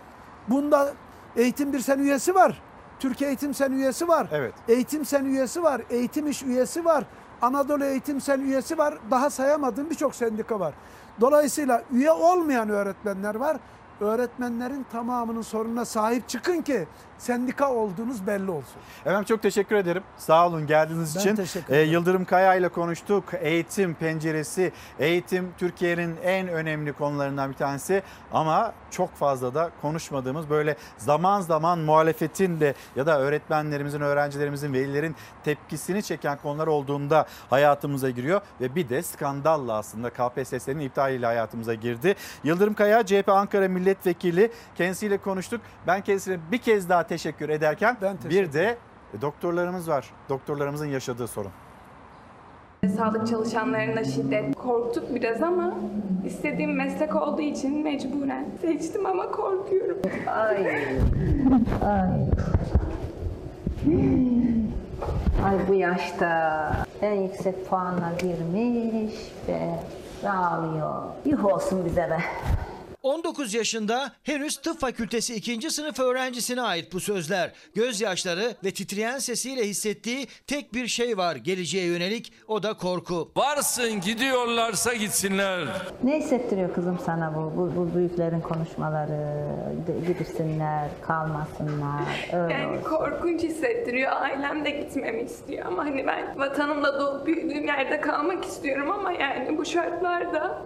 bunda Eğitim Bir Sen üyesi var. Türkiye Eğitim Sen üyesi var. Evet. Eğitim Sen üyesi var. Eğitim İş üyesi var. Anadolu Eğitim Sen üyesi var. Daha sayamadığım birçok sendika var. Dolayısıyla üye olmayan öğretmenler var. Öğretmenlerin tamamının sorununa sahip çıkın ki sendika olduğunuz belli olsun. Efendim çok teşekkür ederim. Sağ olun geldiğiniz için. Teşekkür ederim. Yıldırım Kaya ile konuştuk. Eğitim penceresi, eğitim Türkiye'nin en önemli konularından bir tanesi. Ama çok fazla da konuşmadığımız, böyle zaman zaman muhalefetin de ya da öğretmenlerimizin, öğrencilerimizin, velilerin tepkisini çeken konular olduğunda hayatımıza giriyor. Ve bir de skandalla aslında KPSS'nin iptaliyle hayatımıza girdi. Yıldırım Kaya, CHP Ankara Milletvekili, kendisiyle konuştuk. Ben kendisine bir kez daha teşekkür ederken bir de doktorlarımız var. Doktorlarımızın yaşadığı sorun. Sağlık çalışanlarına şiddet. Korktuk biraz ama istediğim meslek olduğu için mecburen seçtim ama korkuyorum. Ay. Ay. Ay bu yaşta en yüksek puanla girmiş ve ağlıyor. Yuh olsun bize be. 19 yaşında henüz tıp fakültesi 2. sınıf öğrencisine ait bu sözler. Gözyaşları ve titreyen sesiyle hissettiği tek bir şey var geleceğe yönelik, o da korku. Varsın gidiyorlarsa gitsinler. Ne hissettiriyor kızım sana bu büyüklerin konuşmaları, gitsinler, kalmasınlar? Yani korkunç hissettiriyor. Ailem de gitmemi istiyor ama hani ben vatanımda doğup büyüdüğüm yerde kalmak istiyorum ama yani bu şartlarda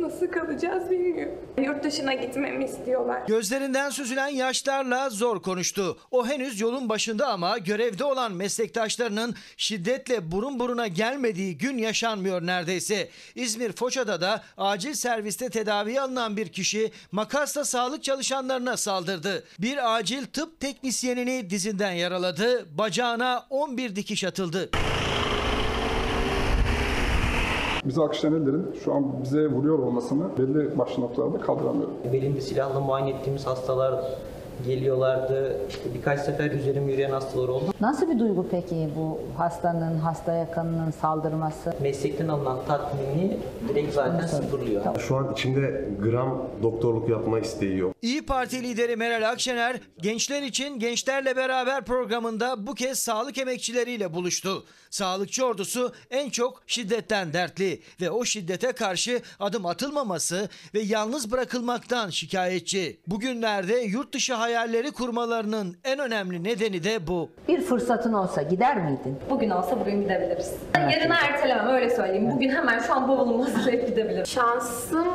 nasıl kalacağız bilmiyorum. Yurt dışına gitmemi istiyorlar. Gözlerinden süzülen yaşlarla zor konuştu. O henüz yolun başında ama görevde olan meslektaşlarının şiddetle burun buruna gelmediği gün yaşanmıyor neredeyse. İzmir Foça'da da acil serviste tedaviye alınan bir kişi makasla sağlık çalışanlarına saldırdı. Bir acil tıp teknisyenini dizinden yaraladı. Bacağına 11 dikiş atıldı. Bizi alkışlayan ellerin şu an bize vuruyor olmasını belli başlı noktalarda kaldıramıyorum. Belimde silahla muayene ettiğimiz hastalar geliyorlardı. İşte birkaç sefer üzerim yürüyen hastalar oldu. Nasıl bir duygu peki bu hastanın, hasta yakınının saldırması? Meslekten alınan tatmini direkt zaten sıfırlıyor. Tamam. Şu an içinde gram doktorluk yapma isteği yok. İYİ Parti lideri Meral Akşener, gençler için gençlerle beraber programında bu kez sağlık emekçileriyle buluştu. Sağlıkçı ordusu en çok şiddetten dertli ve o şiddete karşı adım atılmaması ve yalnız bırakılmaktan şikayetçi. Bugünlerde yurt dışı hayalleri kurmalarının en önemli nedeni de bu. Bir fırsatın olsa gider miydin? Bugün olsa bugün gidebiliriz. Evet. Yarına ertelemem, öyle söyleyeyim. Bugün hemen şu an bavulumu hazırlayıp gidebilirim. Şansım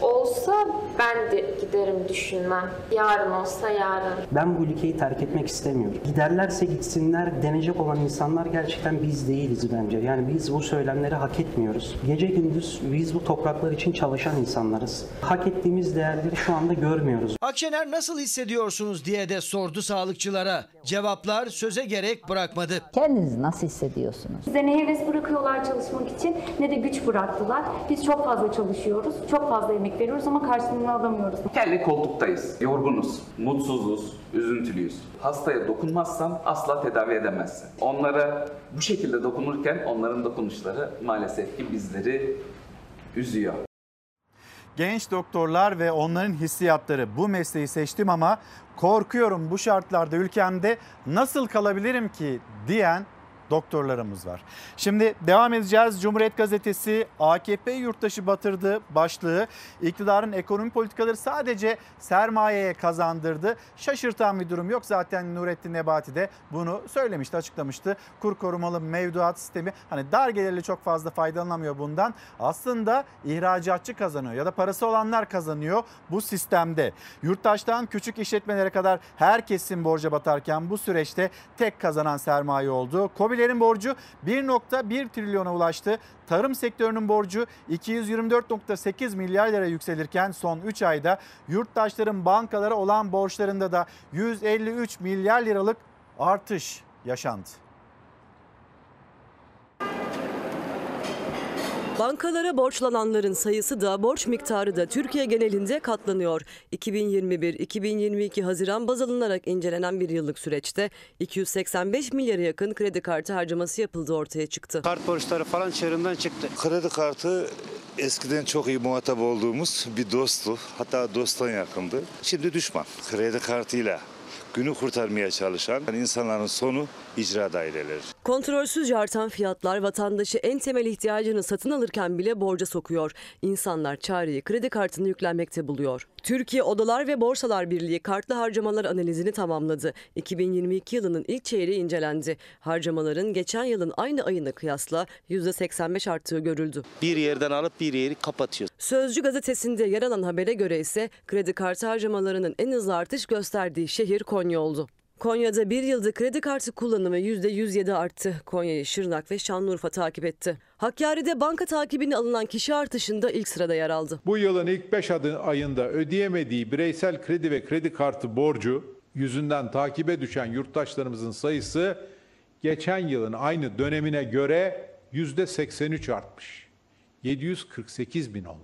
olsa ben de giderim düşünmem. Yarın olsa yarın. Ben bu ülkeyi terk etmek istemiyorum. Giderlerse gitsinler denecek olan insanlar gerçekten biz değiliz bence. Yani biz bu söylemleri hak etmiyoruz. Gece gündüz biz bu topraklar için çalışan insanlarız. Hak ettiğimiz değerleri şu anda görmüyoruz. Akşener nasıl hissediyor diye de sordu sağlıkçılara. Cevaplar söze gerek bırakmadı. Kendinizi nasıl hissediyorsunuz? Bize ne heves bırakıyorlar çalışmak için ne de güç bıraktılar. Biz çok fazla çalışıyoruz, çok fazla emek veriyoruz ama karşılığını alamıyoruz. Kelli koltuktayız, yorgunuz, mutsuzuz, üzüntülüyüz. Hastaya dokunmazsan asla tedavi edemezsin. Onlara bu şekilde dokunurken onların dokunuşları maalesef ki bizleri üzüyor. Genç doktorlar ve onların hissiyatları, bu mesleği seçtim ama korkuyorum bu şartlarda ülkemde nasıl kalabilirim ki diyen doktorlarımız var. Şimdi devam edeceğiz. Cumhuriyet Gazetesi AKP yurttaşı batırdı başlığı. İktidarın ekonomi politikaları sadece sermayeye kazandırdı. Şaşırtan bir durum yok. Zaten Nurettin Nebati de bunu söylemişti, açıklamıştı. Kur korumalı mevduat sistemi, hani dar gelirli çok fazla faydalanamıyor bundan. Aslında ihracatçı kazanıyor ya da parası olanlar kazanıyor bu sistemde. Yurttaştan küçük işletmelere kadar herkesin borca batarken bu süreçte tek kazanan sermaye oldu. KOBİ'lerin borcu 1.1 trilyona ulaştı. Tarım sektörünün borcu 224.8 milyar lira yükselirken son 3 ayda yurttaşların bankalara olan borçlarında da 153 milyar liralık artış yaşandı. Bankalara borçlananların sayısı da borç miktarı da Türkiye genelinde katlanıyor. 2021-2022 Haziran baz alınarak incelenen bir yıllık süreçte 285 milyara yakın kredi kartı harcaması yapıldığı ortaya çıktı. Kart borçları falan çığırından çıktı. Kredi kartı eskiden çok iyi muhatap olduğumuz bir dosttu. Hatta dosttan yakındı. Şimdi düşman. Kredi kartıyla günü kurtarmaya çalışan insanların sonu icra daireleri. Kontrolsüzce artan fiyatlar vatandaşı en temel ihtiyacını satın alırken bile borca sokuyor. İnsanlar çareyi kredi kartını yüklenmekte buluyor. Türkiye Odalar ve Borsalar Birliği kartlı harcamalar analizini tamamladı. 2022 yılının ilk çeyreği incelendi. Harcamaların geçen yılın aynı ayına kıyasla %85 arttığı görüldü. Bir yerden alıp bir yeri kapatıyor. Sözcü gazetesinde yer alan habere göre ise kredi kartı harcamalarının en hızlı artış gösterdiği şehir Konya oldu. Konya'da bir yılda kredi kartı kullanımı %107 arttı. Konya'yı Şırnak ve Şanlıurfa takip etti. Hakkari'de banka takibine alınan kişi artışında ilk sırada yer aldı. Bu yılın ilk 5 ayında ödeyemediği bireysel kredi ve kredi kartı borcu yüzünden takibe düşen yurttaşlarımızın sayısı geçen yılın aynı dönemine göre %83 artmış. 748 bin olmuş.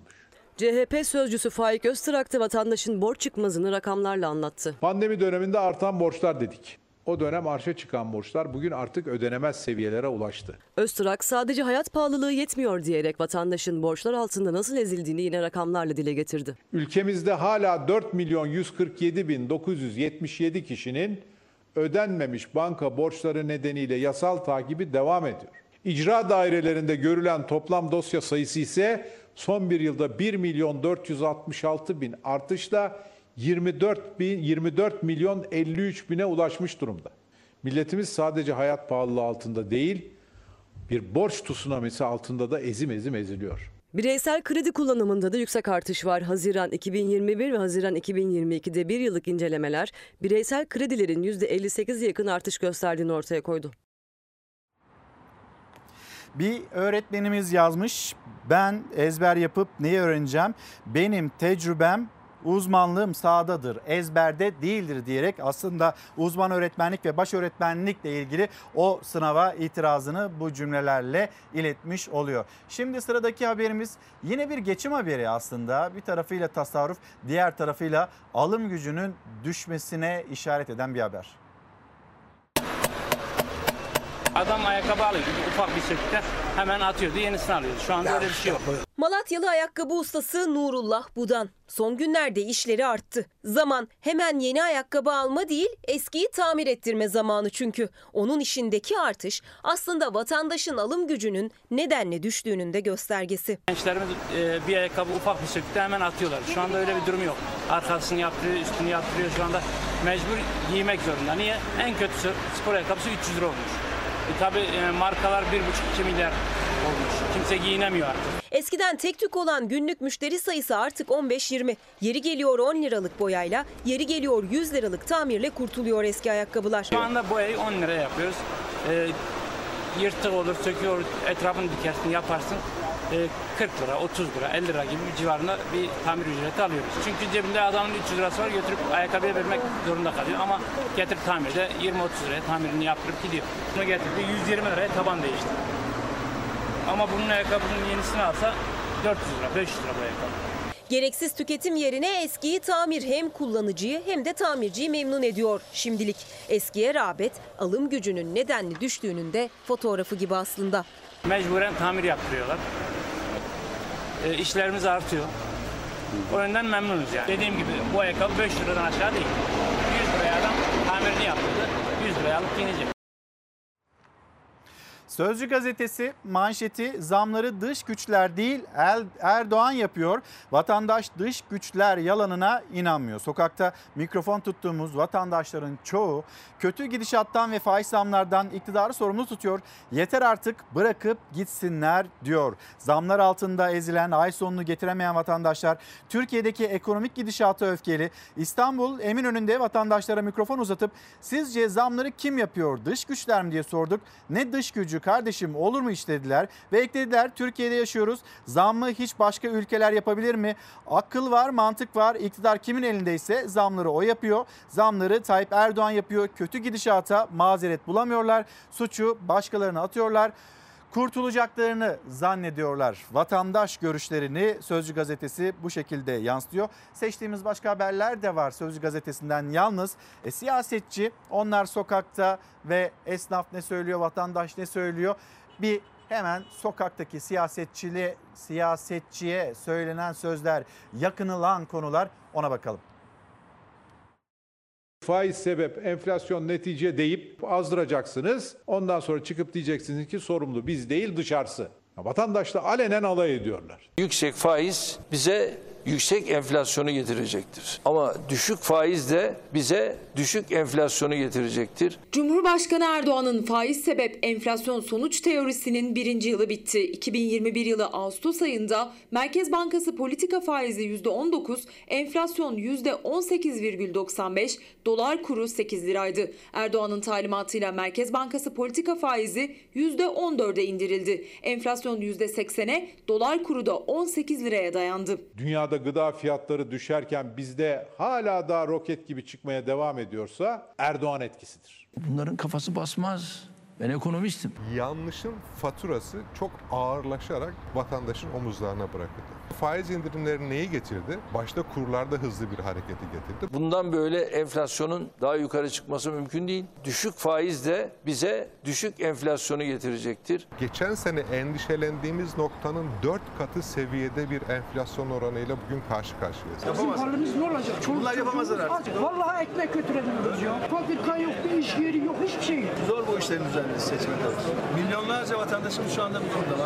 CHP sözcüsü Faik Öztrak da vatandaşın borç çıkmazını rakamlarla anlattı. Pandemi döneminde artan borçlar dedik. O dönem arşa çıkan borçlar bugün artık ödenemez seviyelere ulaştı. Öztrak sadece hayat pahalılığı yetmiyor diyerek vatandaşın borçlar altında nasıl ezildiğini yine rakamlarla dile getirdi. Ülkemizde hala 4.147.977 kişinin ödenmemiş banka borçları nedeniyle yasal takibi devam ediyor. İcra dairelerinde görülen toplam dosya sayısı ise son bir yılda 1.466.000 artışla 24.053.000'e ulaşmış durumda. Milletimiz sadece hayat pahalılığı altında değil, bir borç tsunamisi altında da eziliyor. Bireysel kredi kullanımında da yüksek artış var. Haziran 2021 ve Haziran 2022'de bir yıllık incelemeler bireysel kredilerin %58'e yakın artış gösterdiğini ortaya koydu. Bir öğretmenimiz yazmış, ben ezber yapıp neyi öğreneceğim? Benim tecrübem, uzmanlığım sahadadır, ezberde değildir diyerek aslında uzman öğretmenlik ve baş öğretmenlikle ilgili o sınava itirazını bu cümlelerle iletmiş oluyor. Şimdi sıradaki haberimiz yine bir geçim haberi aslında. Bir tarafıyla tasarruf, diğer tarafıyla alım gücünün düşmesine işaret eden bir haber. Adam ayakkabı alıyordu, ufak bir şekilde hemen atıyordu, yenisini alıyordu. Şu anda öyle bir şey yok. Malatyalı ayakkabı ustası Nurullah Budan. Son günlerde işleri arttı. Zaman hemen yeni ayakkabı alma değil, eskiyi tamir ettirme zamanı çünkü. Onun işindeki artış aslında vatandaşın alım gücünün nedenle düştüğünün de göstergesi. Gençlerimiz bir ayakkabı ufak bir şekilde hemen atıyorlar. Şu anda öyle bir durum yok. Arkasını yaptırıyor, üstünü yaptırıyor şu anda. Mecbur giymek zorunda. Niye? En kötüsü spor ayakkabısı 300 lira olmuş. Tabii markalar 1,5-2 milyar olmuş. Kimse giyinemiyor artık. Eskiden tek tük olan günlük müşteri sayısı artık 15-20. Yeri geliyor 10 liralık boyayla, yeri geliyor 100 liralık tamirle kurtuluyor eski ayakkabılar. Şu anda boyayı 10 liraya yapıyoruz. Yırtık olur, söküyor, etrafını dikersin, yaparsın. 40 lira, 30 lira, 50 lira gibi bir civarında bir tamir ücreti alıyoruz. Çünkü cebinde adamın 300 lirası var, götürüp ayakkabıya vermek zorunda kalıyor ama getirip tamirde 20-30 liraya tamirini yaptırıp gidiyor. Bunu getirdi 120 liraya taban değişti. Ama bunun ayakkabının yenisini alsa 400 lira, 500 lira bu ayakkabı. Gereksiz tüketim yerine eskiyi tamir hem kullanıcıyı hem de tamirciyi memnun ediyor şimdilik. Eskiye rağbet alım gücünün nedenli düştüğünün de fotoğrafı gibi aslında. Mecburen tamir yaptırıyorlar. İşlerimiz artıyor. O yönden memnunuz yani. Dediğim gibi bu ayakkabı 5 liradan aşağı değil. 100 liraya adam tamirini yaptırdı. 100 liraya alıp giyinecek. Sözcü gazetesi manşeti zamları dış güçler değil Erdoğan yapıyor. Vatandaş dış güçler yalanına inanmıyor. Sokakta mikrofon tuttuğumuz vatandaşların çoğu kötü gidişattan ve faiz zamlardan iktidarı sorumlu tutuyor. Yeter artık bırakıp gitsinler diyor. Zamlar altında ezilen, ay sonunu getiremeyen vatandaşlar Türkiye'deki ekonomik gidişata öfkeli. İstanbul Eminönü'nde vatandaşlara mikrofon uzatıp sizce zamları kim yapıyor, dış güçler mi diye sorduk. Ne dış gücü kardeşim olur mu hiç dediler ve eklediler Türkiye'de yaşıyoruz. Zammı hiç başka ülkeler yapabilir mi? Akıl var, mantık var. İktidar kimin elindeyse zamları o yapıyor. Zamları Tayyip Erdoğan yapıyor. Kötü gidişata mazeret bulamıyorlar. Suçu başkalarına atıyorlar. Kurtulacaklarını zannediyorlar. Vatandaş görüşlerini Sözcü gazetesi bu şekilde yansıtıyor. Seçtiğimiz başka haberler de var Sözcü gazetesinden. Yalnız siyasetçi, onlar sokakta ve esnaf ne söylüyor, vatandaş ne söylüyor? Bir hemen sokaktaki siyasetçiye söylenen sözler, yakınılan konular, ona bakalım. Faiz sebep, enflasyon netice deyip azdıracaksınız. Ondan sonra çıkıp diyeceksiniz ki sorumlu biz değil dışarısı. Vatandaşla alenen alay ediyorlar. Yüksek faiz bize yüksek enflasyonu getirecektir. Ama düşük faiz de bize düşük enflasyonu getirecektir. Cumhurbaşkanı Erdoğan'ın faiz sebep enflasyon sonuç teorisinin birinci yılı bitti. 2021 yılı Ağustos ayında Merkez Bankası politika faizi %19, enflasyon %18,95, dolar kuru 8 liraydı. Erdoğan'ın talimatıyla Merkez Bankası politika faizi %14'e indirildi. Enflasyon %80'e, dolar kuru da 18 liraya dayandı. Dünyada gıda fiyatları düşerken bizde hala daha roket gibi çıkmaya devam ediyorsa Erdoğan etkisidir. Bunların kafası basmaz. Ben ekonomistim. Yanlışın faturası çok ağırlaşarak vatandaşın omuzlarına bırakıldı. Faiz indirimleri neyi getirdi? Başta kurlarda hızlı bir hareketi getirdi. Bundan böyle enflasyonun daha yukarı çıkması mümkün değil. Düşük faiz de bize düşük enflasyonu getirecektir. Geçen sene endişelendiğimiz noktanın 4 katı seviyede bir enflasyon oranıyla bugün karşı karşıyayız. Yapamaz. Bizim halimiz ne olacak? Bunlar yapamazlar artık. Vallahi ekmek götürebiliriz ya. Fabrika yok, bir iş yeri yok, hiçbir şey yok. Zor bu işlerin üzerinde seçmek lazım. Milyonlarca vatandaşımız şu anda bu durumda.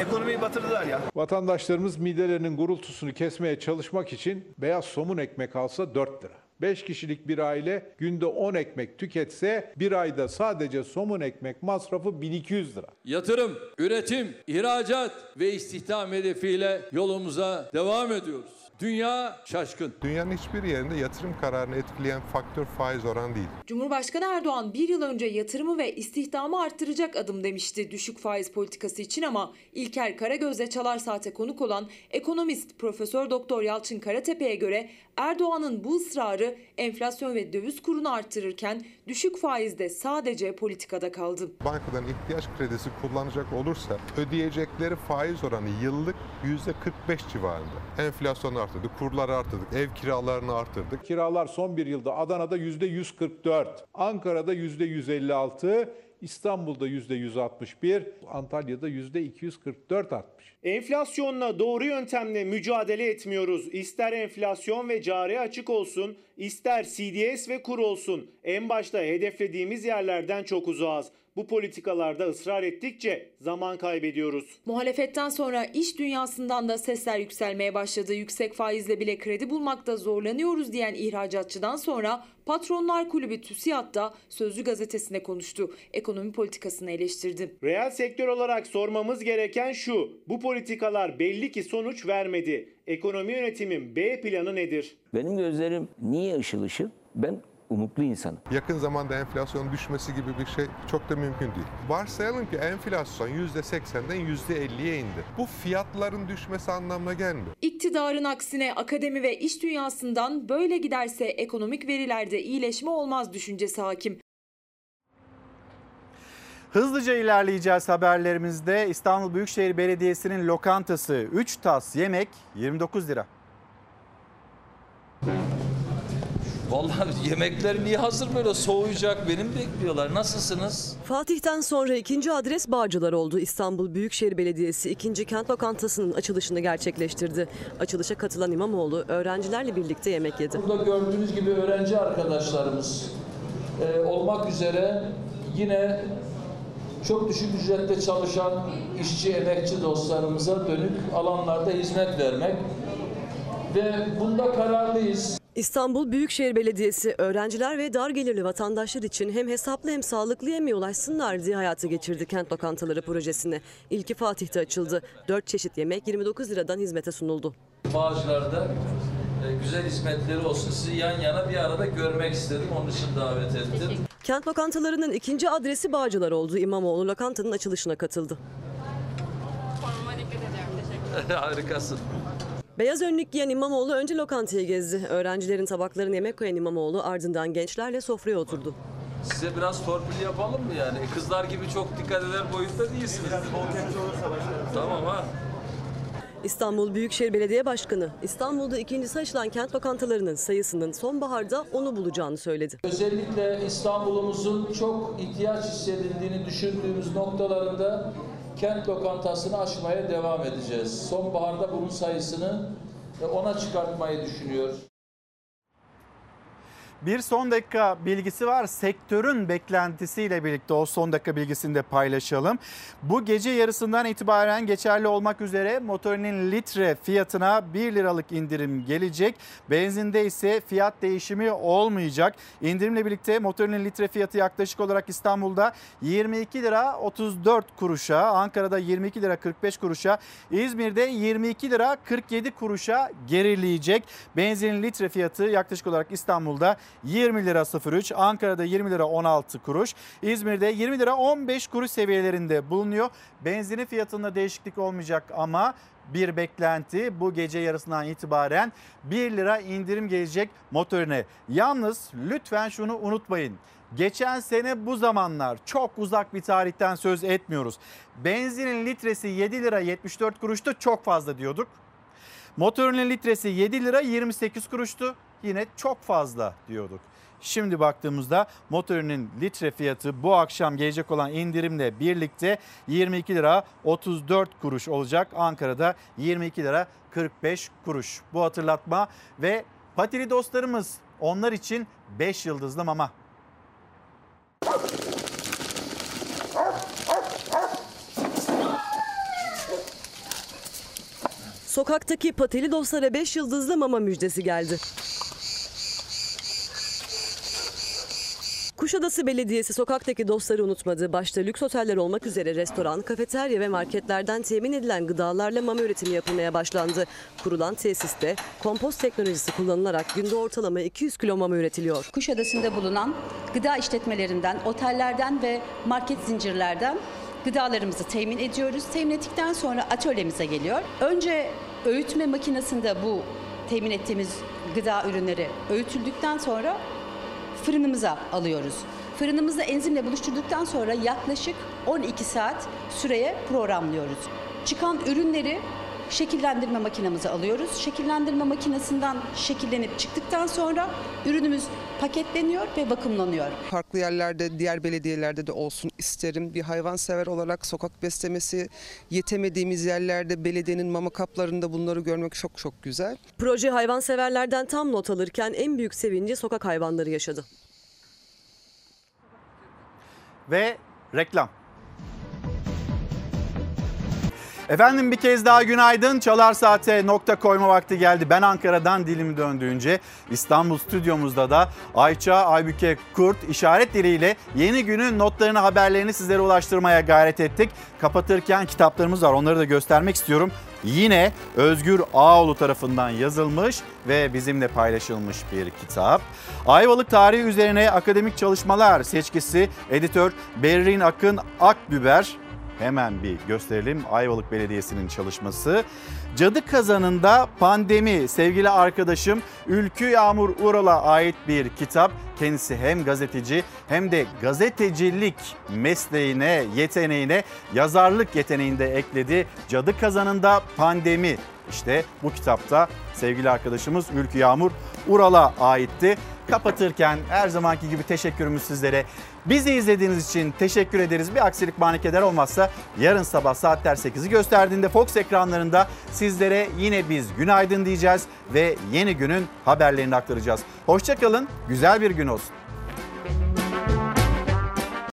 Ekonomiyi batırdılar ya. Vatandaşlarımız midelerinin gurultusunu kesmeye çalışmak için beyaz somun ekmek alsa 4 lira. 5 kişilik bir aile günde 10 ekmek tüketse bir ayda sadece somun ekmek masrafı 1200 lira. Yatırım, üretim, ihracat ve istihdam hedefiyle yolumuza devam ediyoruz. Dünya şaşkın. Dünyanın hiçbir yerinde yatırım kararını etkileyen faktör faiz oranı değil. Cumhurbaşkanı Erdoğan bir yıl önce yatırımı ve istihdamı arttıracak adım demişti düşük faiz politikası için, ama İlker Karagöz'le Çalar Saat'e konuk olan ekonomist Profesör Doktor Yalçın Karatepe'ye göre Erdoğan'ın bu ısrarı enflasyon ve döviz kurunu arttırırken düşük faiz de sadece politikada kaldı. Bankadan ihtiyaç kredisi kullanacak olursa ödeyecekleri faiz oranı yıllık %45 civarında. Enflasyonu artırdık, kurları artırdık, ev kiralarını artırdık. Kiralar son bir yılda Adana'da %144, Ankara'da %156, İstanbul'da %161, Antalya'da %244 artmış. Enflasyonla doğru yöntemle mücadele etmiyoruz. İster enflasyon ve cari açık olsun, ister CDS ve kur olsun. En başta hedeflediğimiz yerlerden çok uzağız. Bu politikalarda ısrar ettikçe zaman kaybediyoruz. Muhalefetten sonra iş dünyasından da sesler yükselmeye başladı. Yüksek faizle bile kredi bulmakta zorlanıyoruz diyen ihracatçıdan sonra Patronlar Kulübü TÜSİAD'da Sözcü gazetesine konuştu. Ekonomi politikasını eleştirdi. Reel sektör olarak sormamız gereken şu: bu politikalar belli ki sonuç vermedi. Ekonomi yönetimin B planı nedir? Benim gözlerim niye ışıl ışıl? Ben umutlu insanım. Yakın zamanda enflasyonun düşmesi gibi bir şey çok da mümkün değil. Varsayalım ki enflasyon %80'den %50'ye indi. Bu fiyatların düşmesi anlamına gelmiyor. İktidarın aksine akademi ve iş dünyasından böyle giderse ekonomik verilerde iyileşme olmaz düşüncesi hakim. Hızlıca ilerleyeceğiz haberlerimizde. İstanbul Büyükşehir Belediyesi'nin lokantası 3 tas yemek 29 lira. Vallahi yemekler niye hazır böyle soğuyacak, benim bekliyorlar. Nasılsınız? Fatih'ten sonra ikinci adres Bağcılar oldu. İstanbul Büyükşehir Belediyesi 2. Kent Lokantası'nın açılışını gerçekleştirdi. Açılışa katılan İmamoğlu öğrencilerle birlikte yemek yedi. Burada gördüğünüz gibi öğrenci arkadaşlarımız olmak üzere yine çok düşük ücretle çalışan işçi, emekçi dostlarımıza dönük alanlarda hizmet vermek ve bunda kararlıyız. İstanbul Büyükşehir Belediyesi öğrenciler ve dar gelirli vatandaşlar için hem hesaplı hem sağlıklı yemeğe ulaşsınlar diye hayata geçirdi kent lokantaları projesini. İlki Fatih'te açıldı. 4 çeşit yemek 29 liradan hizmete sunuldu. Bağcılar'da güzel hizmetleri olsun. Sizi yan yana bir arada görmek istedim. Onun için davet ettim. Kent lokantalarının ikinci adresi Bağcılar oldu. İmamoğlu lokantanın açılışına katıldı. Formuma dikkat ederim. Teşekkür. Harikasın. Beyaz önlük giyen İmamoğlu önce lokantayı gezdi. Öğrencilerin tabaklarını yemek koyan İmamoğlu ardından gençlerle sofraya oturdu. Size biraz torpil yapalım mı yani? Kızlar gibi çok dikkat eder boyutta değilsiniz. Tamam ha. İstanbul Büyükşehir Belediye Başkanı İstanbul'da ikincisi açılan kent lokantalarının sayısının sonbaharda onu bulacağını söyledi. Özellikle İstanbul'umuzun çok ihtiyaç hissedildiğini düşündüğümüz noktalarında kent lokantasını açmaya devam edeceğiz. Sonbaharda bunun sayısını 10'a çıkartmayı düşünüyoruz. Bir son dakika bilgisi var. Sektörün beklentisiyle birlikte o son dakika bilgisini de paylaşalım. Bu gece yarısından itibaren geçerli olmak üzere motorinin litre fiyatına 1 liralık indirim gelecek. Benzinde ise fiyat değişimi olmayacak. İndirimle birlikte motorinin litre fiyatı yaklaşık olarak İstanbul'da 22 lira 34 kuruşa, Ankara'da 22 lira 45 kuruşa, İzmir'de 22 lira 47 kuruşa gerileyecek. Benzinin litre fiyatı yaklaşık olarak İstanbul'da 20 lira 03, Ankara'da 20 lira 16 kuruş, İzmir'de 20 lira 15 kuruş seviyelerinde bulunuyor. Benzinin fiyatında değişiklik olmayacak ama bir beklenti, bu gece yarısından itibaren 1 lira indirim gelecek motorine. Yalnız lütfen şunu unutmayın. Geçen sene bu zamanlar, çok uzak bir tarihten söz etmiyoruz. Benzinin litresi 7 lira 74 kuruştu, çok fazla diyorduk. Motorun litresi 7 lira 28 kuruştu. Yine çok fazla diyorduk. Şimdi baktığımızda motorunun litre fiyatı bu akşam gelecek olan indirimle birlikte 22 lira 34 kuruş olacak. Ankara'da 22 lira 45 kuruş. Bu hatırlatma ve patili dostlarımız, onlar için 5 yıldızlı mama. Sokaktaki patili dostlara 5 yıldızlı mama müjdesi geldi. Kuşadası Belediyesi sokaktaki dostları unutmadı. Başta lüks oteller olmak üzere restoran, kafeterya ve marketlerden temin edilen gıdalarla mama üretimi yapılmaya başlandı. Kurulan tesiste kompost teknolojisi kullanılarak günde ortalama 200 kilo mama üretiliyor. Kuşadası'nda bulunan gıda işletmelerinden, otellerden ve market zincirlerden gıdalarımızı temin ediyoruz. Temin ettikten sonra atölyemize geliyor. Önce öğütme makinesinde bu temin ettiğimiz gıda ürünleri öğütüldükten sonra fırınımıza alıyoruz. Fırınımızda enzimle buluşturduktan sonra yaklaşık 12 saat süreye programlıyoruz. Çıkan ürünleri şekillendirme makinemize alıyoruz. Şekillendirme makinesinden şekillenip çıktıktan sonra ürünümüz paketleniyor ve bakımlanıyor. Farklı yerlerde, diğer belediyelerde de olsun isterim. Bir hayvansever olarak sokak beslemesi yetemediğimiz yerlerde belediyenin mama kaplarında bunları görmek çok çok güzel. Proje hayvanseverlerden tam not alırken en büyük sevinci sokak hayvanları yaşadı. Ve reklam. Efendim bir kez daha günaydın. Çalar Saat'e nokta koyma vakti geldi. Ben Ankara'dan dilim döndüğünce İstanbul stüdyomuzda da Ayça Aybüke Kurt işaret diliyle yeni günün notlarını, haberlerini sizlere ulaştırmaya gayret ettik. Kapatırken kitaplarımız var, onları da göstermek istiyorum. Yine Özgür Ağoğlu tarafından yazılmış ve bizimle paylaşılmış bir kitap. Ayvalık tarihi üzerine akademik çalışmalar seçkisi, editör Berrin Akın Akbüber. Hemen bir gösterelim Ayvalık Belediyesi'nin çalışması. Cadı Kazanı'nda pandemi, sevgili arkadaşım Ülkü Yağmur Ural'a ait bir kitap. Kendisi hem gazeteci hem de gazetecilik mesleğine, yeteneğine, yazarlık yeteneğini de ekledi. Cadı Kazanı'nda pandemi, işte bu kitapta sevgili arkadaşımız Ülkü Yağmur Ural'a aitti. Kapatırken her zamanki gibi teşekkürümüz sizlere. Bizi izlediğiniz için teşekkür ederiz. Bir aksilik manikeder olmazsa yarın sabah saatler 8'i gösterdiğinde Fox ekranlarında sizlere yine biz günaydın diyeceğiz ve yeni günün haberlerini aktaracağız. Hoşça kalın, güzel bir gün olsun.